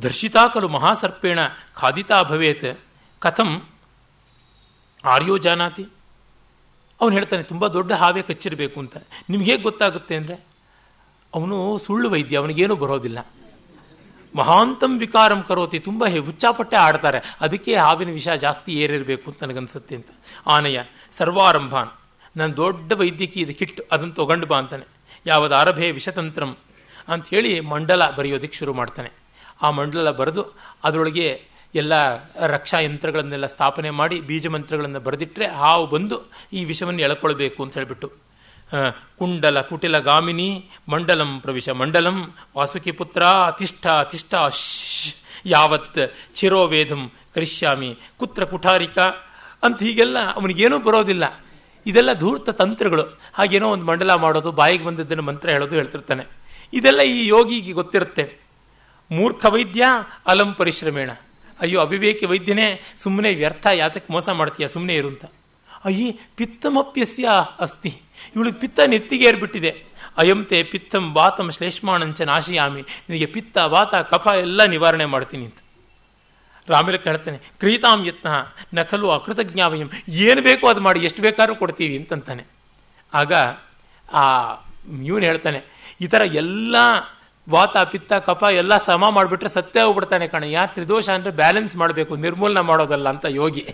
ದರ್ಶಿತಾ ಖಲು ಮಹಾಸರ್ಪೇಣ ಖಾದಿತಾ ಭವೇತ್ ಕಥಂ ಆರ್ಯೋ ಜಾನಾತಿ. ಅವನು ಹೇಳ್ತಾನೆ, ತುಂಬ ದೊಡ್ಡ ಹಾವೇ ಕಚ್ಚಿರಬೇಕು ಅಂತ. ನಿಮ್ಗೆ ಹೇಗೆ ಗೊತ್ತಾಗುತ್ತೆ ಅಂದರೆ, ಅವನು ಸುಳ್ಳು ವೈದ್ಯ, ಅವನಿಗೇನೂ ಬರೋದಿಲ್ಲ. ಮಹಾಂತಂ ವಿಕಾರಂ ಕರೋತಿ, ತುಂಬ ಹುಚ್ಚಾಪಟ್ಟೆ ಆಡ್ತಾರೆ, ಅದಕ್ಕೆ ಹಾವಿನ ವಿಷ ಜಾಸ್ತಿ ಏರಿರಬೇಕು ಅಂತ ನನಗನ್ಸುತ್ತೆ ಅಂತ. ಆನಯ ಸರ್ವಾರಂಭಾನ್ ನಾನು ದೊಡ್ಡ ವೈದ್ಯಕೀಯದ ಕಿಟ್ಟು ಅದನ್ನು ತೊಗೊಂಡು ಬಾ ಅಂತಾನೆ. ಯಾವುದು ಆರಭೆ ವಿಷತಂತ್ರಂ ಅಂಥೇಳಿ ಮಂಡಲ ಬರೆಯೋದಕ್ಕೆ ಶುರು ಮಾಡ್ತಾನೆ. ಆ ಮಂಡಲ ಬರೆದು ಅದರೊಳಗೆ ಎಲ್ಲ ರಕ್ಷಾ ಯಂತ್ರಗಳನ್ನೆಲ್ಲ ಸ್ಥಾಪನೆ ಮಾಡಿ ಬೀಜ ಮಂತ್ರಗಳನ್ನು ಬರೆದಿಟ್ಟರೆ ಹಾವು ಬಂದು ಈ ವಿಷವನ್ನು ಎಳ್ಕೊಳ್ಬೇಕು ಅಂತ ಹೇಳಿಬಿಟ್ಟು ಕುಂಡಲ ಕುಟಿಲ ಗಾಮಿನಿ ಮಂಡಲಂ ಪ್ರವಿಶ ಮಂಡಲಂ ವಾಸುಕಿ ಪುತ್ರ ತಿಷ್ಠ ತಿಷ್ಠ ಯಾವತ್ ಚಿರೋ ವೇದಂ ಕರಿಷ್ಯಾಮಿ ಕುತ್ರ ಕುಠಾರಿಕ ಅಂತ ಹೀಗೆಲ್ಲ ಅವನಿಗೇನೂ ಬರೋದಿಲ್ಲ. ಇದೆಲ್ಲ ಧೂರ್ತ ತಂತ್ರಗಳು. ಹಾಗೇನೋ ಒಂದು ಮಂಡಲ ಮಾಡೋದು, ಬಾಯಿಗೆ ಬಂದದ್ದನ್ನು ಮಂತ್ರ ಹೇಳೋದು ಹೇಳ್ತಿರ್ತಾನೆ. ಇದೆಲ್ಲ ಈ ಯೋಗಿಗೆ ಗೊತ್ತಿರುತ್ತೆ. ಮೂರ್ಖ ವೈದ್ಯ ಅಲಂ ಪರಿಶ್ರಮೇಣ. ಅಯ್ಯೋ ಅವಿವೇಕಿ ವೈದ್ಯನೇ, ಸುಮ್ಮನೆ ವ್ಯರ್ಥ ಯಾತಕ್ಕೆ ಮೋಸ ಮಾಡ್ತೀಯ, ಸುಮ್ಮನೆ ಇರು ಅಂತ. ಅಯ್ಯೇ ಪಿತ್ತಮಪ್ಯಸ್ಯ ಅಸ್ತಿ, ಇವಳಿಗೆ ಪಿತ್ತ ನೆತ್ತಿಗೇರ್ಬಿಟ್ಟಿದೆ. ಅಯಂತೆ ಪಿತ್ತಂ ವಾತಂ ಶ್ಲೇಷ್ಮಾಣಂಚ ನಾಶಿಯಾಮಿ, ನಿನಗೆ ಪಿತ್ತ ವಾತ ಕಫ ಎಲ್ಲ ನಿವಾರಣೆ ಮಾಡ್ತೀನಿ ಅಂತ ರಾಮಿಲಕ ಹೇಳ್ತಾನೆ. ಕ್ರೀತಾಂ ಯತ್ನ ನಕಲು ಅಕೃತಜ್ಞಾವಯಂ, ಏನು ಬೇಕೋ ಅದು ಮಾಡಿ, ಎಷ್ಟು ಬೇಕಾದ್ರೂ ಕೊಡ್ತೀವಿ ಅಂತಂತಾನೆ. ಆಗ ಆ ಇವನು ಹೇಳ್ತಾನೆ, ಈ ಥರ ಎಲ್ಲ ವಾತ ಪಿತ್ತ ಕಫ ಎಲ್ಲ ಸಮ ಮಾಡಿಬಿಟ್ರೆ ಸತ್ಯ ಹೋಗ್ಬಿಡ್ತಾನೆ ಕಣಯ್ಯ. ತ್ರಿದೋಷ ಅಂದರೆ ಬ್ಯಾಲೆನ್ಸ್ ಮಾಡಬೇಕು, ನಿರ್ಮೂಲನ ಮಾಡೋದಲ್ಲ ಅಂತ ಯೋಗಿ.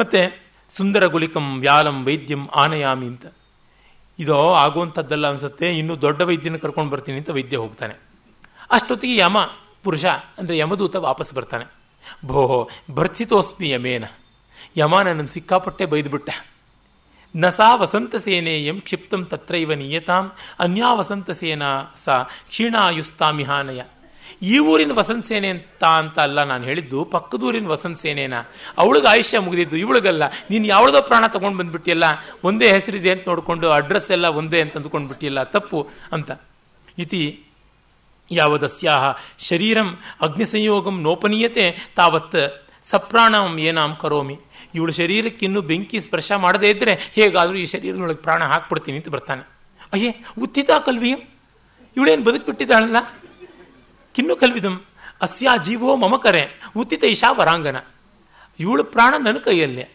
ಮತ್ತು ಸುಂದರ ಗುಲಿಕಂ ವ್ಯಾಲಂ ವೈದ್ಯಂ ಆನಯಾಮಿ ಅಂತ, ಇದೋ ಆಗುವಂಥದ್ದಲ್ಲ ಅನಿಸುತ್ತೆ, ಇನ್ನೂ ದೊಡ್ಡ ವೈದ್ಯನ ಕರ್ಕೊಂಡು ಬರ್ತೀನಿ ಅಂತ ವೈದ್ಯ ಹೋಗ್ತಾನೆ. ಅಷ್ಟೊತ್ತಿಗೆ ಯಮ ಪುರುಷ ಅಂದರೆ ಯಮದೂತ ವಾಪಸ್ ಬರ್ತಾನೆ. ಭೋ ಭರ್ತ್ಸಿತೋಸ್ಮಿ ಯಮೇನ, ಯಮ ನನ್ನ ಸಿಕ್ಕಾಪಟ್ಟೆ ಬೈದುಬಿಟ್ಟ. ನಸಾ ವಸಂತಸೇನೆ ಎಂ ಕ್ಷಿಪ್ತಂ ತತ್ರೈವ ನಿಯತಾಂ ಅನ್ಯಾ ವಸಂತಸೇನಾ ಸಾ ಕ್ಷೀಣಾಯುಸ್ತಾಮಿಹಾನಯ. ಈ ಊರಿನ ವಸಂತಸೇನೆ ಅಂತ ಅಲ್ಲ ನಾನು ಹೇಳಿದ್ದು, ಪಕ್ಕದೂರಿನ ವಸಂತಸೇನೇನ. ಅವಳಿಗೆ ಆಯುಷ್ಯ ಮುಗಿದಿದ್ದು, ಇವಳಿಗಲ್ಲ. ನೀನು ಯಾವ್ದೋ ಪ್ರಾಣ ತೊಗೊಂಡು ಬಂದುಬಿಟ್ಟಿಯಲ್ಲ, ಒಂದೇ ಹೆಸರಿದೆ ಅಂತ ನೋಡಿಕೊಂಡು ಅಡ್ರೆಸ್ ಎಲ್ಲ ಒಂದೇ ಅಂತ ಅಂದ್ಕೊಂಡು ಬಿಟ್ಟಿಯಲ್ಲ, ತಪ್ಪು ಅಂತ. ಇತಿ ಯಾವದಸ್ಯಾಹ ಶರೀರಂ ಅಗ್ನಿಸಂಯೋಗಂ ನೋಪನೀಯತೆ ತಾವತ್ ಸಪ್ರಾಣಂ ಏನಾಂ ಕರೋಮಿ. ಇವಳು ಶರೀರಕ್ಕಿನ್ನೂ ಬೆಂಕಿ ಸ್ಪರ್ಶ ಮಾಡದೇ ಇದ್ದರೆ ಹೇಗಾದರೂ ಈ ಶರೀರದೊಳಗೆ ಪ್ರಾಣ ಹಾಕ್ಬಿಡ್ತೀನಿ ಅಂತ ಬರ್ತಾನೆ. ಅಯ್ಯೇ ಉತ್ತಿತ ಕಲ್ವಿಯಂ, ಇವಳೇನು ಬದುಕಿಬಿಟ್ಟಿದ್ದಾಳಲ್ಲ. ಕಿನ್ನು ಕಲ್ವಿದಂ ಅಸ್ಯಾ ಜೀವೋ ಮಮ ಕರೆ ಉತ್ತಿತ ಇಶಾ ವರಾಂಗನ. ಇವಳು ಪ್ರಾಣ ನನ್ನ ಕೈಯಲ್ಲೇ,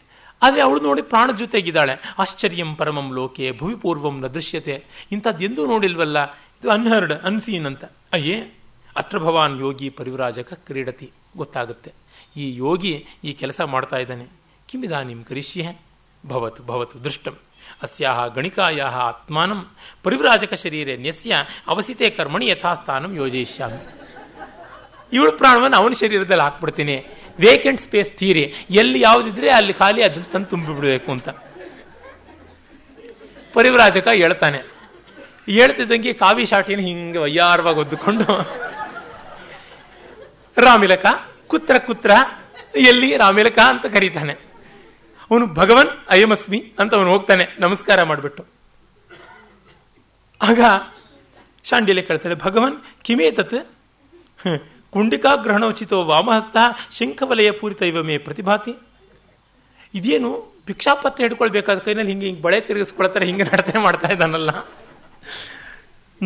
ಆದರೆ ಅವಳು ನೋಡಿ ಪ್ರಾಣ ಜೊತೆಗಿದ್ದಾಳೆ. ಆಶ್ಚರ್ಯಂ ಪರಮಂ ಲೋಕೆ ಭುವಿ ಪೂರ್ವಂ ನ ದೃಶ್ಯತೆ, ಇಂಥದ್ದೆಂದೂ ನೋಡಿಲ್ವಲ್ಲ, ಇದು ಅನ್ಹರ್ಡ್ ಅನ್ಸೀನ್ ಅಂತ. ಅಯ್ಯೇ ಅತ್ರ ಭವಾನ್ ಯೋಗಿ ಪರಿವ್ರಾಜಕ ಕ್ರೀಡತಿ, ಗೊತ್ತಾಗುತ್ತೆ ಈ ಯೋಗಿ ಈ ಕೆಲಸ ಮಾಡ್ತಾ ಇದ್ದಾನೆ. ಕಿಮಿದಾನಿಂ ಕರಿಷ್ಯೆ ಭವತು ಭವತು ದೃಷ್ಟಂ ಅಸ್ಯಾಹ ಗಣಿಕಾಯಾಹ ಆತ್ಮಾನಂ ಪರಿವ್ರಾಜಕ ಶರೀರೇ ನ್ಯಸ್ಯ ಅವಸಿತೆ ಕರ್ಮಣಿ ಯಥಾಸ್ಥಾನಂ ಯೋಜಯಿಷ್ಯಾಮಿ. ಇವಳು ಪ್ರಾಣವನ್ನು ಅವನ ಶರೀರದಲ್ಲಿ ಹಾಕ್ಬಿಡ್ತೀನಿ, ವೇಕೆಂಟ್ ಸ್ಪೇಸ್ ಥಿಯರಿ, ಎಲ್ಲಿ ಯಾವುದಿದ್ರೆ ಅಲ್ಲಿ ಖಾಲಿ ಅದನ್ನು ತಂದು ತುಂಬಿಬಿಡಬೇಕು ಅಂತ ಪರಿವ್ರಾಜಕ ಹೇಳ್ತಾನೆ. ಹೇಳ್ತಿದ್ದಂಗೆ ಕಾವಿ ಶಾಟಿನ ಹಿಂಗೆ ವಯ್ಯಾರವಾಗಿ ಒದ್ದುಕೊಂಡು ರಾಮಿಲಕ ಕುತ್ರ ಕುತ್ರ ಎಲ್ಲಿ ರಾಮಿಲಕ ಅಂತ ಕರೀತಾನೆ. ಅವನು ಭಗವನ್ ಅಯಮಸ್ಮಿ ಅಂತ ಅವನು ಹೋಗ್ತಾನೆ ನಮಸ್ಕಾರ ಮಾಡಿಬಿಟ್ಟು. ಆಗ ಶಾಂಡಿಲೆ ಕೇಳ್ತಾನೆ, ಭಗವನ್ ಕಿಮೇತತ್ ಕುಂಡಿಕಾ ಗ್ರಹಣೋಚಿತೋ ವಾಮಹಸ್ತ ಶಂಖವಲಯ ಪೂರಿತ ಇವ ಮೇ ಪ್ರತಿಭಾತಿ. ಇದೇನು ಭಿಕ್ಷಾಪತ್ರ ಹಿಡ್ಕೊಳ್ಬೇಕಾದ ಕೈನಲ್ಲಿ ಹಿಂಗೆ ಹಿಂಗೆ ಬಳೆ ತಿರುಗಿಸ್ಕೊಳ್ತಾರೆ, ಹಿಂಗೆ ನಡತೆ ಮಾಡ್ತಾ ಇದ್ದಾನಲ್ಲ.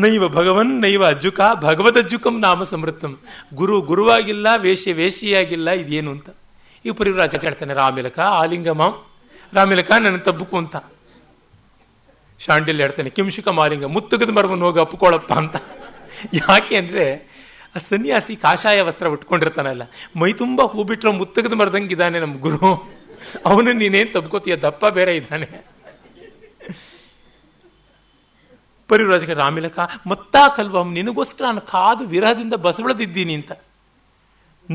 ನೈವ ಭಗವನ್ ನೈವ ಅಜ್ಜುಕ ಭಗವದಜ್ಜುಕಂ ನಾಮ ಸಮೃತಂ. ಗುರು ಗುರುವಾಗಿಲ್ಲ, ವೇಷ್ಯ ವೇಷಿಯಾಗಿಲ್ಲ, ಇದೇನು ಅಂತ. ಈ ಪರಿವ್ರಾಜ ಹೇಳ್ತಾನೆ, ರಾಮಿಲಕ ಆಲಿಂಗ ಮಾಂ, ರಾಮಿಲಕ ನನ್ನ ತಬ್ಬುಕು ಅಂತ. ಶಾಂಡಿಲ್ ಹೇಳ್ತಾನೆ, ಕಿಂಶುಕ ಮಾಲಿಂಗ ಮುತ್ತುಗದ ಮರವನ್ನು ಹೋಗಿ ಅಪ್ಕೊಳ್ಳಪ್ಪ ಅಂತ. ಯಾಕೆ ಅಂದರೆ ಆ ಸನ್ಯಾಸಿ ಕಾಷಾಯ ವಸ್ತ್ರ ಉಟ್ಕೊಂಡಿರ್ತಾನಲ್ಲ, ಮೈ ತುಂಬ ಹೂ ಬಿಟ್ಟರೆ ಮುತ್ತುಗದ ಮರದಂಗೆ ಇದ್ದಾನೆ ನಮ್ಮ ಗುರು, ಅವನು ನೀನೇನು ತಬ್ಕೋತೀಯ, ದಪ್ಪ ಬೇರೆ ಇದ್ದಾನೆ. ಪರಿವ್ರಾಜಕ ರಾಮಿಲಕ ಮತ್ತಾ ಕಲ್ವಂ, ನಿನಗೋಸ್ಕರ ನಾನು ಕಾದು ವಿರಹದಿಂದ ಬಸವಳದಿದ್ದೀನಿ ಅಂತ.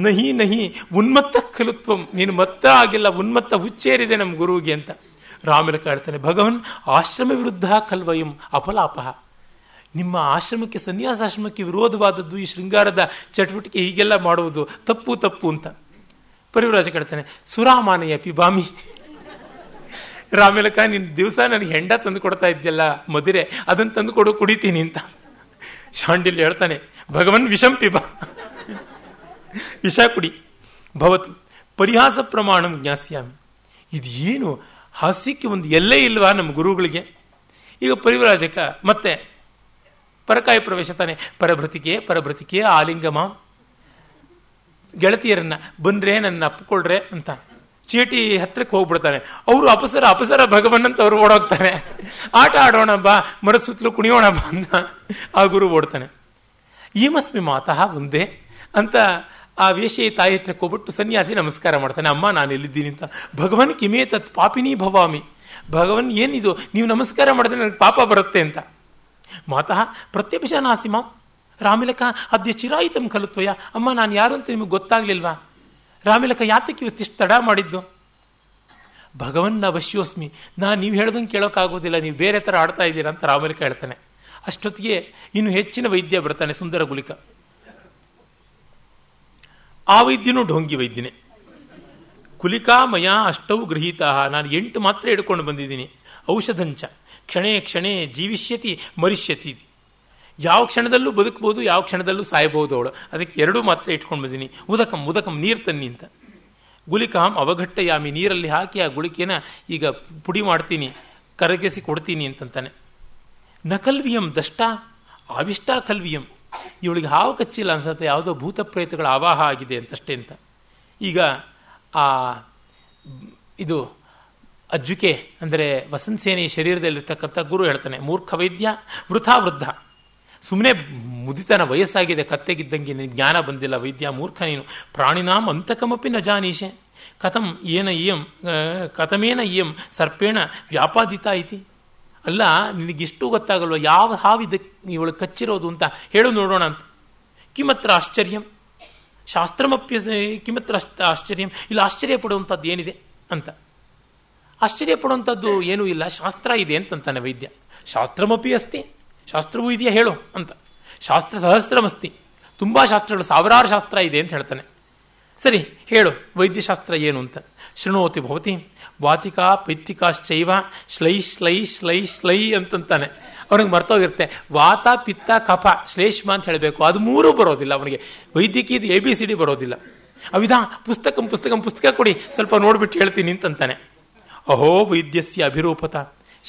ನಹಿ ನಹಿ ಉನ್ಮತ್ತ ಕಲುತ್ವಂ, ನೀನು ಮತ್ತ ಆಗಿಲ್ಲ, ಉನ್ಮತ್ತ ಹುಚ್ಚೇರಿದೆ ನಮ್ಮ ಗುರುವಿಗೆ ಅಂತ. ರಾಮಿಲಕ ಹೇಳ್ತಾನೆ, ಭಗವನ್ ಆಶ್ರಮ ವಿರುದ್ಧ ಕಲ್ವಯಂ ಅಪಲಾಪಹ. ನಿಮ್ಮ ಆಶ್ರಮಕ್ಕೆ, ಸನ್ಯಾಸಾಶ್ರಮಕ್ಕೆ ವಿರೋಧವಾದದ್ದು ಈ ಶೃಂಗಾರದ ಚಟುವಟಿಕೆ, ಹೀಗೆಲ್ಲ ಮಾಡುವುದು ತಪ್ಪು ತಪ್ಪು ಅಂತ. ಪರಿವ್ರಾಜಕ ಹೇಳ್ತಾನೆ, ಸುರಾಮಾನೆಯ ಪಿಬಾಮಿ, ರಾಮಿಲಕ ನಿನ್ನ ದಿವಸ ನನಗೆ ಹೆಂಡ ತಂದು ಕೊಡ್ತಾ ಇದ್ಯಲ್ಲ ಮದುರೆ, ಅದನ್ನು ತಂದು ಕೊಡು ಕುಡಿತೀನಿ ಅಂತ. ಶಾಂಡಿಲ್ ಹೇಳ್ತಾನೆ, ಭಗವನ್ ವಿಷಂ ಪಿಬ, ವಿಷ ಕುಡಿ. ಭವತು ಪರಿಹಾಸ ಪ್ರಮಾಣಂ ಜ್ಞಾಸ್ಯಾಮಿ. ಇದು ಏನು ಹಾಸ್ಯಕ್ಕೆ ಒಂದು ಎಲ್ಲೇ ಇಲ್ವಾ ನಮ್ಮ ಗುರುಗಳಿಗೆ. ಈಗ ಪರಿವ್ರಾಜಕ ಮತ್ತೆ ಪರಕಾಯ ಪ್ರವೇಶ ತಾನೆ. ಪರಭೃತಿಕೆ ಪರಭೃತಿಕೆ ಆಲಿಂಗಮ, ಗೆಳತಿಯರನ್ನ ಬಂದ್ರೆ ನನ್ನ ಅಪ್ಪಿಕೊಳ್ಳ್ರೆ ಅಂತ ಚೇಟಿ ಹತ್ರಕ್ಕೆ ಹೋಗ್ಬಿಡ್ತಾನೆ. ಅವರು ಅಪಸರ ಅಪಸರ ಭಗವನ್ ಅಂತ ಅವರು ಓಡೋಗ್ತಾನೆ. ಆಟ ಆಡೋಣ ಬಾ, ಮರದ ಸುತ್ತಲೂ ಕುಣಿಯೋಣ ಬಾ ಅಂತ ಆ ಗುರು ಓಡ್ತಾನೆ. ಈಮಸ್ಮಿ ಮಾತಃ ಒಂದೇ ಅಂತ ಆ ವೇಷಿ ತಾಯಿ ಹತ್ರಕ್ಕೆ ಹೋಗ್ಬಿಟ್ಟು ಸನ್ಯಾಸಿ ನಮಸ್ಕಾರ ಮಾಡ್ತಾನೆ, ಅಮ್ಮ ನಾನು ಎಲ್ಲಿದ್ದೀನಿ ಅಂತ. ಭಗವನ್ ಕಿಮೇ ತತ್ ಪಾಪಿನಿ ಭವಾಮಿ, ಭಗವನ್ ಏನಿದು, ನೀವು ನಮಸ್ಕಾರ ಮಾಡಿದ್ರೆ ನನಗೆ ಪಾಪ ಬರುತ್ತೆ ಅಂತ. ಮಾತಃ ಪ್ರತ್ಯಭಿಷಾನಾಸಿಮ ರಾಮಿಲಕ ಅದ್ಯ ಚಿರಾಯಿತಂ ಕಲುತ್ವಯ. ಅಮ್ಮ, ನಾನು ಯಾರು ಅಂತ ನಿಮಗೆ ಗೊತ್ತಾಗ್ಲಿಲ್ವಾ? ರಾಮಿಲಕ, ಯಾತಕ್ಕೆ ಇವತ್ತಿಷ್ಟು ತಡ ಮಾಡಿದ್ದು? ಭಗವನ್ ನ ವಶ್ಯೋಸ್ಮಿ, ನೀವು ಹೇಳ್ದಂಗೆ ಕೇಳೋಕ್ಕಾಗೋದಿಲ್ಲ, ನೀವು ಬೇರೆ ಥರ ಆಡ್ತಾ ಇದ್ದೀರಾ ಅಂತ ರಾಮಿಲಕ ಹೇಳ್ತಾನೆ. ಅಷ್ಟೊತ್ತಿಗೆ ಇನ್ನು ಹೆಚ್ಚಿನ ವೈದ್ಯ ಬರ್ತಾನೆ, ಸುಂದರ ಗುಲಿಕ. ಆ ವೈದ್ಯನೂ ಢೋಂಗಿ ವೈದ್ಯನೇ. ಕುಲಿಕಾ ಮಯ ಅಷ್ಟವು ಗೃಹೀತಾ, ನಾನು 8 ಮಾತ್ರೆ ಹಿಡ್ಕೊಂಡು ಬಂದಿದ್ದೀನಿ. ಔಷಧಂಚ ಕ್ಷಣೇ ಕ್ಷಣೇ ಜೀವಿಷ್ಯತಿ ಮರಿಷ್ಯತಿ, ಯಾವ ಕ್ಷಣದಲ್ಲೂ ಬದುಕ್ಬೋದು, ಯಾವ ಕ್ಷಣದಲ್ಲೂ ಸಾಯ್ಬೋದು ಅವಳು, ಅದಕ್ಕೆ 2 ಮಾತ್ರೆ ಇಟ್ಕೊಂಡು ಬಂದಿದ್ದೀನಿ. ಉದಕಂ ಉದಕಂ, ನೀರು ತನ್ನಿ ಅಂತ. ಗುಲಿಕಾಂ ಅವಘಟ್ಟಯಾಮಿ, ನೀರಲ್ಲಿ ಹಾಕಿ ಆ ಗುಳಿಕೆನ ಈಗ ಪುಡಿ ಮಾಡ್ತೀನಿ, ಕರಗಿಸಿ ಕೊಡ್ತೀನಿ ಅಂತಂತಾನೆ. ನಕಲ್ವಿಯಂ ದಷ್ಟ ಆವಿಷ್ಟ ಕಲ್ವಿಯಂ, ಇವಳಿಗೆ ಹಾವು ಕಚ್ಚಿಲ್ಲ ಅನ್ಸತ್ತೆ, ಯಾವುದೋ ಭೂತ ಪ್ರೇತಗಳ ಆವಾಹ ಆಗಿದೆ ಅಂತಷ್ಟೇ ಅಂತ. ಈಗ ಇದು ಅಜ್ಜುಕೆ ಅಂದರೆ ವಸಂತಸೇನೆ ಶರೀರದಲ್ಲಿರ್ತಕ್ಕಂಥ ಗುರು ಹೇಳ್ತಾನೆ, ಮೂರ್ಖ ವೈದ್ಯ ವೃಥಾ ವೃದ್ಧ, ಸುಮ್ಮನೆ ಮುದಿತನ ವಯಸ್ಸಾಗಿದೆ, ಕತ್ತೆಗಿದ್ದಂಗೆ ಜ್ಞಾನ ಬಂದಿಲ್ಲ ವೈದ್ಯ, ಮೂರ್ಖ ನೀನು. ಪ್ರಾಣಿನಾಂ ಅಂತಕಮಪಿ ನ ಜಾನೀಷೆ ಕಥಂ ಏನ ಇಯಂ ಕಥಮೇನ ಇಯಂ ಸರ್ಪೇಣ ವ್ಯಾಪಾದಿತ ಇತಿ. ಅಲ್ಲ, ನಿನಗಿಷ್ಟು ಗೊತ್ತಾಗಲ್ವ ಯಾವ ಹಾವಿದೆ ಇವಳು ಕಚ್ಚಿರೋದು ಅಂತ ಹೇಳು ನೋಡೋಣ ಅಂತ. ಕಿಮತ್ರ ಆಶ್ಚರ್ಯಂ ಶಾಸ್ತ್ರಮಪ್ಯ ಕಿಮತ್ರ ಆಶ್ಚರ್ಯಂ, ಇಲ್ಲಿ ಆಶ್ಚರ್ಯ ಪಡುವಂಥದ್ದು ಏನಿದೆ ಅಂತ. ಆಶ್ಚರ್ಯ ಪಡುವಂಥದ್ದು ಏನೂ ಇಲ್ಲ, ಶಾಸ್ತ್ರ ಇದೆ ಅಂತಂತಾನೆ ವೈದ್ಯ. ಶಾಸ್ತ್ರಮಪಿ ಅಸ್ತಿ, ಶಾಸ್ತ್ರವೂ ಇದೆಯಾ ಹೇಳು ಅಂತ. ಶಾಸ್ತ್ರ ಸಹಸ್ರಮಸ್ತಿ, ತುಂಬ ಶಾಸ್ತ್ರಗಳು, ಸಾವಿರಾರು ಶಾಸ್ತ್ರ ಇದೆ ಅಂತ ಹೇಳ್ತಾನೆ. ಸರಿ ಹೇಳು ವೈದ್ಯಶಾಸ್ತ್ರ ಏನು ಅಂತ. ಶೃಣೋತಿ ಭವತಿ ವಾತಿಕಾ ಪಿತ್ತಿಕಾಶ್ಚೈವ ಶ್ಲೈ ಶ್ಲೈ ಶ್ಲೈ ಶ್ಲೈ ಅಂತಂತಾನೆ. ಅವನಿಗೆ ಮರ್ತೋಗಿರುತ್ತೆ, ವಾತ ಪಿತ್ತ ಕಫ ಶ್ಲೇಷ್ಮ ಅಂತ ಹೇಳಬೇಕು, ಅದು ಮೂರೂ ಬರೋದಿಲ್ಲ ಅವನಿಗೆ. ವೈದ್ಯಕೀಯ ABCD ಬರೋದಿಲ್ಲ. ಅವಿಧ ಪುಸ್ತಕಂ ಪುಸ್ತಕಂ, ಪುಸ್ತಕ ಕೊಡಿ ಸ್ವಲ್ಪ ನೋಡ್ಬಿಟ್ಟು ಹೇಳ್ತೀನಿ ಅಂತಂತಾನೆ. ಅಹೋ ವೈದ್ಯಸ್ಯ ಅಭಿರೂಪತ,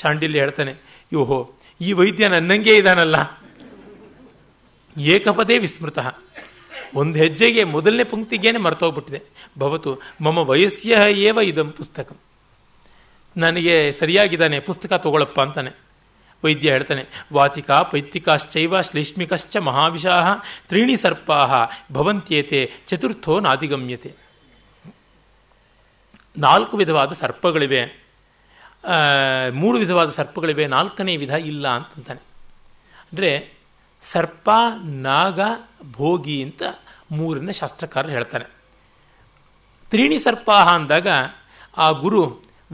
ಶಾಂಡಿಲ್ಯ ಹೇಳ್ತಾನೆ, ಯೋಹೋ ಈ ವೈದ್ಯ ನನ್ನಂಗೆ ಇದಾನಲ್ಲ. ಏಕಪದೇ ವಿಸ್ಮೃತ, ಒಂದು ಹೆಜ್ಜೆಗೆ ಮೊದಲನೇ ಪಂಕ್ತಿಗೇನೆ ಮರ್ತೋಗ್ಬಿಟ್ಟಿದೆ. ಭವತು ಮಮ ವಯಸ್ಸ್ಯ ಏವ ಇದಂ ಪುಸ್ತಕ, ನನಗೆ ಸರಿಯಾಗಿದ್ದಾನೆ ಪುಸ್ತಕ ತಗೊಳಪ್ಪ ಅಂತಾನೆ. ವೈದ್ಯ ಹೇಳ್ತಾನೆ, ವಾತಿಕಾ ಪೈತ್ತಿಕಾಶ್ಚೈವ ಶ್ಲೇಷ್ಮಿಕಶ್ಚ ಮಹಾವಿಷಾಹ ತ್ರೀಣಿ ಸರ್ಪಾಹ ಭವಂತ್ಯೇತೆ ಚತುರ್ಥೋ ನಾಧಿಗಮ್ಯತೆ. 4 ವಿಧವಾದ ಸರ್ಪಗಳಿವೆ, 3 ವಿಧವಾದ ಸರ್ಪಗಳಿವೆ, 4ನೇ ವಿಧ ಇಲ್ಲ ಅಂತಂತಾನೆ. ಅಂದರೆ ಸರ್ಪ, ನಾಗ, ಭೋಗಿ ಅಂತ 3ನೇ ಶಾಸ್ತ್ರಕಾರರು ಹೇಳ್ತಾನೆ. ತ್ರೀಣಿ ಸರ್ಪ ಅಂದಾಗ ಆ ಗುರು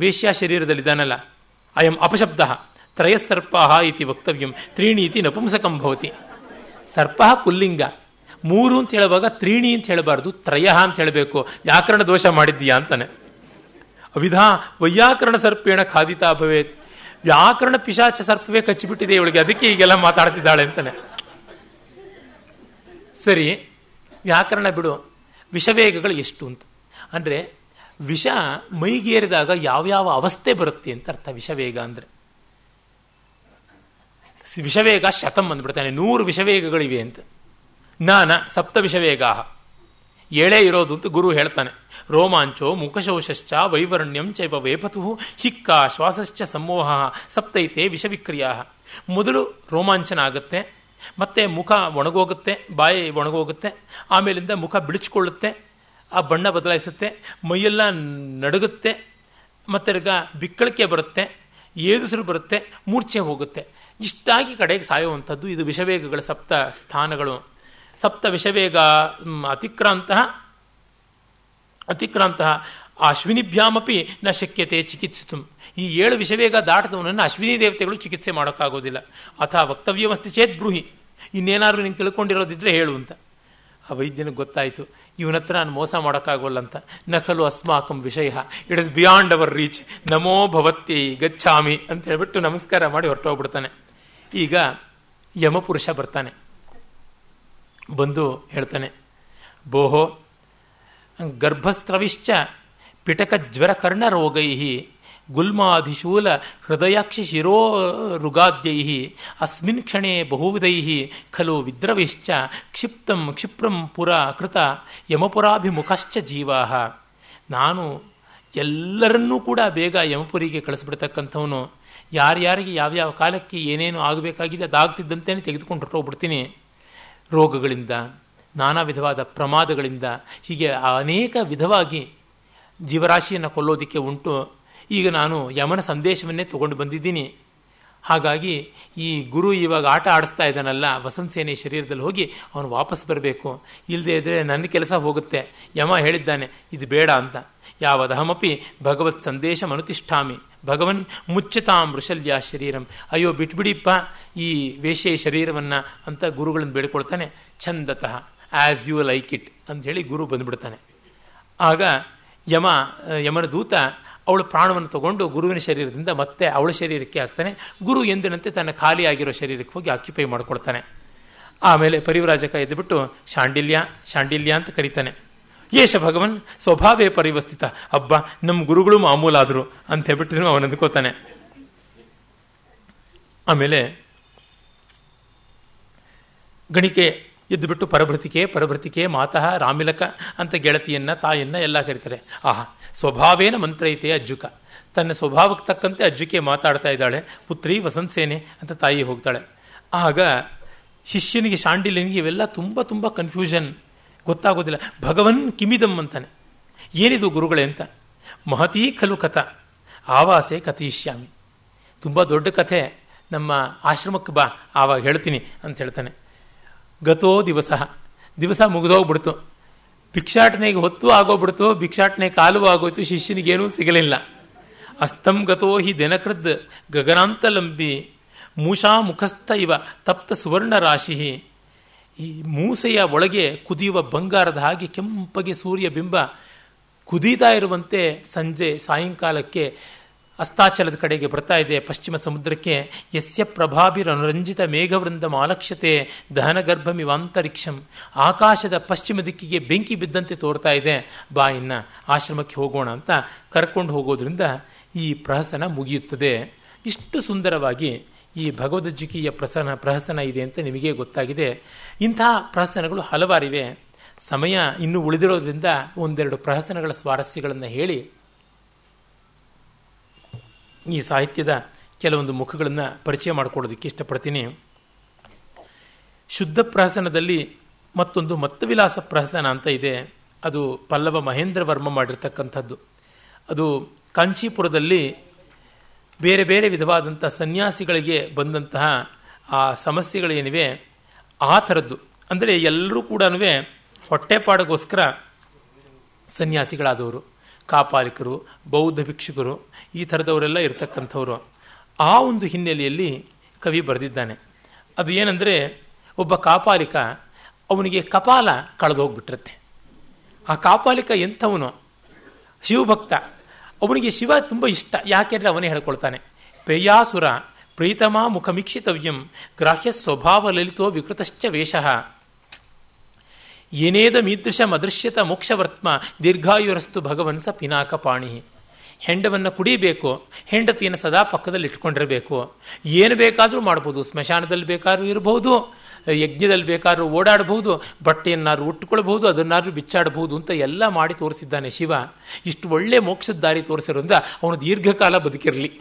ವೇಶ್ಯ ಶರೀರದಲ್ಲಿದ್ದಾನಲ್ಲ, ಅಯಂ ಅಪಶಬ್ದ ತ್ರಯಸರ್ಪ ಇತಿ ವಕ್ತವ್ಯಂ, ತ್ರೀಣಿ ಇತಿ ನಪುಂಸಕಂ ಭವತಿ. ಸರ್ಪ ಪುಲ್ಲಿಂಗ, 3 ಅಂತ ಹೇಳುವಾಗ ತ್ರೀಣಿ ಅಂತ ಹೇಳಬಾರ್ದು, ತ್ರಯ ಅಂತ ಹೇಳಬೇಕು, ವ್ಯಾಕರಣ ದೋಷ ಮಾಡಿದ್ದೀಯಾ ಅಂತಾನೆ. ಅವಿಧ ವೈಯಾಕರಣ ಸರ್ಪೇಣ ಖಾದಿತಾ ಭವೇತ್, ವ್ಯಾಕರಣ ಪಿಶಾಚ ಸರ್ಪವೇ ಕಚ್ಚಿಬಿಟ್ಟಿದೆ ಇವಳಿಗೆ, ಅದಕ್ಕೆ ಈಗೆಲ್ಲ ಮಾತಾಡ್ತಿದ್ದಾಳೆ ಅಂತಾನೆ. ಸರಿ, ವ್ಯಾಕರಣ ಬಿಡು, ವಿಷವೇಗಗಳು ಎಷ್ಟು ಅಂತ ಅಂದರೆ ವಿಷ ಮೈಗೇರಿದಾಗ ಯಾವ್ಯಾವ ಅವಸ್ಥೆ ಬರುತ್ತೆ ಅಂತ ಅರ್ಥ. ವಿಷವೇಗ ಅಂದರೆ ವಿಷವೇಗ ಶತಮ್ ಅಂದ್ಬಿಡ್ತಾನೆ, 100 ವಿಷವೇಗಗಳಿವೆ ಅಂತ. ನಾನಾ ಸಪ್ತ ವಿಷವೇಗ, 7 ಇರೋದು ಅಂತ ಗುರು ಹೇಳ್ತಾನೆ. ರೋಮಾಂಚೋ ಮುಖಶೌಶ್ಚ ವೈವರ್ಣ್ಯಂ ಚೈವ ವೇಪತು ಹಿಕ್ಕ ಶ್ವಾಸಶ್ಚ ಸಮೋಹ ಸಪ್ತೈತೆ ವಿಷವಿಕ್ರಿಯಾ. ಮೊದಲು ರೋಮಾಂಚನ ಆಗುತ್ತೆ, ಮತ್ತೆ ಮುಖ ಒಣಗೋಗುತ್ತೆ, ಬಾಯಿ ಒಣಗೋಗುತ್ತೆ, ಆಮೇಲಿಂದ ಮುಖ ಬಿಡಿಸ್ಕೊಳ್ಳುತ್ತೆ, ಆ ಬಣ್ಣ ಬದಲಾಯಿಸುತ್ತೆ, ಮೈಯೆಲ್ಲ ನಡುಗುತ್ತೆ, ಮತ್ತೆ ಬಿಕ್ಕಳಿಕೆ ಬರುತ್ತೆ, ಏದುಸಿರು ಬರುತ್ತೆ, ಮೂರ್ಛೆ ಹೋಗುತ್ತೆ. ಇಷ್ಟಾಗಿ ಕಡೆಗೆ ಸಾಯುವಂಥದ್ದು ಇದು ವಿಷವೇಗಗಳ ಸಪ್ತ ಸ್ಥಾನಗಳು. ಸಪ್ತ ವಿಷವೇಗ ಅತಿಕ್ರಾಂತ ಅಶ್ವಿನಿಭ್ಯಾಮಪಿ ನ ಶಕ್ಯತೆ ಚಿಕಿತ್ಸಿತು. ಈ 7 ವಿಷವೇಗ ದಾಟದವನನ್ನು ಅಶ್ವಿನಿ ದೇವತೆಗಳು ಚಿಕಿತ್ಸೆ ಮಾಡೋಕ್ಕಾಗೋದಿಲ್ಲ. ಅಥವಾ ವಕ್ತವ್ಯವಸ್ಥೆ ಚೇತ್ ಬ್ರೂಹಿ, ಇನ್ನೇನಾದ್ರು ನೀನು ತಿಳ್ಕೊಂಡಿರೋದಿದ್ರೆ ಹೇಳು ಅಂತ. ಆ ವೈದ್ಯನಿಗೆ ಗೊತ್ತಾಯಿತು, ಇವನ ಹತ್ರ ನಾನು ಮೋಸ ಮಾಡೋಕ್ಕಾಗೋಲ್ಲ ಅಂತ. ನಕಲು ಅಸ್ಮಾಕಂ ವಿಷಯ, it is beyond our reach, ನಮೋ ಭವತ್ಯೈ ಗಚ್ಚಾಮಿ ಅಂತ ಹೇಳ್ಬಿಟ್ಟು ನಮಸ್ಕಾರ ಮಾಡಿ ಹೊರಟೋಗ್ಬಿಡ್ತಾನೆ. ಈಗ ಯಮಪುರುಷ ಬರ್ತಾನೆ, ಬಂದು ಹೇಳ್ತಾನೆ, ಬೋಹೋ ಗರ್ಭಸ್ರವಿಶ್ಚ ಪಿಟಕಜ್ವರ ಕರ್ಣರೋಗೈ ಗುಲ್ಮಾಧಿಶೂಲ ಹೃದಯಾಕ್ಷಿ ಶಿರೋ ರುಗಾದ್ಯೈ ಅಸ್ಮಿನ್ ಕ್ಷಣೆ ಬಹುವಿಧೈ ಖಲು ವಿದ್ರವಿಶ್ಚ ಕ್ಷಿಪ್ತಂ ಕ್ಷಿಪ್ರಂ ಪುರ ಕೃತ ಯಮಪುರಾಭಿಮುಖಶ್ಚ ಜೀವಾ. ನಾನು ಎಲ್ಲರನ್ನೂ ಕೂಡ ಬೇಗ ಯಮಪುರಿಗೆ ಕಳಿಸ್ಬಿಡ್ತಕ್ಕಂಥವನು, ಯಾರ್ಯಾರಿಗೆ ಯಾವ್ಯಾವ ಕಾಲಕ್ಕೆ ಏನೇನು ಆಗಬೇಕಾಗಿದೆ ಅದಾಗ್ತಿದ್ದಂತೆಯೇ ತೆಗೆದುಕೊಂಡು ಹೊರಟೋಗ್ಬಿಡ್ತೀನಿ. ರೋಗಗಳಿಂದ, ನಾನಾ ವಿಧವಾದ ಪ್ರಮಾದಗಳಿಂದ, ಹೀಗೆ ಅನೇಕ ವಿಧವಾಗಿ ಜೀವರಾಶಿಯನ್ನು ಕೊಲ್ಲೋದಕ್ಕೆ ಉಂಟು. ಈಗ ನಾನು ಯಮನ ಸಂದೇಶವನ್ನೇ ತಗೊಂಡು ಬಂದಿದ್ದೀನಿ, ಹಾಗಾಗಿ ಈ ಗುರು ಇವಾಗ ಆಟ ಆಡಿಸ್ತಾ ಇದ್ದಾನಲ್ಲ ವಸಂತ ಸೇನೆ ಶರೀರದಲ್ಲಿ ಹೋಗಿ ಅವನು ವಾಪಸ್ ಬರಬೇಕು, ಇಲ್ಲದೆ ಇದ್ದರೆ ನನ್ನ ಕೆಲಸ ಹೋಗುತ್ತೆ, ಯಮ ಹೇಳಿದ್ದಾನೆ ಇದು ಬೇಡ ಅಂತ. ಯಾವದಹಮಪಿ ಭಗವತ್ ಸಂದೇಶಂ ಅನುತಿಷ್ಠಾಮಿ ಭಗವನ್ ಮುಚ್ಚತಾಂ ವೃಷಲ್ಯ ಶರೀರಂ, ಅಯ್ಯೋ ಬಿಟ್ಬಿಡಿಪ್ಪ ಈ ವೇಷೆ ಶರೀರವನ್ನು ಅಂತ ಗುರುಗಳನ್ನು ಬೇಡಿಕೊಳ್ತಾನೆ. ಛಂದತಃ ಆ್ಯಸ್ ಯು ಲೈಕ್ ಇಟ್ ಅಂಥೇಳಿ ಗುರು ಬಂದುಬಿಡ್ತಾನೆ. ಆಗ ಯಮನ ದೂತ ಅವಳ ಪ್ರಾಣವನ್ನು ತಗೊಂಡು ಗುರುವಿನ ಶರೀರದಿಂದ ಮತ್ತೆ ಅವಳ ಶರೀರಕ್ಕೆ ಹಾಕ್ತಾನೆ. ಗುರು ಎಂದಿನಂತೆ ತನ್ನ ಖಾಲಿಯಾಗಿರೋ ಶರೀರಕ್ಕೆ ಹೋಗಿ ಆಕ್ಯುಪೈ ಮಾಡ್ಕೊಳ್ತಾನೆ. ಆಮೇಲೆ ಪರಿವ್ರಾಜಕ ಎದ್ದುಬಿಟ್ಟು ಶಾಂಡಿಲ್ಯ ಶಾಂಡಿಲ್ಯ ಅಂತ ಕರೀತಾನೆ. ಯೇಷ ಭಗವನ್ ಸ್ವಭಾವೇ ಪರಿವಸ್ಥಿತ, ಹಬ್ಬ ನಮ್ಮ ಗುರುಗಳು ಮಾಮೂಲಾದರು ಅಂತ ಹೇಳ್ಬಿಟ್ಟು ಅವನು ಅಂದ್ಕೋತಾನೆ. ಆಮೇಲೆ ಗಣಿಕೆ ಎದ್ದುಬಿಟ್ಟು ಪರಭೃತಿಕೆ ಪರಭೃತಿಕೆ ಮಾತಃ ರಾಮಿಲಕ ಅಂತ ಗೆಳತಿಯನ್ನ ತಾಯಿಯನ್ನ ಎಲ್ಲ ಕರೀತಾರೆ. ಆಹಾ, ಸ್ವಭಾವೇನ ಮಂತ್ರೈತೆ ಅಜ್ಜುಕ, ತನ್ನ ಸ್ವಭಾವಕ್ಕೆ ತಕ್ಕಂತೆ ಅಜ್ಜುಕೆ ಮಾತಾಡ್ತಾ ಇದ್ದಾಳೆ ಪುತ್ರಿ ವಸಂತ ಸೇನೆ ಅಂತ ತಾಯಿ ಹೋಗ್ತಾಳೆ. ಆಗ ಶಿಷ್ಯನಿಗೆ ಶಾಂಡಿಲ್ಯನಿಗೆ ಇವೆಲ್ಲ ತುಂಬ ತುಂಬ ಕನ್ಫ್ಯೂಷನ್, ಗೊತ್ತಾಗೋದಿಲ್ಲ. ಭಗವನ್ ಕಿಮಿದಮ್ ಅಂತಾನೆ, ಏನಿದು ಗುರುಗಳೇ ಅಂತ. ಮಹತೀ ಖಲು ಕಥಾ ಆವಾಸೆ ಕಥಯಿಷ್ಯಾಮಿ, ತುಂಬ ದೊಡ್ಡ ಕಥೆ, ನಮ್ಮ ಆಶ್ರಮಕ್ಕೆ ಬಾ ಆವಾಗ ಹೇಳ್ತೀನಿ ಅಂತ ಹೇಳ್ತಾನೆ. ಗತೋ ದಿವಸ, ದಿವಸ ಮುಗಿದೋಗ್ಬಿಡ್ತು, ಭಿಕ್ಷಾಟನೆಗೆ ಹೊತ್ತು ಆಗೋಗ್ಬಿಡ್ತು, ಭಿಕ್ಷಾಟನೆ ಕಾಲು ಆಗೋಯ್ತು, ಶಿಷ್ಯನಿಗೇನೂ ಸಿಗಲಿಲ್ಲ. ಅಸ್ತಂ ಗತೋ ಹಿ ದಿನಕೃದ್ ಗಗನಾಂತಲಂಬಿ ಮೂಷಾ ಮುಖಸ್ಥ ಇವ ತಪ್ತ ಸುವರ್ಣ ರಾಶಿ, ಈ ಮೂಸೆಯ ಒಳಗೆ ಕುದಿಯುವ ಬಂಗಾರದ ಹಾಗೆ ಕೆಂಪಗೆ ಸೂರ್ಯ ಬಿಂಬ ಕುದೀತಾ ಇರುವಂತೆ ಸಂಜೆ ಸಾಯಂಕಾಲಕ್ಕೆ ಅಸ್ತಾಚಲದ ಕಡೆಗೆ ಬರ್ತಾ ಇದೆ ಪಶ್ಚಿಮ ಸಮುದ್ರಕ್ಕೆ. ಯಸ್ಯ ಪ್ರಭಾಭಿರನುರಂಜಿತ ಮೇಘವೃಂದ ಮಾಲಕ್ಷ್ಯತೆ ದಹನಗರ್ಭಮಿವಾಂತರಿಕ್ಷಂ, ಆಕಾಶದ ಪಶ್ಚಿಮ ದಿಕ್ಕಿಗೆ ಬೆಂಕಿ ಬಿದ್ದಂತೆ ತೋರ್ತಾ ಇದೆ, ಬಾ ಇನ್ನು ಆಶ್ರಮಕ್ಕೆ ಹೋಗೋಣ ಅಂತ ಕರ್ಕೊಂಡು ಹೋಗೋದ್ರಿಂದ ಈ ಪ್ರಹಸನ ಮುಗಿಯುತ್ತದೆ. ಇಷ್ಟು ಸುಂದರವಾಗಿ ಈ ಭಗವದಜ್ಜುಕಿಯ ಪ್ರಹಸನ ಇದೆ ಅಂತ ನಿಮಗೆ ಗೊತ್ತಾಗಿದೆ. ಇಂತಹ ಪ್ರಹಸನಗಳು ಹಲವಾರಿವೆ. ಸಮಯ ಇನ್ನೂ ಉಳಿದಿರೋದ್ರಿಂದ ಒಂದೆರಡು ಪ್ರಹಸನಗಳ ಸ್ವಾರಸ್ಯಗಳನ್ನು ಹೇಳಿ ಈ ಸಾಹಿತ್ಯದ ಕೆಲವೊಂದು ಮುಖಗಳನ್ನು ಪರಿಚಯ ಮಾಡಿಕೊಡೋದಕ್ಕೆ ಇಷ್ಟಪಡ್ತೀನಿ. ಶುದ್ಧ ಪ್ರಹಸನದಲ್ಲಿ ಮತ್ತೊಂದು ಮತ್ತವಿಲಾಸ ಪ್ರಹಸನ ಅಂತ ಇದೆ. ಅದು ಪಲ್ಲವ ಮಹೇಂದ್ರವರ್ಮ ಮಾಡಿರ್ತಕ್ಕಂಥದ್ದು. ಅದು ಕಾಂಚೀಪುರದಲ್ಲಿ ಬೇರೆ ಬೇರೆ ವಿಧವಾದಂಥ ಸನ್ಯಾಸಿಗಳಿಗೆ ಬಂದಂತಹ ಆ ಸಮಸ್ಯೆಗಳೇನಿವೆ ಆ ಥರದ್ದು. ಅಂದರೆ ಎಲ್ಲರೂ ಕೂಡ ಹೊಟ್ಟೆಪಾಡಗೋಸ್ಕರ ಸನ್ಯಾಸಿಗಳಾದವರು, ಕಾಪಾಲಿಕರು, ಬೌದ್ಧ ಭಿಕ್ಷುಕರು, ಈ ಥರದವರೆಲ್ಲ ಇರತಕ್ಕಂಥವ್ರು. ಆ ಒಂದು ಹಿನ್ನೆಲೆಯಲ್ಲಿ ಕವಿ ಬರೆದಿದ್ದಾನೆ. ಅದು ಏನಂದರೆ, ಒಬ್ಬ ಕಾಪಾಲಿಕ, ಅವನಿಗೆ ಕಪಾಲ ಕಳೆದೋಗ್ಬಿಟ್ಟಿರುತ್ತೆ. ಆ ಕಾಪಾಲಿಕ ಎಂಥವನು, ಶಿವಭಕ್ತ, ಅವನಿಗೆ ಶಿವ ತುಂಬ ಇಷ್ಟ. ಯಾಕೆಂದರೆ ಅವನೇ ಹೇಳ್ಕೊಳ್ತಾನೆ, ಪೇಯಾಸುರ ಪ್ರೀತಮ ಮುಖಮೀಕ್ಷಿತವ್ಯಂ ಗ್ರಾಹ್ಯ ಸ್ವಭಾವ ಲಲಿತೋ ವಿಕೃತಶ್ಚ ವೇಷಃ ಏನೇದ ಮೀದೃಶಂ ಅದೃಶ್ಯತ ಮೋಕ್ಷವರ್ತ್ಮ ದೀರ್ಘಾಯುರಸ್ತು ಭಗವನ್ ಸ ಪಿನಾಕ ಪಾಣಿ. ಹೆಂಡವನ್ನು ಕುಡಿಬೇಕು, ಹೆಂಡತಿಯನ್ನು ಸದಾ ಪಕ್ಕದಲ್ಲಿ ಇಟ್ಕೊಂಡಿರಬೇಕು, ಏನು ಬೇಕಾದರೂ ಮಾಡ್ಬೋದು, ಸ್ಮಶಾನದಲ್ಲಿ ಬೇಕಾದ್ರೂ ಇರಬಹುದು, ಯಜ್ಞದಲ್ಲಿ ಬೇಕಾದ್ರೂ ಓಡಾಡಬಹುದು, ಬಟ್ಟೆಯನ್ನಾರು ಉಟ್ಕೊಳ್ಬಹುದು, ಅದನ್ನಾದ್ರೂ ಬಿಚ್ಚಾಡಬಹುದು ಅಂತ ಎಲ್ಲ ಮಾಡಿ ತೋರಿಸಿದ್ದಾನೆ ಶಿವ. ಇಷ್ಟು ಒಳ್ಳೆ ಮೋಕ್ಷದ ದಾರಿ ತೋರಿಸಿರೋದ್ರಿಂದ ಅವನು ದೀರ್ಘಕಾಲ ಬದುಕಿರಲಿ,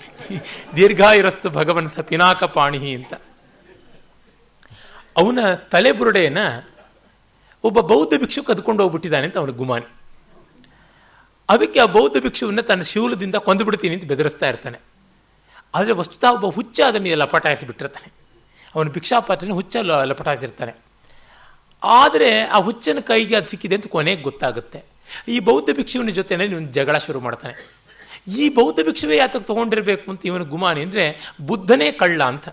ದೀರ್ಘಾಯುರಸ್ತು ಭಗವನ್ ಸ ಪಿನಾಕ ಪಾಣಿಹಿ ಅಂತ. ಅವನ ತಲೆ ಬುರುಡೆಯನ್ನ ಒಬ್ಬ ಬೌದ್ಧ ಭಿಕ್ಷು ಕದ್ಕೊಂಡು ಹೋಗ್ಬಿಟ್ಟಿದ್ದಾನೆ ಅಂತ ಅವನಿಗೆ ಗುಮಾನಿ. ಅದಕ್ಕೆ ಆ ಬೌದ್ಧ ಭಿಕ್ಷುವನ್ನು ತನ್ನ ಶೂಲದಿಂದ ಕೊಂದು ಬಿಡ್ತೀನಿ ಅಂತ ಬೆದರಿಸ್ತಾ ಇರ್ತಾನೆ. ಆದರೆ ವಸ್ತುತ ಒಬ್ಬ ಹುಚ್ಚ ಅದನ್ನು ಲಪಟಾಯಿಸಿಬಿಟ್ಟಿರ್ತಾನೆ. ಅವನು ಭಿಕ್ಷಾಪಾತ್ರನ ಹುಚ್ಚ ಲಪಟಾಯಿಸಿರ್ತಾನೆ. ಆದರೆ ಆ ಹುಚ್ಚನ ಕೈಗೆ ಅದು ಸಿಕ್ಕಿದೆ ಅಂತ ಕೊನೆಗೆ ಗೊತ್ತಾಗುತ್ತೆ. ಈ ಬೌದ್ಧ ಭಿಕ್ಷುವಿನ ಜೊತೆನೇ ಇವನು ಜಗಳ ಶುರು ಮಾಡ್ತಾನೆ. ಈ ಬೌದ್ಧ ಭಿಕ್ಷುವೇ ಆತಕ್ಕೆ ತೊಗೊಂಡಿರಬೇಕು ಅಂತ ಇವನು ಗುಮಾನಿ. ಅಂದರೆ ಬುದ್ಧನೇ ಕಳ್ಳ ಅಂತ.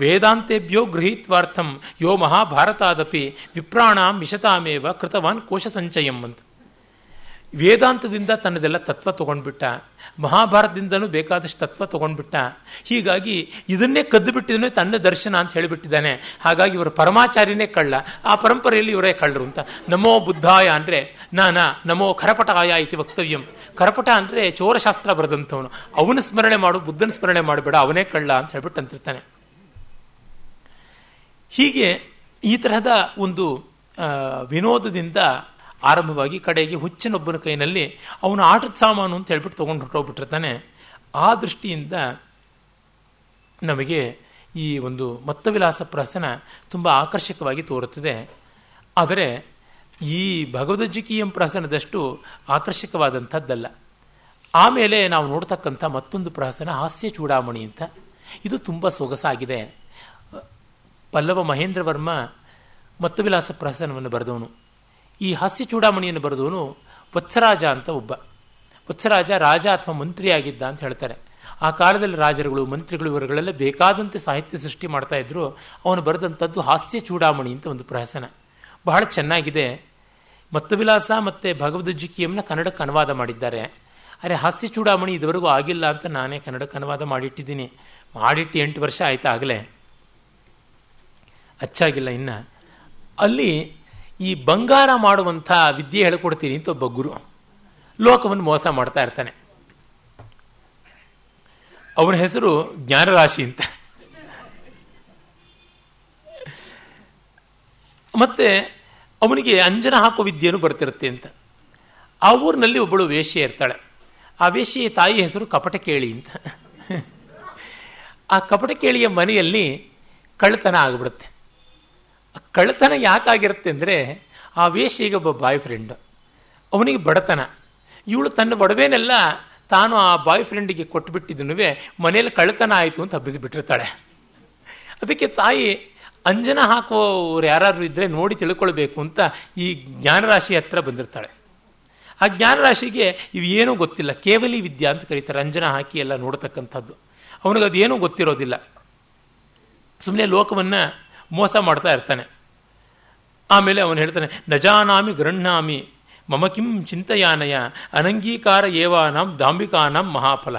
ವೇದಾಂತೇಭ್ಯೋ ಗೃಹೀತ್ವಾರ್ಥಂ ಯೋ ಮಹಾಭಾರತಾದಪಿ ವಿಪ್ರಾಣಾಂ ವಿಶತಾಮೇವ ಕೃತವಾನ್ ಕೋಶ ಸಂಚಯಂ ಅಂತ. ವೇದಾಂತದಿಂದ ತನ್ನದೆಲ್ಲ ತತ್ವ ತೊಗೊಂಡ್ಬಿಟ್ಟ, ಮಹಾಭಾರತದಿಂದನೂ ಬೇಕಾದಷ್ಟು ತತ್ವ ತೊಗೊಂಡ್ಬಿಟ್ಟ. ಹೀಗಾಗಿ ಇದನ್ನೇ ಕದ್ದು ಬಿಟ್ಟಿದನೇ ತನ್ನ ದರ್ಶನ ಅಂತ ಹೇಳಿಬಿಟ್ಟಿದ್ದಾನೆ. ಹಾಗಾಗಿ ಇವರು ಪರಮಾಚಾರ್ಯನೇ ಕಳ್ಳ, ಆ ಪರಂಪರೆಯಲ್ಲಿ ಇವರೇ ಕಳ್ಳರು ಅಂತ. ನಮೋ ಬುದ್ಧಾಯ ಅಂದರೆ ನಾನಾ, ನಮೋ ಕರಪಟಾಯ ಇತಿ ವಕ್ತವ್ಯಂ. ಕರಪಟ ಅಂದರೆ ಚೋರಶಾಸ್ತ್ರ ಬರೆದಂಥವನು. ಅವನ ಸ್ಮರಣೆ ಮಾಡು, ಬುದ್ಧನ ಸ್ಮರಣೆ ಮಾಡಬೇಡ, ಅವನೇ ಕಳ್ಳ ಅಂತ ಹೇಳ್ಬಿಟ್ಟು ಅಂತಿರ್ತಾನೆ. ಹೀಗೆ ಈ ತರಹದ ಒಂದು ವಿನೋದದಿಂದ ಆರಂಭವಾಗಿ ಕಡೆಗೆ ಹುಚ್ಚನೊಬ್ಬನ ಕೈನಲ್ಲಿ ಅವನು ಆಟದ ಸಾಮಾನು ಅಂತ ಹೇಳ್ಬಿಟ್ಟು ತೊಗೊಂಡು ಹೊರಟೋಗ್ಬಿಟ್ಟಿರ್ತಾನೆ. ಆ ದೃಷ್ಟಿಯಿಂದ ನಮಗೆ ಈ ಒಂದು ಮತ್ತವಿಲಾಸ ಪ್ರಹಸನ ತುಂಬ ಆಕರ್ಷಕವಾಗಿ ತೋರುತ್ತದೆ. ಆದರೆ ಈ ಭಗವದಜ್ಜುಕಿಯಂ ಪ್ರಹಸನದಷ್ಟು ಆಕರ್ಷಕವಾದಂಥದ್ದಲ್ಲ. ಆಮೇಲೆ ನಾವು ನೋಡ್ತಕ್ಕಂಥ ಮತ್ತೊಂದು ಪ್ರಹಸನ ಹಾಸ್ಯ ಚೂಡಾಮಣಿ ಅಂತ. ಇದು ತುಂಬ ಸೊಗಸಾಗಿದೆ. ಪಲ್ಲವ ಮಹೇಂದ್ರವರ್ಮ ಮತ್ತವಿಲಾಸ ಪ್ರಹಸನವನ್ನು ಬರೆದವನು. ಈ ಹಾಸ್ಯ ಚೂಡಾಮಣಿಯನ್ನು ಬರೆದವನು ವತ್ಸರಾಜ ಅಂತ ಒಬ್ಬ. ವತ್ಸರಾಜ ರಾಜ ಅಥವಾ ಮಂತ್ರಿಯಾಗಿದ್ದ ಅಂತ ಹೇಳ್ತಾರೆ. ಆ ಕಾಲದಲ್ಲಿ ರಾಜರುಗಳು, ಮಂತ್ರಿಗಳು, ಇವರುಗಳೆಲ್ಲ ಬೇಕಾದಂತೆ ಸಾಹಿತ್ಯ ಸೃಷ್ಟಿ ಮಾಡ್ತಾ ಇದ್ರು. ಅವನು ಬರೆದಂಥದ್ದು ಹಾಸ್ಯ ಚೂಡಾಮಣಿ ಅಂತ ಒಂದು ಪ್ರಹಸನ, ಬಹಳ ಚೆನ್ನಾಗಿದೆ. ಮತ್ತವಿಲಾಸ ಮತ್ತು ಭಗವದಜ್ಜುಕಿಯಂನ ಕನ್ನಡಕ್ಕೆ ಅನುವಾದ ಮಾಡಿದ್ದಾರೆ. ಆದರೆ ಹಾಸ್ಯ ಚೂಡಾಮಣಿ ಇದುವರೆಗೂ ಆಗಿಲ್ಲ ಅಂತ ನಾನೇ ಕನ್ನಡಕ್ಕೆ ಅನುವಾದ ಮಾಡಿಟ್ಟಿದ್ದೀನಿ. ಮಾಡಿಟ್ಟು 8 ವರ್ಷ ಆಯ್ತಾ, ಆಗಲೇ ಅಚ್ಚಾಗಿಲ್ಲ ಇನ್ನು. ಅಲ್ಲಿ ಈ ಬಂಗಾರ ಮಾಡುವಂಥ ವಿದ್ಯೆ ಹೇಳಿಕೊಡ್ತೀನಿ ಅಂತ ಒಬ್ಬ ಗುರು ಲೋಕವನ್ನು ಮೋಸ ಮಾಡ್ತಾ ಇರ್ತಾನೆ. ಅವನ ಹೆಸರು ಜ್ಞಾನರಾಶಿ ಅಂತ. ಮತ್ತೆ ಅವನಿಗೆ ಅಂಜನ ಹಾಕೋ ವಿದ್ಯೆನೂ ಬರ್ತಿರುತ್ತೆ ಅಂತ. ಆ ಊರಿನಲ್ಲಿ ಒಬ್ಬಳು ವೇಶ್ಯ ಇರ್ತಾಳೆ. ಆ ವೇಶ್ಯ ತಾಯಿ ಹೆಸರು ಕಪಟಕೇಳಿ ಅಂತ. ಆ ಕಪಟಕೇಳಿಯ ಮನೆಯಲ್ಲಿ ಕಳ್ಳತನ ಆಗಿಬಿಡುತ್ತೆ. ಕಳ್ಳತನ ಯಾಕಾಗಿರುತ್ತೆ ಅಂದರೆ, ಆ ವೇಶ್ಯೆಗೆ ಒಬ್ಬ ಬಾಯ್ ಫ್ರೆಂಡ್, ಅವನಿಗೆ ಬಡತನ. ಇವಳು ತನ್ನ ಒಡವೆನೆಲ್ಲ ತಾನು ಆ ಬಾಯ್ ಫ್ರೆಂಡಿಗೆ ಕೊಟ್ಟುಬಿಟ್ಟಿದ್ದನೂ ಮನೇಲಿ ಕಳ್ಳತನ ಆಯಿತು ಅಂತ ಹಬ್ಬಿಸಿಬಿಟ್ಟಿರ್ತಾಳೆ. ಅದಕ್ಕೆ ತಾಯಿ ಅಂಜನ ಹಾಕುವವ್ರು ಯಾರು ಇದ್ದರೆ ನೋಡಿ ತಿಳ್ಕೊಳ್ಬೇಕು ಅಂತ ಈ ಜ್ಞಾನರಾಶಿ ಹತ್ರ ಬಂದಿರ್ತಾಳೆ. ಆ ಜ್ಞಾನರಾಶಿಗೆ ಇವೇನೂ ಗೊತ್ತಿಲ್ಲ. ಕೇವಲಿ ವಿದ್ಯಾ ಅಂತ ಕರೀತಾರೆ, ಅಂಜನ ಹಾಕಿ ಎಲ್ಲ ನೋಡ್ತಕ್ಕಂಥದ್ದು. ಅವನಿಗದೇನೂ ಗೊತ್ತಿರೋದಿಲ್ಲ, ಸುಮ್ಮನೆ ಲೋಕವನ್ನು ಮೋಸ ಮಾಡ್ತಾ ಇರ್ತಾನೆ. ಆಮೇಲೆ ಅವನು ಹೇಳ್ತಾನೆ, ನಜಾನಾಮಿ ಗೃಹ್ಣಾಮಿ ಮಮ ಕಿಂ ಚಿಂತೆಯಾನಯ ಅನಂಗೀಕಾರ ಏವಾನಾಂ ದಾಂಬಿಕಾನಾಂ ಮಹಾಫಲ.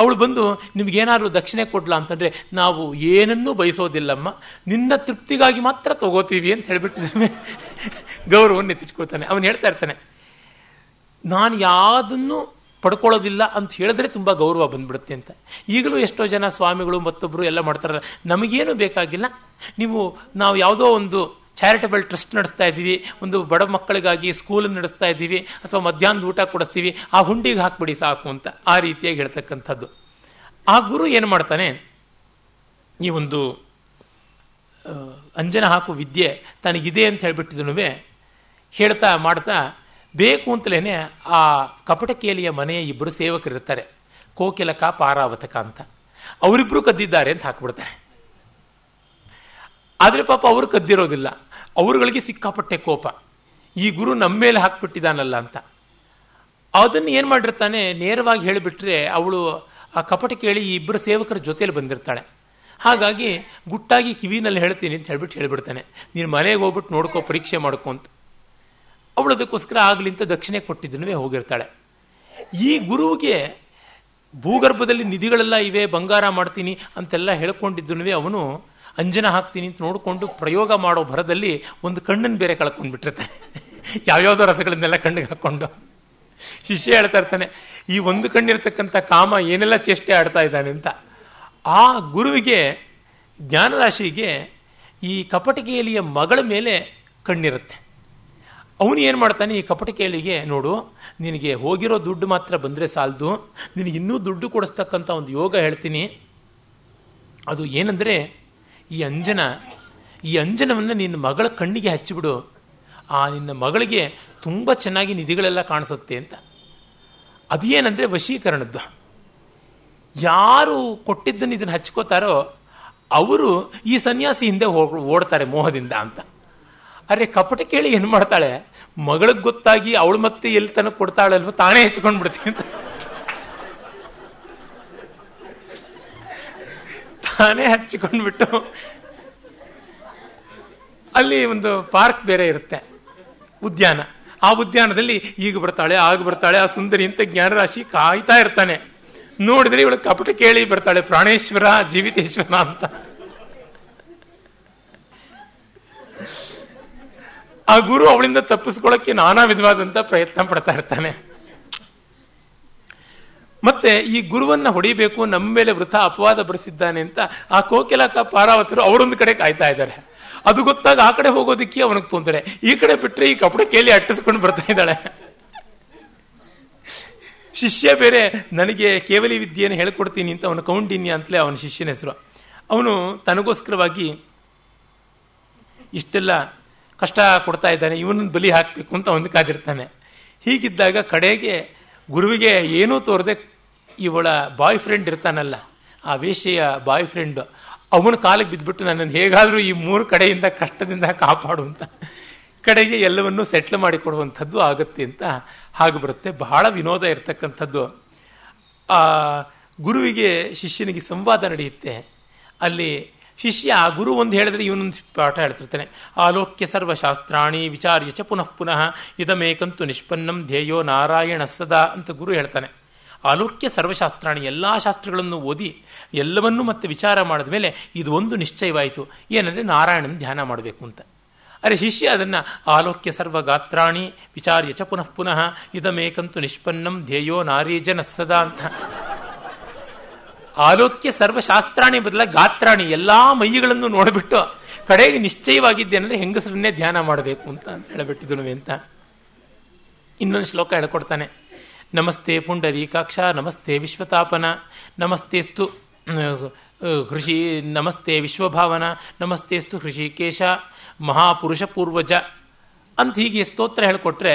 ಅವಳು ಬಂದು ನಿಮಗೇನಾದರೂ ದಕ್ಷಿಣೆ ಕೊಡ್ಲಾ ಅಂತಂದರೆ, ನಾವು ಏನನ್ನೂ ಬಯಸೋದಿಲ್ಲಮ್ಮ, ನಿನ್ನ ತೃಪ್ತಿಗಾಗಿ ಮಾತ್ರ ತಗೋತೀವಿ ಅಂತ ಹೇಳಿಬಿಟ್ಟಿದ್ದಾನೆ. ಗೌರವವನ್ನು ಎತ್ತಿಟ್ಕೊಳ್ತಾನೆ. ಅವನು ಹೇಳ್ತಾ ಇರ್ತಾನೆ, ನಾನು ಯಾವುದನ್ನು ಪಡ್ಕೊಳ್ಳೋದಿಲ್ಲ ಅಂತ ಹೇಳಿದ್ರೆ ತುಂಬ ಗೌರವ ಬಂದ್ಬಿಡುತ್ತೆ ಅಂತ. ಈಗಲೂ ಎಷ್ಟೋ ಜನ ಸ್ವಾಮಿಗಳು ಮತ್ತೊಬ್ಬರು ಎಲ್ಲ ಮಾಡ್ತಾರಲ್ಲ, ನಮಗೇನು ಬೇಕಾಗಿಲ್ಲ, ನೀವು ನಾವು ಯಾವುದೋ ಒಂದು ಚಾರಿಟಬಲ್ ಟ್ರಸ್ಟ್ ನಡೆಸ್ತಾ ಇದ್ದೀವಿ, ಒಂದು ಬಡ ಮಕ್ಕಳಿಗಾಗಿ ಸ್ಕೂಲ್ ನಡೆಸ್ತಾ ಇದ್ದೀವಿ, ಅಥವಾ ಮಧ್ಯಾಹ್ನದ ಊಟ ಕೊಡಿಸ್ತೀವಿ, ಆ ಹುಂಡಿಗೆ ಹಾಕ್ಬಿಡಿ ಸಾಕು ಅಂತ ಆ ರೀತಿಯಾಗಿ ಹೇಳ್ತಕ್ಕಂಥದ್ದು. ಆ ಗುರು ಏನು ಮಾಡ್ತಾನೆ, ಈ ಒಂದು ಅಂಜನ ಹಾಕು ವಿದ್ಯೆ ತನಗಿದೆ ಅಂತ ಹೇಳಿಬಿಟ್ಟಿದ್ನೂ ಹೇಳ್ತಾ ಮಾಡ್ತಾ ಬೇಕು ಅಂತಲೇ ಆ ಕಪಟಕೇಲಿಯ ಮನೆಯ 2 ಸೇವಕರಿರ್ತಾರೆ, ಕೋಕಿಲಕ ಪಾರಾವತಕ ಅಂತ. ಅವರಿಬ್ಬರು ಕದ್ದಿದ್ದಾರೆ ಅಂತ ಹಾಕ್ಬಿಡ್ತಾರೆ. ಆದರೆ ಪಾಪ ಅವರು ಕದ್ದಿರೋದಿಲ್ಲ, ಅವರುಗಳಿಗೆ ಸಿಕ್ಕಾಪಟ್ಟೆ ಕೋಪ, ಈ ಗುರು ನಮ್ಮ ಮೇಲೆ ಹಾಕ್ಬಿಟ್ಟಿದ್ದಾನಲ್ಲ ಅಂತ. ಅದನ್ನು ಏನು ಮಾಡಿರ್ತಾನೆ, ನೇರವಾಗಿ ಹೇಳಿಬಿಟ್ರೆ ಅವಳು ಆ ಕಪಟಕೇಳಿ ಈ 2 ಸೇವಕರ ಜೊತೆಯಲ್ಲಿ ಬಂದಿರ್ತಾಳೆ. ಹಾಗಾಗಿ ಗುಟ್ಟಾಗಿ ಕಿವಿನಲ್ಲಿ ಹೇಳ್ತೀನಿ ಅಂತ ಹೇಳಿಬಿಡ್ತಾನೆ, ನೀನು ಮನೆಗೆ ಹೋಗ್ಬಿಟ್ಟು ನೋಡ್ಕೋ, ಪರೀಕ್ಷೆ ಮಾಡ್ಕೊ ಅಂತ. ಅವಳು ಅದಕ್ಕೋಸ್ಕರ ಆಗ್ಲಿಂತ ದಕ್ಷಿಣೆ ಕೊಟ್ಟಿದ್ದನೂ ಹೋಗಿರ್ತಾಳೆ. ಈ ಗುರುವಿಗೆ ಭೂಗರ್ಭದಲ್ಲಿ ನಿಧಿಗಳೆಲ್ಲ ಇವೆ, ಬಂಗಾರ ಮಾಡ್ತೀನಿ ಅಂತೆಲ್ಲ ಹೇಳ್ಕೊಂಡಿದ್ದನೂ ಅವನು ಅಂಜನ ಹಾಕ್ತೀನಿ ಅಂತ ನೋಡಿಕೊಂಡು ಪ್ರಯೋಗ ಮಾಡೋ ಭರದಲ್ಲಿ ಒಂದು ಕಣ್ಣನ್ನು ಬೇರೆ ಕಳ್ಕೊಂಡ್ಬಿಟ್ಟಿರ್ತಾನೆ, ಯಾವ್ಯಾವುದೋ ರಸಗಳನ್ನೆಲ್ಲ ಕಣ್ಣಿಗೆ ಹಾಕ್ಕೊಂಡು. ಶಿಷ್ಯ ಹೇಳ್ತಾ ಇರ್ತಾನೆ, ಈ ಒಂದು ಕಣ್ಣಿರ್ತಕ್ಕಂಥ ಕಾಮ ಏನೆಲ್ಲ ಚೇಷ್ಟೆ ಆಡ್ತಾ ಇದ್ದಾನೆ ಅಂತ. ಆ ಗುರುವಿಗೆ, ಜ್ಞಾನರಾಶಿಗೆ, ಈ ಕಪಟಕೇಲಿಯ ಮಗಳ ಮೇಲೆ ಕಣ್ಣಿರುತ್ತೆ. ಅವನು ಏನು ಮಾಡ್ತಾನೆ, ಈ ಕಪಟಕೇಳಿಗೆ, ನೋಡು ನಿನಗೆ ಹೋಗಿರೋ ದುಡ್ಡು ಮಾತ್ರ ಬಂದರೆ ಸಾಲದು, ನಿನಗೆ ಇನ್ನೂ ದುಡ್ಡು ಕೊಡಿಸ್ತಕ್ಕಂಥ ಒಂದು ಯೋಗ ಹೇಳ್ತೀನಿ. ಅದು ಏನಂದರೆ, ಈ ಅಂಜನವನ್ನು ನಿನ್ನ ಮಗಳ ಕಣ್ಣಿಗೆ ಹಚ್ಚಿಬಿಡು, ಆ ನಿನ್ನ ಮಗಳಿಗೆ ತುಂಬ ಚೆನ್ನಾಗಿ ನಿಧಿಗಳೆಲ್ಲ ಕಾಣಿಸುತ್ತೆ ಅಂತ. ಅದು ಏನಂದರೆ ವಶೀಕರಣದ್ದು. ಯಾರು ಕೊಟ್ಟಿದ್ದನ್ನು ಇದನ್ನು ಹಚ್ಕೋತಾರೋ ಅವರು ಈ ಸನ್ಯಾಸಿ ಹಿಂದೆ ಓಡ್ತಾರೆ ಮೋಹದಿಂದ ಅಂತ. ಅರೆ ಕಪಟಕೇಳಿ ಏನು ಮಾಡ್ತಾಳೆ, ಮಗಳಿಗೆ ಗೊತ್ತಾಗಿ ಅವಳು ಮತ್ತೆ ಎಲ್ಲಿ ತನಕ ಕೊಡ್ತಾಳಲ್ವ, ತಾನೇ ಹೆಚ್ಕೊಂಡ್ಬಿಡ್ತೀನಿ ಅಂತ ತಾನೇ ಹಚ್ಚಿಕೊಂಡ್ಬಿಟ್ಟು. ಅಲ್ಲಿ ಒಂದು ಪಾರ್ಕ್ ಬೇರೆ ಇರುತ್ತೆ, ಉದ್ಯಾನ. ಆ ಉದ್ಯಾನದಲ್ಲಿ ಈಗ ಬರ್ತಾಳೆ ಆಗ ಬರ್ತಾಳೆ ಆ ಸುಂದರಿ ಅಂತ ಜ್ಞಾನರಾಶಿ ಕಾಯ್ತಾ ಇರ್ತಾನೆ. ನೋಡಿದ್ರೆ ಇವಳು ಕಪಟಕೇಳಿ ಬರ್ತಾಳೆ, ಪ್ರಾಣೇಶ್ವರ ಜೀವಿತೇಶ್ವರ ಅಂತ. ಆ ಗುರು ಅವಳಿಂದ ತಪ್ಪಿಸ್ಕೊಳ್ಳೋಕ್ಕೆ ನಾನಾ ವಿಧವಾದಂಥ ಪ್ರಯತ್ನ ಪಡ್ತಾ ಇರ್ತಾನೆ. ಮತ್ತೆ ಈ ಗುರುವನ್ನ ಹೊಡಿಬೇಕು, ನಮ್ಮ ಮೇಲೆ ವೃಥಾ ಅಪವಾದ ಬರೆಸಿದ್ದಾನೆ ಅಂತ ಆ ಕೋಕಿಲಕ ಪಾರಾವತರು ಅವರೊಂದು ಕಡೆ ಕಾಯ್ತಾ ಇದ್ದಾರೆ. ಅದು ಗೊತ್ತಾಗ ಆ ಕಡೆ ಹೋಗೋದಕ್ಕೆ ಅವನಿಗೆ ತೊಂದರೆ, ಈ ಕಡೆ ಬಿಟ್ಟರೆ ಈ ಕಪಟಕೇಳಿ ಅಟ್ಟಿಸ್ಕೊಂಡು ಬರ್ತಾ ಇದ್ದಾಳೆ. ಶಿಷ್ಯ ಬೇರೆ ನನಗೆ ಕೇವಲಿ ವಿದ್ಯೆಯನ್ನು ಹೇಳ್ಕೊಡ್ತೀನಿ ಅಂತ, ಅವನು ಕೌಂಡಿನಿ ಅಂತಲೇ ಅವನ ಶಿಷ್ಯನ ಹೆಸರು. ಅವನು ತನಗೋಸ್ಕರವಾಗಿ ಇಷ್ಟೆಲ್ಲ ಕಷ್ಟ ಕೊಡ್ತಾ ಇದ್ದಾನೆ, ಇವನನ್ನು ಬಲಿ ಹಾಕಬೇಕು ಅಂತ ಅವನು ಕಾದಿರ್ತಾನೆ. ಹೀಗಿದ್ದಾಗ ಕಡೆಗೆ ಗುರುವಿಗೆ ಏನೂ ತೋರದೆ ಇವಳ ಬಾಯ್ ಫ್ರೆಂಡ್ ಇರ್ತಾನಲ್ಲ, ಆ ವೇಶ್ಯೆಯ ಬಾಯ್ ಫ್ರೆಂಡ್, ಅವನ ಕಾಲಿಗೆ ಬಿದ್ದುಬಿಟ್ಟು ನನ್ನನ್ನು ಹೇಗಾದರೂ ಈ ಮೂರು ಕಡೆಯಿಂದ ಕಷ್ಟದಿಂದ ಕಾಪಾಡುವಂಥ ಕಡೆಗೆ ಎಲ್ಲವನ್ನೂ ಸೆಟ್ಲ್ ಮಾಡಿಕೊಡುವಂಥದ್ದು ಆಗುತ್ತೆ ಅಂತ ಹಾಗೆ ಬರುತ್ತೆ. ಬಹಳ ವಿನೋದ ಇರತಕ್ಕಂಥದ್ದು. ಗುರುವಿಗೆ ಶಿಷ್ಯನಿಗೆ ಸಂವಾದ ನಡೆಯುತ್ತೆ. ಅಲ್ಲಿ ಶಿಷ್ಯ ಆ ಗುರು ಒಂದು ಹೇಳಿದ್ರೆ ಇವನೊಂದು ಪಾಠ ಹೇಳ್ತಿರ್ತಾನೆ. ಆಲೋಕ್ಯ ಸರ್ವಶಾಸ್ತ್ರಾಣಿ ವಿಚಾರ್ಯ ಚ ಪುನಃ ಪುನಃ ಇದಮೇಕಂತು ನಿಷ್ಪನ್ನಂ ಧ್ಯೇಯೋ ನಾರಾಯಣ ಸದಾ ಅಂತ ಗುರು ಹೇಳ್ತಾನೆ. ಆಲೋಕ್ಯ ಸರ್ವಶಾಸ್ತ್ರಾಣಿ, ಎಲ್ಲ ಶಾಸ್ತ್ರಗಳನ್ನು ಓದಿ ಎಲ್ಲವನ್ನೂ ಮತ್ತೆ ವಿಚಾರ ಮಾಡಿದ ಮೇಲೆ ಇದು ಒಂದು ನಿಶ್ಚಯವಾಯಿತು, ಏನಂದರೆ ನಾರಾಯಣನ ಧ್ಯಾನ ಮಾಡಬೇಕು ಅಂತ. ಅರೆ ಶಿಷ್ಯ ಅದನ್ನು ಆಲೋಕ್ಯ ಸರ್ವಗಾತ್ರಾಣಿ ವಿಚಾರ್ಯ ಚ ಪುನಃ ಪುನಃ ಇದಮೇಕಂತು ನಿಷ್ಪನ್ನಂ ಧ್ಯೇಯೋ ನಾರೀಜನ ಸದಾ ಅಂತ. ಆಲೋಕ್ಯ ಸರ್ವಶಾಸ್ತ್ರಾಣಿ ಬದಲ ಗಾತ್ರಾಣಿ, ಎಲ್ಲ ಮೈಗಳನ್ನು ನೋಡಿಬಿಟ್ಟು ಕಡೆಗೆ ನಿಶ್ಚಯವಾಗಿದ್ದೆ ಅಂದರೆ ಹೆಂಗಸರನ್ನೇ ಧ್ಯಾನ ಮಾಡಬೇಕು ಅಂತ ಅಂತ ಹೇಳಿಬಿಟ್ಟಿದ್ವಿ ಅಂತ. ಇನ್ನೊಂದು ಶ್ಲೋಕ ಹೇಳ್ಕೊಡ್ತಾನೆ. ನಮಸ್ತೆ ಪುಂಡರೀಕಾಕ್ಷ ನಮಸ್ತೆ ವಿಶ್ವತಾಪನ ನಮಸ್ತೇಸ್ತು ಹೃಷಿ ನಮಸ್ತೆ ವಿಶ್ವಭಾವನ ನಮಸ್ತೇಸ್ತು ಹೃಷಿಕೇಶ ಮಹಾಪುರುಷ ಪೂರ್ವಜ ಅಂತ ಹೀಗೆ ಸ್ತೋತ್ರ ಹೇಳಿಕೊಟ್ರೆ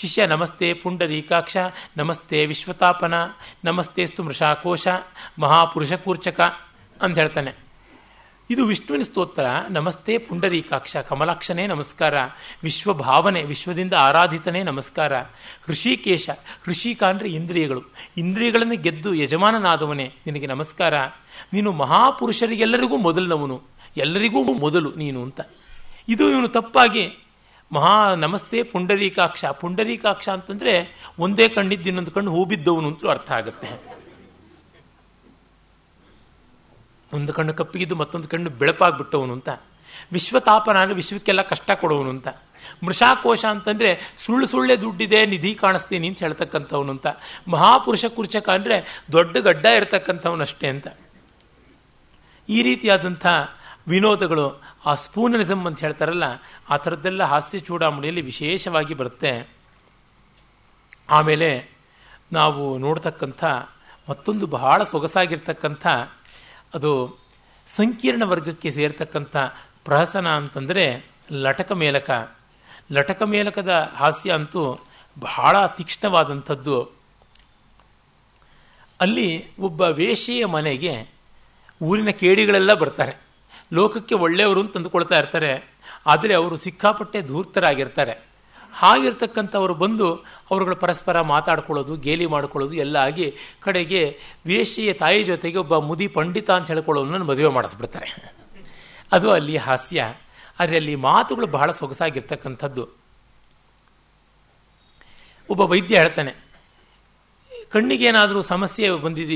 ಶಿಷ್ಯ ನಮಸ್ತೆ ಪುಂಡರೀಕಾಕ್ಷ ನಮಸ್ತೆ ವಿಶ್ವತಾಪನ ನಮಸ್ತೇಸ್ತು ಮೃಷಾಕೋಶ ಮಹಾಪುರುಷ ಕೂರ್ಚಕ ಅಂತ ಹೇಳ್ತಾನೆ. ಇದು ವಿಷ್ಣುವಿನ ಸ್ತೋತ್ರ. ನಮಸ್ತೆ ಪುಂಡರೀಕಾಕ್ಷ, ಕಮಲಾಕ್ಷನೇ ನಮಸ್ಕಾರ. ವಿಶ್ವಭಾವನೆ, ವಿಶ್ವದಿಂದ ಆರಾಧಿತನೇ ನಮಸ್ಕಾರ. ಹೃಷಿಕೇಶ, ಹೃಷಿಕ ಅಂದರೆ ಇಂದ್ರಿಯಗಳು, ಇಂದ್ರಿಯಗಳನ್ನು ಗೆದ್ದು ಯಜಮಾನನಾದವನೇ ನಿನಗೆ ನಮಸ್ಕಾರ. ನೀನು ಮಹಾಪುರುಷರಿಗೆಲ್ಲರಿಗೂ ಮೊದಲನವನು, ಎಲ್ಲರಿಗೂ ಮೊದಲು ನೀನು ಅಂತ. ಇದು ಇವನು ತಪ್ಪಾಗಿ ನಮಸ್ತೆ ಪುಂಡರೀಕಾಕ್ಷ, ಪುಂಡರೀಕಾಕ್ಷ ಅಂತಂದರೆ ಒಂದೇ ಕಣ್ಣಿದ್ದು ಇನ್ನೊಂದು ಕಣ್ಣು ಹೂ ಬಿದ್ದವನು ಅಂತಲೂ ಅರ್ಥ ಆಗುತ್ತೆ. ಒಂದು ಕಣ್ಣು ಕಪ್ಪಿಗಿದ್ದು ಮತ್ತೊಂದು ಕಣ್ಣು ಬೆಳಪಾಗ್ಬಿಟ್ಟವನು ಅಂತ. ವಿಶ್ವತಾಪನ ಅಂದರೆ ವಿಶ್ವಕ್ಕೆಲ್ಲ ಕಷ್ಟ ಕೊಡೋವನು ಅಂತ. ಮೃಷಾಕೋಶ ಅಂತಂದರೆ ಸುಳ್ಳೆ ದುಡ್ಡಿದೆ ನಿಧಿ ಕಾಣಿಸ್ತೀನಿ ಅಂತ ಹೇಳ್ತಕ್ಕಂಥವನು ಅಂತ. ಮಹಾಪುರುಷ ಕುರ್ಚಕ ಅಂದರೆ ದೊಡ್ಡ ಗಡ್ಡ ಇರತಕ್ಕಂಥವನಷ್ಟೇ ಅಂತ. ಈ ರೀತಿಯಾದಂಥ ವಿನೋದಗಳು, ಆ ಸ್ಪೂನರಿಸಮ್ ಅಂತ ಹೇಳ್ತಾರಲ್ಲ, ಆ ಥರದ್ದೆಲ್ಲ ಹಾಸ್ಯ ಚೂಡಾಮಣಿಯಲ್ಲಿ ವಿಶೇಷವಾಗಿ ಬರುತ್ತೆ. ಆಮೇಲೆ ನಾವು ನೋಡ್ತಕ್ಕಂಥ ಮತ್ತೊಂದು ಬಹಳ ಸೊಗಸಾಗಿರ್ತಕ್ಕಂಥ, ಅದು ಸಂಕೀರ್ಣ ವರ್ಗಕ್ಕೆ ಸೇರ್ತಕ್ಕಂಥ ಪ್ರಹಸನ ಅಂತಂದರೆ ಲಟಕ ಮೇಲಕ. ಲಟಕ ಮೇಲಕದ ಹಾಸ್ಯ ಅಂತೂ ಬಹಳ ತೀಕ್ಷ್ಣವಾದಂಥದ್ದು. ಅಲ್ಲಿ ಒಬ್ಬ ವೇಶ್ಯೆಯ ಮನೆಗೆ ಊರಿನ ಕೇಡಿಗಳೆಲ್ಲ ಬರ್ತಾರೆ, ಲೋಕಕ್ಕೆ ಒಳ್ಳೆಯವರು ಅಂತ ತಂದುಕೊಳ್ತಾ ಇರ್ತಾರೆ, ಆದರೆ ಅವರು ಸಿಕ್ಕಾಪಟ್ಟೆ ಧೂರ್ತರಾಗಿರ್ತಾರೆ. ಹಾಗಿರ್ತಕ್ಕಂಥವರು ಬಂದು ಅವರುಗಳು ಪರಸ್ಪರ ಮಾತಾಡ್ಕೊಳ್ಳೋದು, ಗೇಲಿ ಮಾಡ್ಕೊಳ್ಳೋದು ಎಲ್ಲ ಆಗಿ ಕಡೆಗೆ ವೇಶ್ಯೆಯ ತಾಯಿ ಜೊತೆಗೆ ಒಬ್ಬ ಮುದಿ ಪಂಡಿತ ಅಂತ ಹೇಳ್ಕೊಳ್ಳೋದನ್ನು ಮದುವೆ ಮಾಡಿಸ್ಬಿಡ್ತಾರೆ. ಅದು ಅಲ್ಲಿ ಹಾಸ್ಯ. ಆದರೆ ಅಲ್ಲಿ ಮಾತುಗಳು ಬಹಳ ಸೊಗಸಾಗಿರ್ತಕ್ಕಂಥದ್ದು. ಒಬ್ಬ ವೈದ್ಯ ಹೇಳ್ತಾನೆ, ಕಣ್ಣಿಗೇನಾದರೂ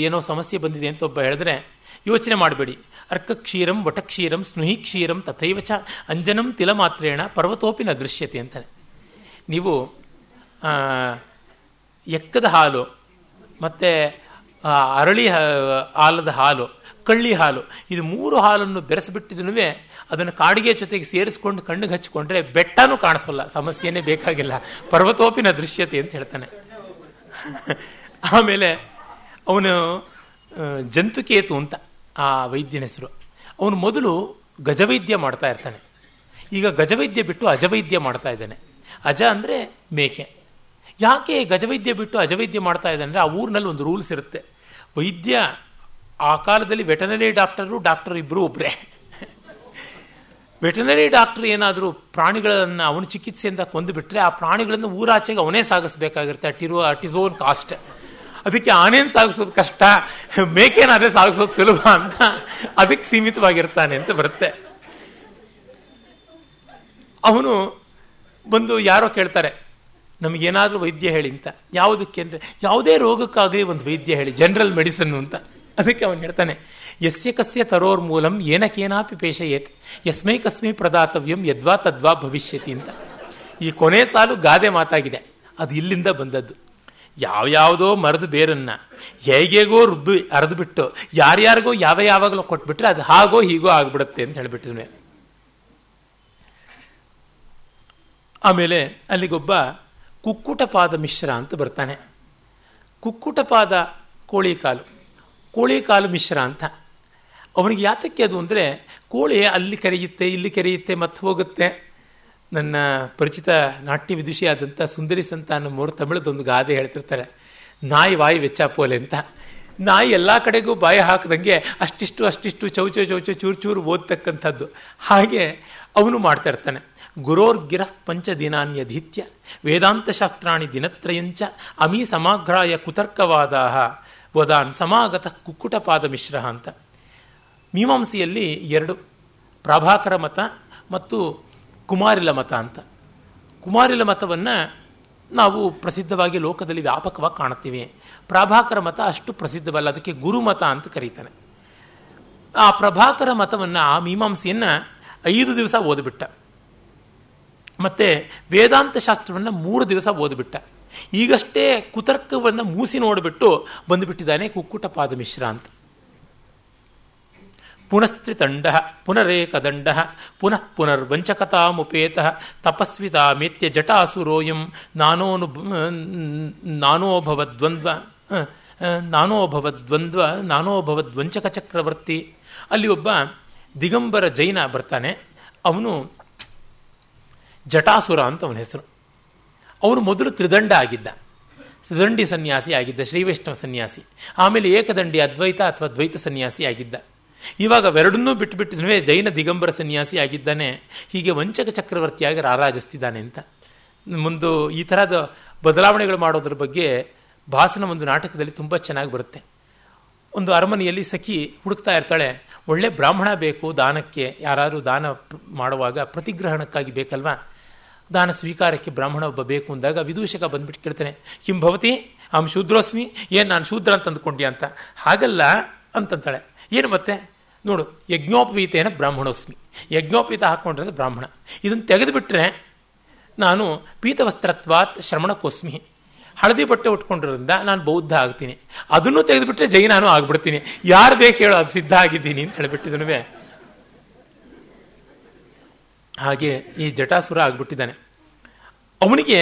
ಏನೋ ಸಮಸ್ಯೆ ಬಂದಿದೆ ಅಂತ ಒಬ್ಬ ಹೇಳಿದ್ರೆ, ಯೋಚನೆ ಮಾಡಬೇಡಿ, ಅರ್ಕ ಕ್ಷೀರಂ ವಟಕ್ಷೀರಂ ಸ್ನುಹಿ ಕ್ಷೀರಂ ತಥೈವ ಚ ಅಂಜನಂ ತಿಲಮಾತ್ರೇಣ ಪರ್ವತೋಪಿನ ದೃಶ್ಯತೆ ಅಂತಾನೆ. ನೀವು ಎಕ್ಕದ ಹಾಲು ಮತ್ತು ಅರಳಿ ಹಾಲದ ಹಾಲು, ಕಳ್ಳಿ ಹಾಲು, ಇದು ಮೂರು ಹಾಲನ್ನು ಬೆರೆಸಿಬಿಟ್ಟಿದ್ರೂ ಅದನ್ನು ಕಾಡಿಗೆ ಜೊತೆಗೆ ಸೇರಿಸ್ಕೊಂಡು ಕಣ್ಣಿಗೆ ಹಚ್ಚಿಕೊಂಡ್ರೆ ಬೆಟ್ಟನೂ ಕಾಣಿಸೋಲ್ಲ, ಸಮಸ್ಯೆನೇ ಬೇಕಾಗಿಲ್ಲ, ಪರ್ವತೋಪಿನ ದೃಶ್ಯತೆ ಅಂತ ಹೇಳ್ತಾನೆ. ಆಮೇಲೆ ಅವನು ಜಂತುಕೇತು ಅಂತ ಆ ವೈದ್ಯನ ಹೆಸರು. ಅವನು ಮೊದಲು ಗಜವೈದ್ಯ ಮಾಡ್ತಾ ಇರ್ತಾನೆ, ಈಗ ಗಜವೈದ್ಯ ಬಿಟ್ಟು ಅಜವೈದ್ಯ ಮಾಡ್ತಾ ಇದ್ದಾನೆ. ಅಜ ಅಂದರೆ ಮೇಕೆ. ಯಾಕೆ ಗಜವೈದ್ಯ ಬಿಟ್ಟು ಅಜವೈದ್ಯ ಮಾಡ್ತಾ ಇದ್ದಾನೆ? ಆ ಊರಿನಲ್ಲಿ ಒಂದು ರೂಲ್ಸ್ ಇರುತ್ತೆ. ವೈದ್ಯ ಆ ಕಾಲದಲ್ಲಿ ವೆಟನರಿ ಡಾಕ್ಟರು ಇಬ್ಬರು ಒಬ್ಬರೇ. ವೆಟನರಿ ಡಾಕ್ಟರ್ ಏನಾದರೂ ಪ್ರಾಣಿಗಳನ್ನು ಅವನ ಚಿಕಿತ್ಸೆಯಿಂದ ಕೊಂದುಬಿಟ್ರೆ ಆ ಪ್ರಾಣಿಗಳನ್ನು ಊರಾಚೆಗೆ ಅವನೇ ಸಾಗಿಸ್ಬೇಕಾಗಿರುತ್ತೆ. At is own cost. ಅದಕ್ಕೆ ಆನೇನು ಸಾಗಿಸೋದು ಕಷ್ಟ, ಮೇಕೇನಾದ್ರೆ ಸಾಗಿಸೋದು ಸುಲಭ ಅಂತ ಅದಕ್ಕೆ ಸೀಮಿತವಾಗಿರ್ತಾನೆ ಅಂತ ಬರುತ್ತೆ. ಅವನು ಬಂದು ಯಾರೋ ಕೇಳ್ತಾರೆ, ನಮಗೇನಾದರೂ ವೈದ್ಯ ಹೇಳಿ ಅಂತ. ಯಾವುದಕ್ಕೆ ಅಂದರೆ, ಯಾವುದೇ ರೋಗಕ್ಕಾಗಲಿ ಒಂದು ವೈದ್ಯ ಹೇಳಿ, ಜನರಲ್ ಮೆಡಿಸನ್ನು ಅಂತ. ಅದಕ್ಕೆ ಅವನು ಹೇಳ್ತಾನೆ, ಯಸ್ಯ ಕಸ್ಯ ತರೋರ್ ಮೂಲಂ ಏನಕೇನಾಪಿ ಪೇಷಯೇತ್ ಯಸ್ಮೈ ಕಸ್ಮೈ ಪ್ರದಾತವ್ಯಂ ಯದ್ವಾ ತದ್ವಾ ಭವಿಷ್ಯತಿ ಅಂತ. ಈ ಕೊನೆ ಸಾಲು ಗಾದೆ ಮಾತಾಗಿದೆ, ಅದು ಇಲ್ಲಿಂದ ಬಂದದ್ದು. ಯಾವ್ಯಾವುದೋ ಮರದ ಬೇರನ್ನು ಹೇಗೆಗೋ ರುಬ್ಬಿ ಅರೆದುಬಿಟ್ಟು ಯಾರ್ಯಾರಿಗೋ ಯಾವಾಗಲೋ ಕೊಟ್ಬಿಟ್ರೆ ಅದು ಹಾಗೋ ಹೀಗೋ ಆಗ್ಬಿಡುತ್ತೆ ಅಂತ ಹೇಳಿಬಿಟ್ಟಿದ್ವಿ. ಆಮೇಲೆ ಅಲ್ಲಿಗೊಬ್ಬ ಕುಕ್ಕುಟಪಾದಮಿಶ್ರ ಅಂತ ಬರ್ತಾನೆ. ಕುಕ್ಕುಟಪಾದ ಕೋಳಿ ಕಾಲು ಮಿಶ್ರ ಅಂತ. ಅವನಿಗೆ ಯಾತಕ್ಕೆ ಅದು ಅಂದರೆ, ಕೋಳಿ ಅಲ್ಲಿ ಕರೆಯುತ್ತೆ, ಇಲ್ಲಿ ಕರೆಯುತ್ತೆ, ಮತ್ತೆ ಹೋಗುತ್ತೆ. ನನ್ನ ಪರಿಚಿತ ನಾಟ್ಯ ವಿದುಷಿಯಾದಂಥ ಸುಂದರಿ ಸಂತಾನ ಮೂರು ತಮಿಳದೊಂದು ಗಾದೆ ಹೇಳ್ತಿರ್ತಾರೆ, ನಾಯಿ ವಾಯಿ ವೆಚ್ಚಾಪೋಲೆ ಅಂತ. ನಾಯಿ ಎಲ್ಲ ಕಡೆಗೂ ಬಾಯಿ ಹಾಕದಂಗೆ ಅಷ್ಟಿಷ್ಟು ಅಷ್ಟಿಷ್ಟು ಚೌಚೋ ಚೌಚೋ ಚೂರು ಚೂರು ಓದ್ತಕ್ಕಂಥದ್ದು ಹಾಗೆ ಅವನು ಮಾಡ್ತಾ ಇರ್ತಾನೆ. ಗುರೋರ್ಗಿರಃ ಪಂಚದಿನಾನ್ಯಧೀತ್ಯ ವೇದಾಂತಶಾಸ್ತ್ರಾಣಿ ದಿನತ್ರಯಂಚ ಅಮೀ ಸಮಾಘ್ರಾಯ ಕುತರ್ಕವಾದಾಹ ವದಾನ್ ಸಮಾಗತಃ ಕುಕ್ಕುಟಪಾದಮಿಶ್ರ ಅಂತ. ಮೀಮಾಂಸೆಯಲ್ಲಿ ಎರಡು, ಪ್ರಾಭಾಕರ ಮತ ಮತ್ತು ಕುಮಾರಿಲ ಮತ ಅಂತ. ಕುಮಾರಿಲ ಮತವನ್ನು ನಾವು ಪ್ರಸಿದ್ಧವಾಗಿ ಲೋಕದಲ್ಲಿ ವ್ಯಾಪಕವಾಗಿ ಕಾಣುತ್ತೀವಿ. ಪ್ರಾಭಾಕರ ಮತ ಅಷ್ಟು ಪ್ರಸಿದ್ಧವಲ್ಲ, ಅದಕ್ಕೆ ಗುರುಮತ ಅಂತ ಕರೀತಾನೆ. ಆ ಪ್ರಭಾಕರ ಮತವನ್ನು, ಆ ಮೀಮಾಂಸೆಯನ್ನು 5 ದಿವಸ ಓದಿಬಿಟ್ಟ, ಮತ್ತು ವೇದಾಂತ ಶಾಸ್ತ್ರವನ್ನು 3 ದಿವಸ ಓದಿಬಿಟ್ಟ. ಈಗಷ್ಟೇ ಕುತರ್ಕವನ್ನು ಮೂಸಿ ನೋಡಿಬಿಟ್ಟು ಬಂದುಬಿಟ್ಟಿದ್ದಾನೆ ಕುಕ್ಕುಟಪಾದಮಿಶ್ರ ಅಂತ. ಪುನಸ್ತ್ರಿತಂಡ ಪುನರೇಕದಂಡ ಪುನಃ ಪುನರ್ವಂಚಕತಾಮುಪೇತ ತಪಸ್ವಿತಾಮೇತ್ಯ ಜಟಾಸುರೋಯಂ ನಾನೋಭವದ್ವಂದ್ವ ಚಕ್ರವರ್ತಿ. ಅಲ್ಲಿ ಒಬ್ಬ ದಿಗಂಬರ ಜೈನ ಬರ್ತಾನೆ, ಅವನು ಜಟಾಸುರ ಅಂತ ಅವನ ಹೆಸರು. ಅವನು ಮೊದಲು ತ್ರಿದಂಡ ಆಗಿದ್ದ, ತ್ರಿದಂಡಿ ಸನ್ಯಾಸಿ ಆಗಿದ್ದ, ಶ್ರೀವೈಷ್ಣವ ಸನ್ಯಾಸಿ. ಆಮೇಲೆ ಏಕದಂಡಿ ಅದ್ವೈತ ಅಥವಾ ದ್ವೈತ ಸನ್ಯಾಸಿ ಆಗಿದ್ದ. ಇವಾಗ ಎರಡನ್ನೂ ಬಿಟ್ಟುಬಿಟ್ಟಿದ್ವೇ ಜೈನ ದಿಗಂಬರ ಸನ್ಯಾಸಿ ಆಗಿದ್ದಾನೆ, ಹೀಗೆ ವಂಚಕ ಚಕ್ರವರ್ತಿಯಾಗಿ ರಾರಾಜಿಸ್ತಿದ್ದಾನೆ ಅಂತ. ಮುಂದೆ ಈ ಥರದ ಬದಲಾವಣೆಗಳು ಮಾಡೋದ್ರ ಬಗ್ಗೆ ಭಾಸನ ಒಂದು ನಾಟಕದಲ್ಲಿ ತುಂಬ ಚೆನ್ನಾಗಿ ಬರುತ್ತೆ. ಒಂದು ಅರಮನೆಯಲ್ಲಿ ಸಖಿ ಹುಡುಕ್ತಾ ಇರ್ತಾಳೆ, ಒಳ್ಳೆ ಬ್ರಾಹ್ಮಣ ಬೇಕು ದಾನಕ್ಕೆ, ಯಾರಾದರೂ ದಾನ ಮಾಡುವಾಗ ಪ್ರತಿಗ್ರಹಣಕ್ಕಾಗಿ ಬೇಕಲ್ವಾ, ದಾನ ಸ್ವೀಕಾರಕ್ಕೆ ಬ್ರಾಹ್ಮಣ ಒಬ್ಬ ಬೇಕು ಅಂದಾಗ ವಿದೂಷಕ ಬಂದ್ಬಿಟ್ಟು ಕೇಳ್ತಾನೆ, ಕಿಂಭವತಿ ಅಹಂ ಶೂದ್ರೋಸ್ಮಿ, ಏನು ನಾನು ಶೂದ್ರ ಅಂತ ಅಂದ್ಕೊಂಡ್ಯಾ ಅಂತ. ಹಾಗಲ್ಲ ಅಂತಂತಾಳೆ. ಏನು ಮತ್ತೆ ನೋಡು, ಯಜ್ಞೋಪವೀತೇನ ಬ್ರಾಹ್ಮಣೋಸ್ಮಿ, ಯಜ್ಞೋಪವೀತ ಹಾಕ್ಕೊಂಡಿರೋದು ಬ್ರಾಹ್ಮಣ, ಇದನ್ನು ತೆಗೆದುಬಿಟ್ರೆ ನಾನು ಪೀತವಸ್ತ್ರತ್ವಾತ್ ಶ್ರಮಣಕ್ಕೋಸ್ಮಿ, ಹಳದಿ ಬಟ್ಟೆ ಉಟ್ಕೊಂಡಿರೋದ್ರಿಂದ ನಾನು ಬೌದ್ಧ ಆಗ್ತೀನಿ, ಅದನ್ನು ತೆಗೆದುಬಿಟ್ರೆ ಜೈನಾನು ಆಗ್ಬಿಡ್ತೀನಿ, ಯಾರು ಬೇಕು ಹೇಳೋ ಅದು ಸಿದ್ಧ ಆಗಿದ್ದೀನಿ ಅಂತ ಹೇಳಿಬಿಟ್ಟಿದನುವೆ. ಹಾಗೆ ಈ ಜಟಾಸುರ ಆಗ್ಬಿಟ್ಟಿದ್ದಾನೆ. ಅವನಿಗೆ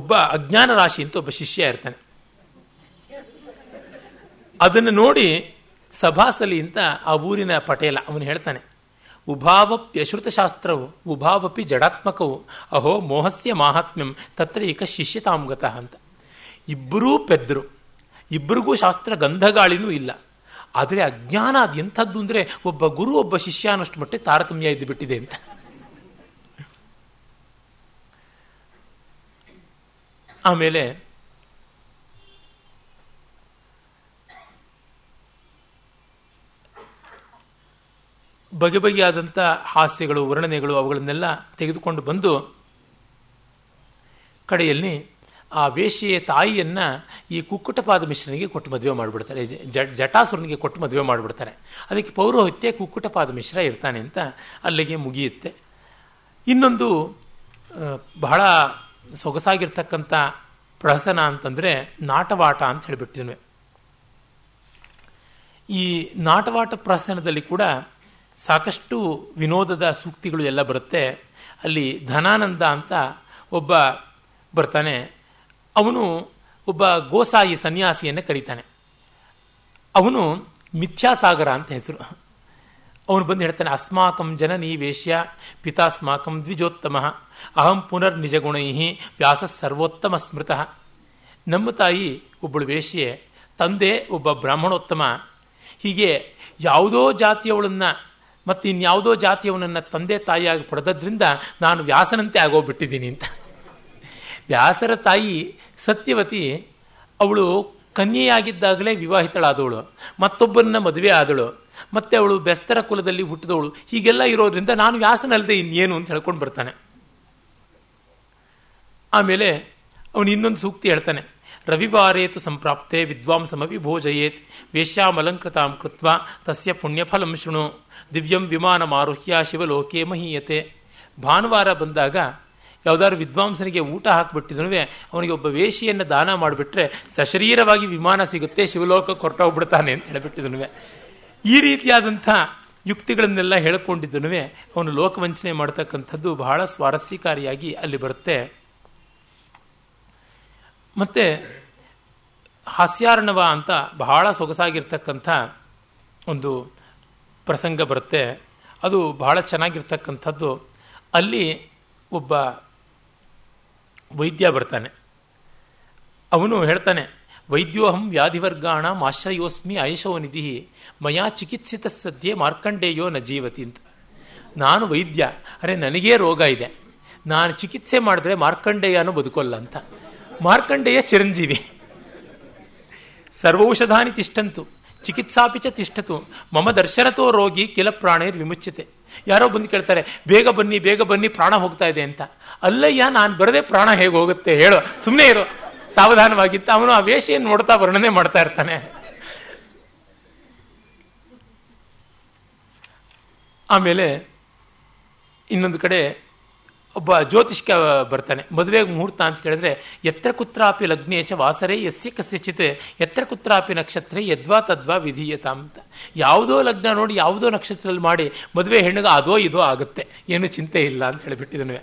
ಒಬ್ಬ ಅಜ್ಞಾನ ರಾಶಿ ಅಂತ ಒಬ್ಬ ಶಿಷ್ಯ ಇರ್ತಾನೆ. ಅದನ್ನು ನೋಡಿ ಸಭಾಸಲಿ ಅಂತ ಆ ಊರಿನ ಪಟೇಲ ಅವನು ಹೇಳ್ತಾನೆ, ಉಭಾವಪಿ ಅಶ್ರುತಶಾಸ್ತ್ರವು ಉಭಾವಪಿ ಜಡಾತ್ಮಕವು ಅಹೋ ಮೋಹಸ್ಯ ಮಾಹಾತ್ಮ್ಯಂ ತತ್ರ ಏಕ ಶಿಷ್ಯತಾಮ್ಗತಃ ಅಂತ. ಇಬ್ಬರೂ ಪೆದ್ರು, ಇಬ್ಬರಿಗೂ ಶಾಸ್ತ್ರ ಗಂಧಗಾಳಿನೂ ಇಲ್ಲ, ಆದರೆ ಅಜ್ಞಾನ ಅದು ಎಂಥದ್ದು ಅಂದರೆ ಒಬ್ಬ ಗುರು ಒಬ್ಬ ಶಿಷ್ಯ ಅನ್ನೋಷ್ಟು ಮಟ್ಟಿಗೆ ತಾರತಮ್ಯ ಇದ್ದು ಬಿಟ್ಟಿದೆ ಅಂತ. ಆಮೇಲೆ ಬಗೆ ಬಗೆಯಾದಂಥ ಹಾಸ್ಯಗಳು, ವರ್ಣನೆಗಳು, ಅವುಗಳನ್ನೆಲ್ಲ ತೆಗೆದುಕೊಂಡು ಬಂದು ಕಡೆಯಲ್ಲಿ ಆ ವೇಶ್ಯೆಯ ತಾಯಿಯನ್ನು ಈ ಕುಕ್ಕುಟಪಾದಮಿಶ್ರನಿಗೆ ಕೊಟ್ಟು ಮದುವೆ ಮಾಡಿಬಿಡ್ತಾರೆ, ಜಟಾಸುರನಿಗೆ ಕೊಟ್ಟು ಮದುವೆ ಮಾಡಿಬಿಡ್ತಾರೆ. ಅದಕ್ಕೆ ಪೌರೋಹಿತ್ಯ ಕುಕ್ಕುಟಪಾದಮಿಶ್ರ ಇರ್ತಾನೆ ಅಂತ ಅಲ್ಲಿಗೆ ಮುಗಿಯುತ್ತೆ. ಇನ್ನೊಂದು ಬಹಳ ಸೊಗಸಾಗಿರ್ತಕ್ಕಂಥ ಪ್ರಹಸನ ಅಂತಂದರೆ ನಾಟವಾಟ ಅಂತ ಹೇಳಿಬಿಟ್ಟಿದ್ವಿ. ಈ ನಾಟವಾಟ ಪ್ರಹಸನದಲ್ಲಿ ಕೂಡ ಸಾಕಷ್ಟು ವಿನೋದದ ಸೂಕ್ತಿಗಳು ಎಲ್ಲ ಬರುತ್ತೆ. ಅಲ್ಲಿ ಧನಾನಂದ ಅಂತ ಒಬ್ಬ ಬರ್ತಾನೆ, ಅವನು ಒಬ್ಬ ಗೋಸಾಯಿ ಸನ್ಯಾಸಿಯನ್ನು ಕರೀತಾನೆ, ಅವನು ಮಿಥ್ಯಾಸಾಗರ ಅಂತ ಹೆಸರು. ಅವನು ಬಂದು ಹೇಳ್ತಾನೆ, ಅಸ್ಮಾಕಂ ಜನನೀ ವೇಶ್ಯ ಪಿತಾಸ್ಮಾಕಂ ದ್ವಿಜೋತ್ತಮ ಅಹಂ ಪುನರ್ ನಿಜಗುಣೈ ವ್ಯಾಸ ಸರ್ವೋತ್ತಮ ಸ್ಮೃತಃ. ನಮ್ಮ ತಾಯಿ ಒಬ್ಬಳು ವೇಶ್ಯೆ, ತಂದೆ ಒಬ್ಬ ಬ್ರಾಹ್ಮಣೋತ್ತಮ, ಹೀಗೆ ಯಾವುದೋ ಜಾತಿಯವಳನ್ನು ಮತ್ತು ಇನ್ಯಾವುದೋ ಜಾತಿಯವನನ್ನು ತಂದೆ ತಾಯಿಯಾಗಿ ಪಡೆದದ್ರಿಂದ ನಾನು ವ್ಯಾಸನಂತೆ ಆಗೋಗ್ಬಿಟ್ಟಿದ್ದೀನಿ ಅಂತ. ವ್ಯಾಸರ ತಾಯಿ ಸತ್ಯವತಿ, ಅವಳು ಕನ್ಯೆಯಾಗಿದ್ದಾಗಲೇ ವಿವಾಹಿತಳಾದವಳು, ಮತ್ತೊಬ್ಬರನ್ನ ಮದುವೆ ಆದಳು, ಮತ್ತು ಅವಳು ಬೆಸ್ತರ ಕುಲದಲ್ಲಿ ಹುಟ್ಟಿದವಳು, ಹೀಗೆಲ್ಲ ಇರೋದ್ರಿಂದ ನಾನು ವ್ಯಾಸನಲ್ಲದೆ ಇನ್ನೇನು ಅಂತ ಹೇಳ್ಕೊಂಡು ಬರ್ತಾನೆ. ಆಮೇಲೆ ಅವನು ಇನ್ನೊಂದು ಸೂಕ್ತಿ ಹೇಳ್ತಾನೆ, ರವಿವಾರೇತು ಸಂಪ್ರಾಪ್ತೆ ವಿದ್ವಾಂಸಮಿ ಭೋಜಯೇತ್ ವೇಶ್ಯಾಮಲಂಕೃತಾಂ ಕೃತ್ವಾ ತಸ್ಯ ಪುಣ್ಯಫಲಂ ಶೃಣು ದಿವ್ಯಂ ವಿಮಾನಮಾರುಹ್ಯ ಶಿವಲೋಕೆ ಮಹೀಯತೆ. ಭಾನುವಾರ ಬಂದಾಗ ಯಾವುದಾದ್ರು ವಿದ್ವಾಂಸನಿಗೆ ಊಟ ಹಾಕಿಬಿಟ್ಟಿದ್ರೂ ಅವನಿಗೆ ಒಬ್ಬ ವೇಷಿಯನ್ನು ದಾನ ಮಾಡಿಬಿಟ್ರೆ ಸಶರೀರವಾಗಿ ವಿಮಾನ ಸಿಗುತ್ತೆ, ಶಿವಲೋಕಕ್ಕೆ ಹೊರಟೋಗ್ಬಿಡ್ತಾನೆ ಅಂತ ಹೇಳಿಬಿಟ್ಟಿದ್ನು. ಈ ರೀತಿಯಾದಂಥ ಯುಕ್ತಿಗಳನ್ನೆಲ್ಲ ಹೇಳಿಕೊಂಡಿದ್ದನು ಅವನು ಲೋಕವಂಚನೆ ಮಾಡ್ತಕ್ಕಂಥದ್ದು ಬಹಳ ಸ್ವಾರಸ್ಯಕಾರಿಯಾಗಿ ಅಲ್ಲಿ ಬರುತ್ತೆ. ಮತ್ತು ಹಾಸ್ಯಾರ್ಣವ ಅಂತ ಬಹಳ ಸೊಗಸಾಗಿರ್ತಕ್ಕಂಥ ಒಂದು ಪ್ರಸಂಗ ಬರುತ್ತೆ, ಅದು ಬಹಳ ಚೆನ್ನಾಗಿರ್ತಕ್ಕಂಥದ್ದು. ಅಲ್ಲಿ ಒಬ್ಬ ವೈದ್ಯ ಬರ್ತಾನೆ, ಅವನು ಹೇಳ್ತಾನೆ, ವೈದ್ಯೋಹಂ ವ್ಯಾಧಿವರ್ಗಾಣಾಂ ಆಶ್ರಯೋಸ್ಮಿ ಆಯಶೋ ನಿಧಿ ಮಯಾ ಚಿಕಿತ್ಸಿತ ಸದ್ಯೆ ಮಾರ್ಕಂಡೇಯೋ ನ ಜೀವತಿ ಅಂತ. ನಾನು ವೈದ್ಯ, ಅರೆ ನನಗೇ ರೋಗ ಇದೆ, ನಾನು ಚಿಕಿತ್ಸೆ ಮಾಡಿದ್ರೆ ಮಾರ್ಕಂಡೇಯನೂ ಬದುಕೋಲ್ಲ ಅಂತ. ಮಾರ್ಕಂಡೇಯ ಚಿರಂಜೀವಿ. ಸರ್ವೌಷಧಾನಿ ತಿಷ್ಟಂತು ಚಿಕಿತ್ಸಾಪಿಚ ತಿಷ್ಟತು ಮಮ ದರ್ಶನತೋ ರೋಗಿ ಕಿಲ ಪ್ರಾಣೇರ್ ವಿಮುಚ್ಯತೆ. ಯಾರೋ ಬಂದು ಕೇಳ್ತಾರೆ ಬೇಗ ಬನ್ನಿ ಪ್ರಾಣ ಹೋಗ್ತಾ ಇದೆ ಅಂತ. ಅಲ್ಲಯ್ಯ, ನಾನು ಬರದೆ ಪ್ರಾಣ ಹೇಗೆ ಹೋಗುತ್ತೆ ಹೇಳೋ, ಸುಮ್ಮನೆ ಇರೋ, ಸಾವಧಾನವಾಗಿತ್ತ. ಅವನು ಆ ವೇಷೆಯನ್ನು ನೋಡ್ತಾ ವರ್ಣನೆ ಮಾಡ್ತಾ ಇರ್ತಾನೆ. ಆಮೇಲೆ ಇನ್ನೊಂದು ಕಡೆ ಒಬ್ಬ ಜ್ಯೋತಿಷ್ಕ ಬರ್ತಾನೆ. ಮದುವೆಗೆ ಮುಹೂರ್ತ ಅಂತ ಕೇಳಿದ್ರೆ ಎತ್ತರ ಕುತ್ರಾಪಿ ಲಗ್ನೇಚ ವಾಸರೆ ಯಸ್ಯ ಕಸ್ಯಚಿತ್ ಎತ್ತರ ಕುತ್ರಾಪಿ ನಕ್ಷತ್ರ ಯದ್ವಾ ತದ್ವಾ ವಿಧೀಯತ ಅಂತ. ಯಾವುದೋ ಲಗ್ನ ನೋಡಿ ಯಾವುದೋ ನಕ್ಷತ್ರದಲ್ಲಿ ಮಾಡಿ ಮದುವೆ ಹೆಣ್ಣಿಗೆ ಅದೋ ಇದೋ ಆಗುತ್ತೆ, ಏನು ಚಿಂತೆ ಇಲ್ಲ ಅಂತ ಹೇಳಿಬಿಟ್ಟಿದನು.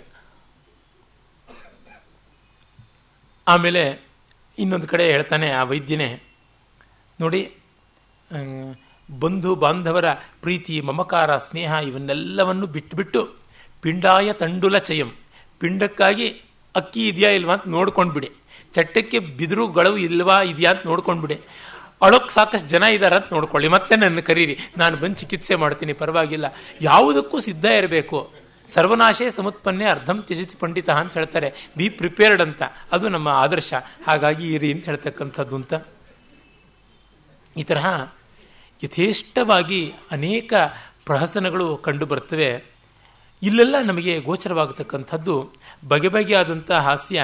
ಆಮೇಲೆ ಇನ್ನೊಂದು ಕಡೆ ಹೇಳ್ತಾನೆ ಆ ವೈದ್ಯನೇ, ನೋಡಿ ಬಂಧು ಬಾಂಧವರ ಪ್ರೀತಿ ಮಮಕಾರ ಸ್ನೇಹ ಇವನ್ನೆಲ್ಲವನ್ನು ಬಿಟ್ಟುಬಿಟ್ಟು ಪಿಂಡಾಯ ತಂಡುಲ ಚಯಂ, ಪಿಂಡಕ್ಕಾಗಿ ಅಕ್ಕಿ ಇದೆಯಾ ಇಲ್ವಾ ಅಂತ ನೋಡ್ಕೊಂಡ್ಬಿಡಿ, ಚಟ್ಟಕ್ಕೆ ಬಿದಿರುಗಳು ಇಲ್ವಾ ಇದೆಯಾ ಅಂತ ನೋಡ್ಕೊಂಡ್ಬಿಡಿ, ಅಳೋಕ್ಕೆ ಸಾಕಷ್ಟು ಜನ ಇದ್ದಾರೆ ಅಂತ ನೋಡ್ಕೊಳ್ಳಿ, ಮತ್ತೆ ನನ್ನ ಕರೀರಿ, ನಾನು ಬಂದು ಚಿಕಿತ್ಸೆ ಮಾಡ್ತೀನಿ, ಪರವಾಗಿಲ್ಲ. ಯಾವುದಕ್ಕೂ ಸಿದ್ಧ ಇರಬೇಕು. ಸರ್ವನಾಶೇ ಸಮತ್ಪನ್ನೇ ಅರ್ಧಂ ತ್ಯಜತಿ ಪಂಡಿತ ಅಂತ ಹೇಳ್ತಾರೆ. ಬಿ ಪ್ರಿಪೇರ್ಡ್ ಅಂತ, ಅದು ನಮ್ಮ ಆದರ್ಶ, ಹಾಗಾಗಿ ಇರಿ ಅಂತ ಹೇಳ್ತಕ್ಕಂಥದ್ದು ಅಂತ. ಈ ತರಹ ಯಥೇಷ್ಟವಾಗಿ ಅನೇಕ ಪ್ರಹಸನಗಳು ಕಂಡು ಬರ್ತವೆ. ಇಲ್ಲೆಲ್ಲ ನಮಗೆ ಗೋಚರವಾಗತಕ್ಕಂಥದ್ದು ಬಗೆ ಬಗೆಯಾದಂಥ ಹಾಸ್ಯ.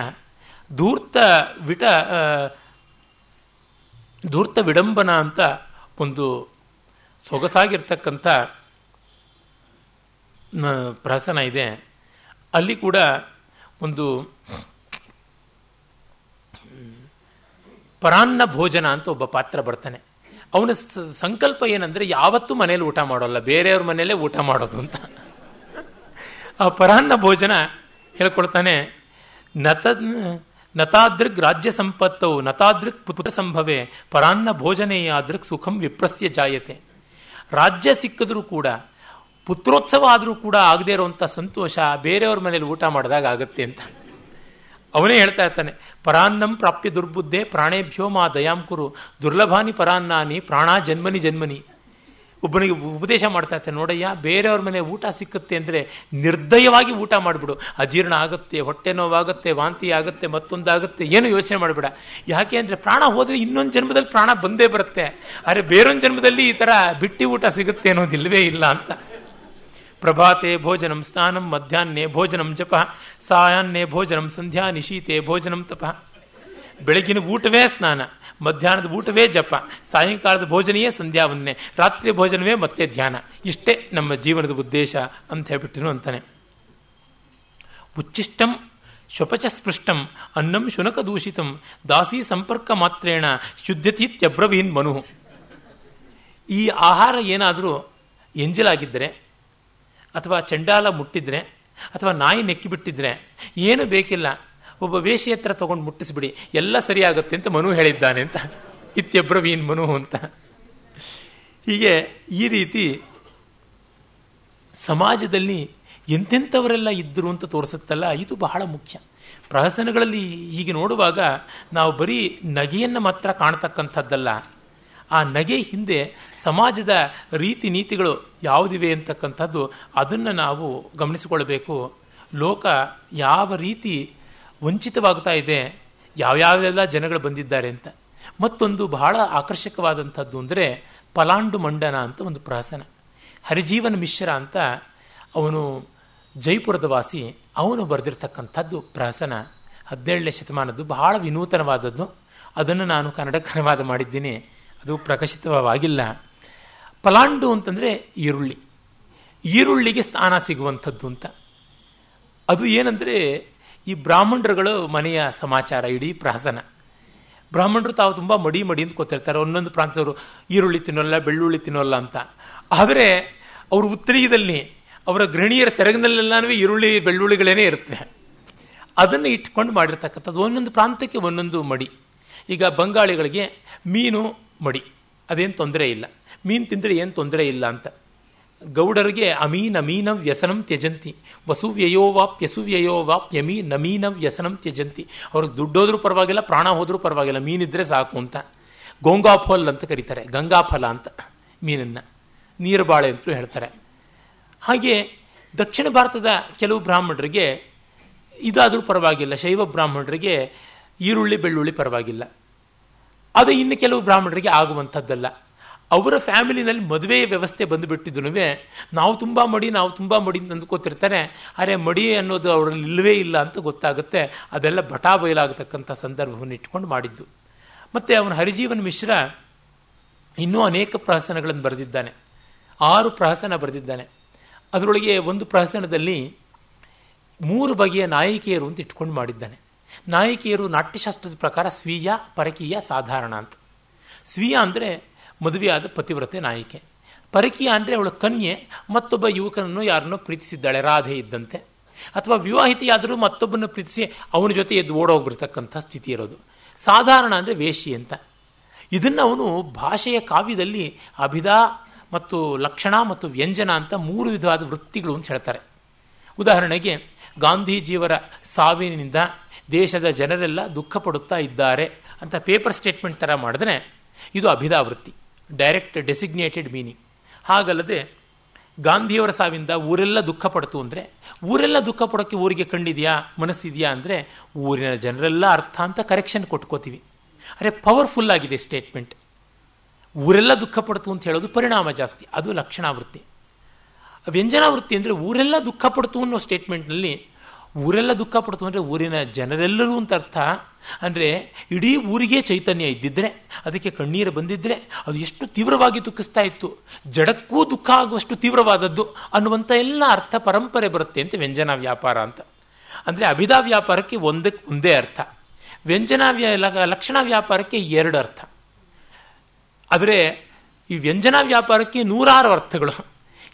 ಧೂರ್ತ ವಿಡಂಬನ ಅಂತ ಒಂದು ಸೊಗಸಾಗಿರ್ತಕ್ಕಂಥ ಪ್ರಹಸನ ಇದೆ. ಅಲ್ಲಿ ಕೂಡ ಒಂದು ಪರಾನ್ನ ಭೋಜನ ಅಂತ ಒಬ್ಬ ಪಾತ್ರ ಬರ್ತಾನೆ. ಅವನ ಸಂಕಲ್ಪ ಏನಂದರೆ ಯಾವತ್ತೂ ಮನೇಲಿ ಊಟ ಮಾಡೋಲ್ಲ, ಬೇರೆಯವ್ರ ಮನೆಯಲ್ಲೇ ಊಟ ಮಾಡೋದು ಅಂತ. ಆ ಪರಾನ್ನ ಭೋಜನ ಹೇಳ್ಕೊಳ್ತಾನೆ. ನತಾದೃಗ್ ರಾಜ್ಯ ಸಂಪತ್ತವು ನತಾದೃಕ್ ಪುತ್ರ ಸಂಭವೇ ಪರಾನ್ನ ಭೋಜನೆಯಾದೃಕ್ ಸುಖಂ ವಿಪ್ರಸ್ಯ ಜಾಯತೆ. ರಾಜ್ಯ ಸಿಕ್ಕಿದ್ರೂ ಕೂಡ, ಪುತ್ರೋತ್ಸವ ಆದರೂ ಕೂಡ ಆಗದೆ ಇರುವಂಥ ಸಂತೋಷ ಬೇರೆಯವ್ರ ಮನೇಲಿ ಊಟ ಮಾಡಿದಾಗ ಆಗುತ್ತೆ ಅಂತ ಅವನೇ ಹೇಳ್ತಾ ಇರ್ತಾನೆ. ಪರಾನ್ನಂ ಪ್ರಾಪ್ಯ ದುರ್ಬುದ್ಧೆ ಪ್ರಾಣೇಭ್ಯೋ ಮಾ ದಯಾಂ ಕುರು ದುರ್ಲಭಾನಿ ಪರಾನ್ನಾನಿ ಪ್ರಾಣ ಜನ್ಮನಿ ಜನ್ಮನಿ. ಒಬ್ಬನಿಗೆ ಉಪದೇಶ ಮಾಡ್ತಾ ಇರ್ತಾನೆ, ನೋಡಯ್ಯ ಬೇರೆಯವ್ರ ಮನೆ ಊಟ ಸಿಕ್ಕುತ್ತೆ ಅಂದರೆ ನಿರ್ದಯವಾಗಿ ಊಟ ಮಾಡಿಬಿಡು, ಅಜೀರ್ಣ ಆಗುತ್ತೆ, ಹೊಟ್ಟೆ ನೋವಾಗುತ್ತೆ, ವಾಂತಿ ಆಗುತ್ತೆ, ಮತ್ತೊಂದಾಗುತ್ತೆ, ಏನು ಯೋಚನೆ ಮಾಡಿಬಿಡ. ಯಾಕೆ ಅಂದರೆ ಪ್ರಾಣ ಹೋದರೆ ಇನ್ನೊಂದು ಜನ್ಮದಲ್ಲಿ ಪ್ರಾಣ ಬಂದೇ ಬರುತ್ತೆ, ಆದರೆ ಬೇರೊಂದು ಜನ್ಮದಲ್ಲಿ ಈ ಥರ ಬಿಟ್ಟಿ ಊಟ ಸಿಗುತ್ತೆ ಅನ್ನೋದಿಲ್ಲವೇ ಇಲ್ಲ ಅಂತ. ಪ್ರಭಾತೆ ಭೋಜನಂ ಸ್ನಾನಂ ಮಧ್ಯಾಹ್ನೇ ಭೋಜನಂ ಜಪ ಸಾಯಾನ್ನೇ ಭೋಜನಂ ಸಂಧ್ಯಾ ನಿಶೀತೆ ಭೋಜನಂ ತಪ. ಬೆಳಗಿನ ಊಟವೇ ಸ್ನಾನ, ಮಧ್ಯಾಹ್ನದ ಊಟವೇ ಜಪ, ಸಾಯಂಕಾಲದ ಭೋಜನೆಯೇ ಸಂಧ್ಯಾ ವಂದನೆ, ರಾತ್ರಿ ಭೋಜನವೇ ಮತ್ತೆ ಧ್ಯಾನ. ಇಷ್ಟೇ ನಮ್ಮ ಜೀವನದ ಉದ್ದೇಶ ಅಂತ ಹೇಳ್ಬಿಟ್ಟಿರು ಅಂತಾನೆ. ಉಚ್ಚಿಷ್ಟಂ ಶ್ವಪಚ ಸ್ಪೃಷ್ಟಂ ಅನ್ನಂ ಶುನಕ ದೂಷಿತಂ ದಾಸಿ ಸಂಪರ್ಕ ಮಾತ್ರೇಣ ಶುದ್ಧತೀತ್ಯಬ್ರವೀನ್ ಮನು. ಈ ಆಹಾರ ಏನಾದರೂ ಎಂಜಲಾಗಿದ್ದರೆ, ಅಥವಾ ಚಂಡಾಲ ಮುಟ್ಟಿದ್ರೆ, ಅಥವಾ ನಾಯಿ ನೆಕ್ಕಿಬಿಟ್ಟಿದ್ರೆ ಏನು ಬೇಕಿಲ್ಲ, ಒಬ್ಬ ವೇಷಿ ಹತ್ರ ತೊಗೊಂಡು ಮುಟ್ಟಿಸ್ಬಿಡಿ, ಎಲ್ಲ ಸರಿಯಾಗುತ್ತೆ ಅಂತ ಮನು ಹೇಳಿದ್ದಾನೆ ಅಂತ. ಇತ್ಯಬ್ರವೀನ್ ಮನು ಅಂತ. ಹೀಗೆ ಈ ರೀತಿ ಸಮಾಜದಲ್ಲಿ ಎಂತೆಂಥವರೆಲ್ಲ ಇದ್ದರು ಅಂತ ತೋರಿಸುತ್ತಲ್ಲ, ಇದು ಬಹಳ ಮುಖ್ಯ. ಪ್ರಹಸನಗಳಲ್ಲಿ ಹೀಗೆ ನೋಡುವಾಗ ನಾವು ಬರೀ ನಗೆಯನ್ನು ಮಾತ್ರ ಕಾಣ್ತಕ್ಕಂಥದ್ದಲ್ಲ, ಆ ನಗೆ ಹಿಂದೆ ಸಮಾಜದ ರೀತಿ ನೀತಿಗಳು ಯಾವುದಿವೆ ಅಂತಕ್ಕಂಥದ್ದು, ಅದನ್ನು ನಾವು ಗಮನಿಸಿಕೊಳ್ಬೇಕು. ಲೋಕ ಯಾವ ರೀತಿ ವಂಚಿತವಾಗ್ತಾ ಇದೆ, ಯಾವ್ಯಾವೆಲ್ಲ ಜನಗಳು ಬಂದಿದ್ದಾರೆ ಅಂತ. ಮತ್ತೊಂದು ಬಹಳ ಆಕರ್ಷಕವಾದಂಥದ್ದು ಅಂದರೆ ಪಲಾಂಡುಮಂಡನ ಅಂತ ಒಂದು ಪ್ರಹಸನ. ಹರಿಜೀವನ್ಮಿಶ್ರ ಅಂತ ಅವನು ಜೈಪುರದ ವಾಸಿ, ಅವನು ಬರೆದಿರ್ತಕ್ಕಂಥದ್ದು ಪ್ರಹಸನ. 17ನೇ ಶತಮಾನದ್ದು, ಬಹಳ ವಿನೂತನವಾದದ್ದು. ಅದನ್ನು ನಾನು ಕನ್ನಡಕ್ಕೆ ಅನುವಾದ ಮಾಡಿದ್ದೀನಿ, ಅದು ಪ್ರಕಾಶಿತವಾಗಿಲ್ಲ. ಪಲಾಂಡು ಅಂತಂದರೆ ಈರುಳ್ಳಿ, ಈರುಳ್ಳಿಗೆ ಸ್ಥಾನ ಸಿಗುವಂಥದ್ದು ಅಂತ. ಅದು ಏನಂದರೆ ಈ ಬ್ರಾಹ್ಮಣರುಗಳು ಮನೆಯ ಸಮಾಚಾರ ಇಡೀ ಪ್ರಹಸನ. ಬ್ರಾಹ್ಮಣರು ತಾವು ತುಂಬ ಮಡಿ ಅಂತ ಗೊತ್ತಿರ್ತಾರೆ. ಒಂದೊಂದು ಪ್ರಾಂತದವರು ಈರುಳ್ಳಿ ತಿನ್ನೋಲ್ಲ, ಬೆಳ್ಳುಳ್ಳಿ ತಿನ್ನೋಲ್ಲ ಅಂತ. ಆದರೆ ಅವರು ಉತ್ತರೀಯದಲ್ಲಿ ಅವರ ಗೃಹಿಣಿಯರ ಸೆರಗಿನಲ್ಲೆಲ್ಲನೂ ಈರುಳ್ಳಿ ಬೆಳ್ಳುಳ್ಳಿಗಳೇನೇ ಇರುತ್ತೆ. ಅದನ್ನು ಇಟ್ಕೊಂಡು ಮಾಡಿರ್ತಕ್ಕಂಥದ್ದು. ಒಂದೊಂದು ಪ್ರಾಂತಕ್ಕೆ ಒಂದೊಂದು ಮಡಿ. ಈಗ ಬಂಗಾಳಿಗಳಿಗೆ ಮೀನು ಮಡಿ, ಅದೇನು ತೊಂದರೆ ಇಲ್ಲ, ಮೀನು ತಿಂದರೆ ಏನು ತೊಂದರೆ ಇಲ್ಲ ಅಂತ. ಗೌಡರಿಗೆ ಅಮೀನ ಮೀನ ವ್ಯಸನಂ ತ್ಯಜಂತಿ, ವಸುವ್ಯಯೋ ವಾಪ್ಯಸುವ್ಯಯೋ ವಾಪ್ಯಮೀ ನಮೀನ ವ್ಯಸನಂ ತ್ಯಜಂತಿ. ಅವ್ರಿಗೆ ದುಡ್ಡೋದ್ರೂ ಪರವಾಗಿಲ್ಲ, ಪ್ರಾಣ ಹೋದರೂ ಪರವಾಗಿಲ್ಲ, ಮೀನಿದ್ರೆ ಸಾಕು ಅಂತ. ಗೋಂಗಾಫಲ್ ಅಂತ ಕರೀತಾರೆ, ಗಂಗಾಫಲ ಅಂತ ಮೀನನ್ನು, ನೀರು ಬಾಳೆ ಅಂತಲೂ ಹೇಳ್ತಾರೆ. ಹಾಗೆ ದಕ್ಷಿಣ ಭಾರತದ ಕೆಲವು ಬ್ರಾಹ್ಮಣರಿಗೆ ಇದಾದರೂ ಪರವಾಗಿಲ್ಲ, ಶೈವ ಬ್ರಾಹ್ಮಣರಿಗೆ ಈರುಳ್ಳಿ ಬೆಳ್ಳುಳ್ಳಿ ಪರವಾಗಿಲ್ಲ. ಅದು ಇನ್ನು ಕೆಲವು ಬ್ರಾಹ್ಮಣರಿಗೆ ಆಗುವಂಥದ್ದಲ್ಲ. ಅವರ ಫ್ಯಾಮಿಲಿನಲ್ಲಿ ಮದುವೆ ವ್ಯವಸ್ಥೆ ಬಂದುಬಿಟ್ಟಿದ್ರು ನಾವು ತುಂಬ ಮಡಿ ನಾವು ತುಂಬ ಮಡಿ ಅಂದ್ಕೋತಿರ್ತಾರೆ, ಆದರೆ ಮಡಿ ಅನ್ನೋದು ಅವರಲ್ಲಿ ಇಲ್ಲವೇ ಇಲ್ಲ ಅಂತ ಗೊತ್ತಾಗುತ್ತೆ. ಅದೆಲ್ಲ ಬಟಾ ಬಯಲಾಗತಕ್ಕಂಥ ಸಂದರ್ಭವನ್ನು ಇಟ್ಕೊಂಡು ಮಾಡಿದ್ದು. ಮತ್ತು ಅವನು ಹರಿಜೀವನ್ ಮಿಶ್ರ ಇನ್ನೂ ಅನೇಕ ಪ್ರಹಸನಗಳನ್ನು ಬರೆದಿದ್ದಾನೆ, 6 ಪ್ರಹಸನ ಬರೆದಿದ್ದಾನೆ. ಅದರೊಳಗೆ ಒಂದು ಪ್ರಹಸನದಲ್ಲಿ 3 ಬಗೆಯ ನಾಯಕಿಯರು ಅಂತ ಇಟ್ಕೊಂಡು ಮಾಡಿದ್ದಾನೆ. ನಾಯಕಿಯರು ನಾಟ್ಯಶಾಸ್ತ್ರದ ಪ್ರಕಾರ ಸ್ವೀಯ, ಪರಕೀಯ, ಸಾಧಾರಣ ಅಂತ. ಸ್ವೀಯ ಅಂದರೆ ಮದುವೆಯಾದ ಪತಿವ್ರತೆ ನಾಯಕಿ, ಪರಕೀಯ ಅಂದರೆ ಅವಳ ಕನ್ಯೆ ಮತ್ತೊಬ್ಬ ಯುವಕನನ್ನು ಯಾರನ್ನೋ ಪ್ರೀತಿಸಿದ್ದಾಳೆ, ರಾಧೆ ಇದ್ದಂತೆ, ಅಥವಾ ವಿವಾಹಿತೆಯಾದರೂ ಮತ್ತೊಬ್ಬನ ಪ್ರೀತಿಸಿ ಅವನ ಜೊತೆ ಎದ್ದು ಓಡೋಗ್ಬಿಡ್ತಕ್ಕಂಥ ಸ್ಥಿತಿ ಇರೋದು. ಸಾಧಾರಣ ಅಂದರೆ ವೇಷಿ ಅಂತ. ಇದನ್ನು ಅವನು ಭಾಷೆಯ ಕಾವ್ಯದಲ್ಲಿ ಅಭಿಧಾ ಮತ್ತು ಲಕ್ಷಣ ಮತ್ತು ವ್ಯಂಜನ ಅಂತ 3 ವಿಧವಾದ ವೃತ್ತಿಗಳು ಅಂತ ಹೇಳ್ತಾರೆ. ಉದಾಹರಣೆಗೆ ಗಾಂಧೀಜಿಯವರ ಸಾವಿನಿಂದ ದೇಶದ ಜನರೆಲ್ಲ ದುಃಖ ಪಡುತ್ತಾ ಇದ್ದಾರೆ ಅಂತ ಪೇಪರ್ ಸ್ಟೇಟ್ಮೆಂಟ್ ಥರ ಮಾಡಿದ್ರೆ ಇದು ಅಭಿಧಾ ವೃತ್ತಿ, ಡೈರೆಕ್ಟ್ ಡೆಸಿಗ್ನೇಟೆಡ್ ಮೀನಿಂಗ್. ಹಾಗಲ್ಲದೆ ಗಾಂಧಿಯವರ ಸಾವಿನಿಂದ ಊರೆಲ್ಲ ದುಃಖ ಪಡ್ತು ಅಂದರೆ ಊರೆಲ್ಲ ದುಃಖ ಪಡೋಕ್ಕೆ ಊರಿಗೆ ಕಂಡಿದೆಯಾ ಮನಸ್ಸಿದೆಯಾ ಅಂದರೆ ಊರಿನ ಜನರೆಲ್ಲ ಅರ್ಥ ಅಂತ ಕರೆಕ್ಷನ್ ಕೊಟ್ಕೋತೀವಿ. ಅರೆ ಪವರ್ಫುಲ್ ಆಗಿದೆ ಸ್ಟೇಟ್ಮೆಂಟ್. ಊರೆಲ್ಲ ದುಃಖ ಪಡ್ತು ಅಂತ ಹೇಳೋದು ಪರಿಣಾಮ ಜಾಸ್ತಿ, ಅದು ಲಕ್ಷಣಾವೃತ್ತಿ. ವ್ಯಂಜನಾವೃತ್ತಿ ಅಂದರೆ ಊರೆಲ್ಲ ದುಃಖ ಪಡ್ತು ಅನ್ನೋ ಸ್ಟೇಟ್ಮೆಂಟ್ನಲ್ಲಿ ಊರೆಲ್ಲ ದುಃಖ ಪಡ್ತು ಅಂದರೆ ಊರಿನ ಜನರೆಲ್ಲರೂ ಅಂತ ಅರ್ಥ. ಅಂದರೆ ಇಡೀ ಊರಿಗೆ ಚೈತನ್ಯ ಇದ್ದಿದ್ದರೆ, ಅದಕ್ಕೆ ಕಣ್ಣೀರು ಬಂದಿದ್ದರೆ ಅದು ಎಷ್ಟು ತೀವ್ರವಾಗಿ ದುಃಖಿಸ್ತಾ ಇತ್ತು, ಜಡಕ್ಕೂ ದುಃಖ ಆಗುವಷ್ಟು ತೀವ್ರವಾದದ್ದು ಅನ್ನುವಂಥ ಎಲ್ಲ ಅರ್ಥ ಪರಂಪರೆ ಬರುತ್ತೆ ಅಂತ ವ್ಯಂಜನ ವ್ಯಾಪಾರ ಅಂತ. ಅಂದರೆ ಅಭಿಧಾ ವ್ಯಾಪಾರಕ್ಕೆ ಒಂದೇ ಅರ್ಥ, ವ್ಯಂಜನ ಲಕ್ಷಣ ವ್ಯಾಪಾರಕ್ಕೆ 2 ಅರ್ಥ. ಆದರೆ ಈ ವ್ಯಂಜನ ವ್ಯಾಪಾರಕ್ಕೆ 106 ಅರ್ಥಗಳು.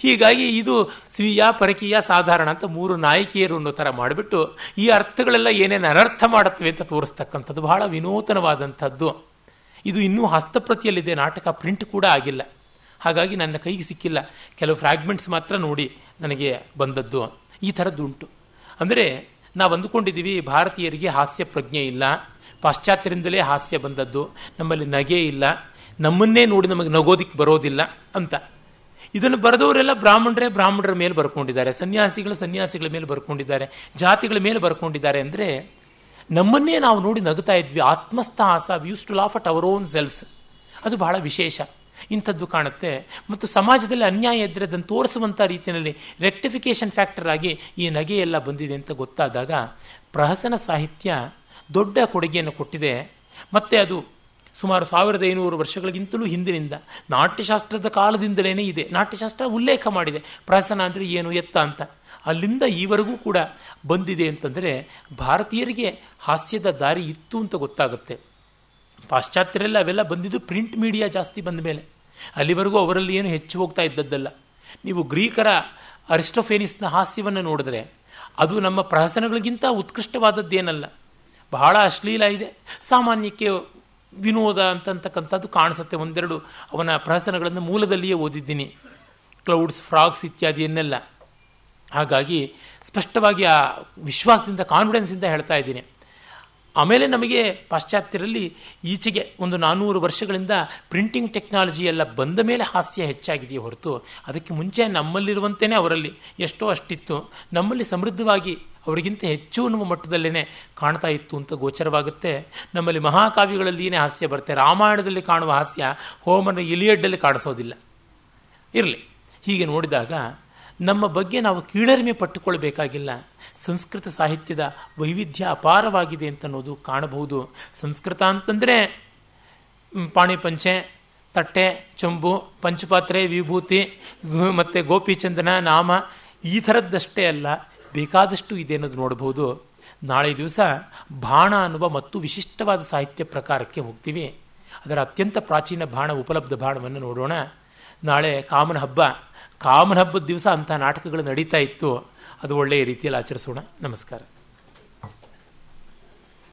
ಹೀಗಾಗಿ ಇದು ಸ್ವೀಯ, ಪರಕೀಯ, ಸಾಧಾರಣ ಅಂತ 3 ನಾಯಕಿಯರು ಅನ್ನೋ ಥರ ಮಾಡಿಬಿಟ್ಟು ಈ ಅರ್ಥಗಳೆಲ್ಲ ಏನೇನು ಅನರ್ಥ ಮಾಡುತ್ತವೆ ಅಂತ ತೋರಿಸ್ತಕ್ಕಂಥದ್ದು ಬಹಳ ವಿನೂತನವಾದಂಥದ್ದು. ಇದು ಇನ್ನೂ ಹಸ್ತಪ್ರತಿಯಲ್ಲಿದೆ, ನಾಟಕ ಪ್ರಿಂಟ್ ಕೂಡ ಆಗಿಲ್ಲ, ಹಾಗಾಗಿ ನನ್ನ ಕೈಗೆ ಸಿಕ್ಕಿಲ್ಲ. ಕೆಲವು ಫ್ರ್ಯಾಗ್ಮೆಂಟ್ಸ್ ಮಾತ್ರ ನೋಡಿ ನನಗೆ ಬಂದದ್ದು. ಈ ಥರದ್ದುಂಟು. ಅಂದರೆ ನಾವು ಅಂದುಕೊಂಡಿದ್ದೀವಿ ಭಾರತೀಯರಿಗೆ ಹಾಸ್ಯ ಪ್ರಜ್ಞೆ ಇಲ್ಲ, ಪಾಶ್ಚಾತ್ಯರಿಂದಲೇ ಹಾಸ್ಯ ಬಂದದ್ದು, ನಮ್ಮಲ್ಲಿ ನಗೆ ಇಲ್ಲ, ನಮ್ಮನ್ನೇ ನೋಡಿ ನಮಗೆ ನಗೋದಿಕ್ಕೆ ಬರೋದಿಲ್ಲ ಅಂತ. ಇದನ್ನು ಬರೆದವರೆಲ್ಲ ಬ್ರಾಹ್ಮಣರ ಮೇಲೆ ಬರ್ಕೊಂಡಿದ್ದಾರೆ, ಸನ್ಯಾಸಿಗಳ ಮೇಲೆ ಬರ್ಕೊಂಡಿದ್ದಾರೆ, ಜಾತಿಗಳ ಮೇಲೆ ಬರ್ಕೊಂಡಿದ್ದಾರೆ. ಅಂದರೆ ನಮ್ಮನ್ನೇ ನಾವು ನೋಡಿ ನಗುತ್ತಾ ಇದ್ವಿ, ಆತ್ಮಸ್ಥಹಾಸ, we used to laugh at our own selves. ಅದು ಬಹಳ ವಿಶೇಷ, ಇಂಥದ್ದು ಕಾಣುತ್ತೆ. ಮತ್ತು ಸಮಾಜದಲ್ಲಿ ಅನ್ಯಾಯ ಇದ್ದರೆ ಅದನ್ನು ತೋರಿಸುವಂಥ ರೀತಿಯಲ್ಲಿ ರೆಕ್ಟಿಫಿಕೇಷನ್ ಫ್ಯಾಕ್ಟರ್ ಆಗಿ ಈ ನಗೆ ಎಲ್ಲ ಬಂದಿದೆ ಅಂತ ಗೊತ್ತಾದಾಗ ಪ್ರಹಸನ ಸಾಹಿತ್ಯ ದೊಡ್ಡ ಕೊಡುಗೆಯನ್ನು ಕೊಟ್ಟಿದೆ. ಮತ್ತು ಅದು ಸುಮಾರು 1500 ವರ್ಷಗಳಿಗಿಂತಲೂ ಹಿಂದಿನಿಂದ ನಾಟ್ಯಶಾಸ್ತ್ರದ ಕಾಲದಿಂದಲೇ ಇದೆ. ನಾಟ್ಯಶಾಸ್ತ್ರ ಉಲ್ಲೇಖ ಮಾಡಿದೆ ಪ್ರಹಸನ ಅಂದರೆ ಏನು ಎತ್ತ ಅಂತ. ಅಲ್ಲಿಂದ ಈವರೆಗೂ ಕೂಡ ಬಂದಿದೆ ಅಂತಂದರೆ ಭಾರತೀಯರಿಗೆ ಹಾಸ್ಯದ ದಾರಿ ಇತ್ತು ಅಂತ ಗೊತ್ತಾಗುತ್ತೆ. ಪಾಶ್ಚಾತ್ಯರೆಲ್ಲ ಅವೆಲ್ಲ ಬಂದಿದ್ದು ಪ್ರಿಂಟ್ ಮೀಡಿಯಾ ಜಾಸ್ತಿ ಬಂದ ಮೇಲೆ, ಅಲ್ಲಿವರೆಗೂ ಅವರಲ್ಲಿ ಏನು ಹೆಚ್ಚು ಹೋಗ್ತಾ ಇದ್ದದ್ದಲ್ಲ. ನೀವು ಗ್ರೀಕರ ಅರಿಸ್ಟೋಫೇನಿಸ್ನ ಹಾಸ್ಯವನ್ನು ನೋಡಿದ್ರೆ ಅದು ನಮ್ಮ ಪ್ರಹಸನಗಳಿಗಿಂತ ಉತ್ಕೃಷ್ಟವಾದದ್ದೇನಲ್ಲ, ಬಹಳ ಅಶ್ಲೀಲ ಇದೆ, ಸಾಮಾನ್ಯಕ್ಕೆ ವಿನೋದ ಅಂತಕ್ಕಂಥದ್ದು ಕಾಣಿಸುತ್ತೆ. ಒಂದೆರಡು ಅವನ ಪ್ರಹಸನಗಳನ್ನು ಮೂಲದಲ್ಲಿಯೇ ಓದಿದ್ದೀನಿ, ಕ್ಲೌಡ್ಸ್, ಫ್ರಾಕ್ಸ್ ಇತ್ಯಾದಿಯನ್ನೆಲ್ಲ. ಹಾಗಾಗಿ ಸ್ಪಷ್ಟವಾಗಿ ಆ ವಿಶ್ವಾಸದಿಂದ, ಕಾನ್ಫಿಡೆನ್ಸಿಂದ ಹೇಳ್ತಾ ಇದ್ದೀನಿ. ಆಮೇಲೆ ನಮಗೆ ಪಾಶ್ಚಾತ್ಯರಲ್ಲಿ ಈಚೆಗೆ ಒಂದು 400 ವರ್ಷಗಳಿಂದ ಪ್ರಿಂಟಿಂಗ್ ಟೆಕ್ನಾಲಜಿ ಎಲ್ಲ ಬಂದ ಮೇಲೆ ಹಾಸ್ಯ ಹೆಚ್ಚಾಗಿದೆಯೇ ಹೊರತು ಅದಕ್ಕೆ ಮುಂಚೆ ನಮ್ಮಲ್ಲಿರುವಂತೆಯೇ ಅವರಲ್ಲಿ ಎಷ್ಟೋ ಅಷ್ಟಿತ್ತು, ನಮ್ಮಲ್ಲಿ ಸಮೃದ್ಧವಾಗಿ ಅವರಿಗಿಂತ ಹೆಚ್ಚು ಅನ್ನುವ ಮಟ್ಟದಲ್ಲೇ ಕಾಣ್ತಾ ಇತ್ತು ಅಂತ ಗೋಚರವಾಗುತ್ತೆ. ನಮ್ಮಲ್ಲಿ ಮಹಾಕಾವ್ಯಗಳಲ್ಲಿಯೇ ಹಾಸ್ಯ ಬರುತ್ತೆ, ರಾಮಾಯಣದಲ್ಲಿ ಕಾಣುವ ಹಾಸ್ಯ ಹೋಮನ ಇಲಿಯಡ್ಡಲ್ಲಿ ಕಾಣಿಸೋದಿಲ್ಲ. ಇರಲಿ, ಹೀಗೆ ನೋಡಿದಾಗ ನಮ್ಮ ಬಗ್ಗೆ ನಾವು ಕೀಳರಿಮೆ ಪಟ್ಟುಕೊಳ್ಬೇಕಾಗಿಲ್ಲ, ಸಂಸ್ಕೃತ ಸಾಹಿತ್ಯದ ವೈವಿಧ್ಯ ಅಪಾರವಾಗಿದೆ ಅಂತನ್ನೋದು ಕಾಣಬಹುದು. ಸಂಸ್ಕೃತ ಅಂತಂದರೆ ಪಾಣಿಪಂಚೆ, ತಟ್ಟೆ, ಚೊಂಬು, ಪಂಚಪಾತ್ರೆ, ವಿಭೂತಿ ಮತ್ತು ಗೋಪಿಚಂದನ, ನಾಮ, ಈ ಥರದ್ದಷ್ಟೇ ಅಲ್ಲ, ಬೇಕಾದಷ್ಟು ಇದೆ ಅನ್ನೋದು ನೋಡಬಹುದು. ನಾಳೆ ದಿವಸ ಬಾಣ ಅನ್ನುವ ಮತ್ತು ವಿಶಿಷ್ಟವಾದ ಸಾಹಿತ್ಯ ಪ್ರಕಾರಕ್ಕೆ ಹೋಗ್ತೀವಿ. ಅದರ ಅತ್ಯಂತ ಪ್ರಾಚೀನ ಬಾಣ, ಉಪಲಬ್ಧ ಬಾಣವನ್ನು ನೋಡೋಣ. ನಾಳೆ ಕಾಮನ ಹಬ್ಬ, ಕಾಮನ ಹಬ್ಬದ ದಿವಸ ಅಂತಹ ನಾಟಕಗಳು ನಡೀತಾ ಇತ್ತು, ಅದು ಒಳ್ಳೆಯ ರೀತಿಯಲ್ಲಿ ಆಚರಿಸೋಣ. ನಮಸ್ಕಾರ.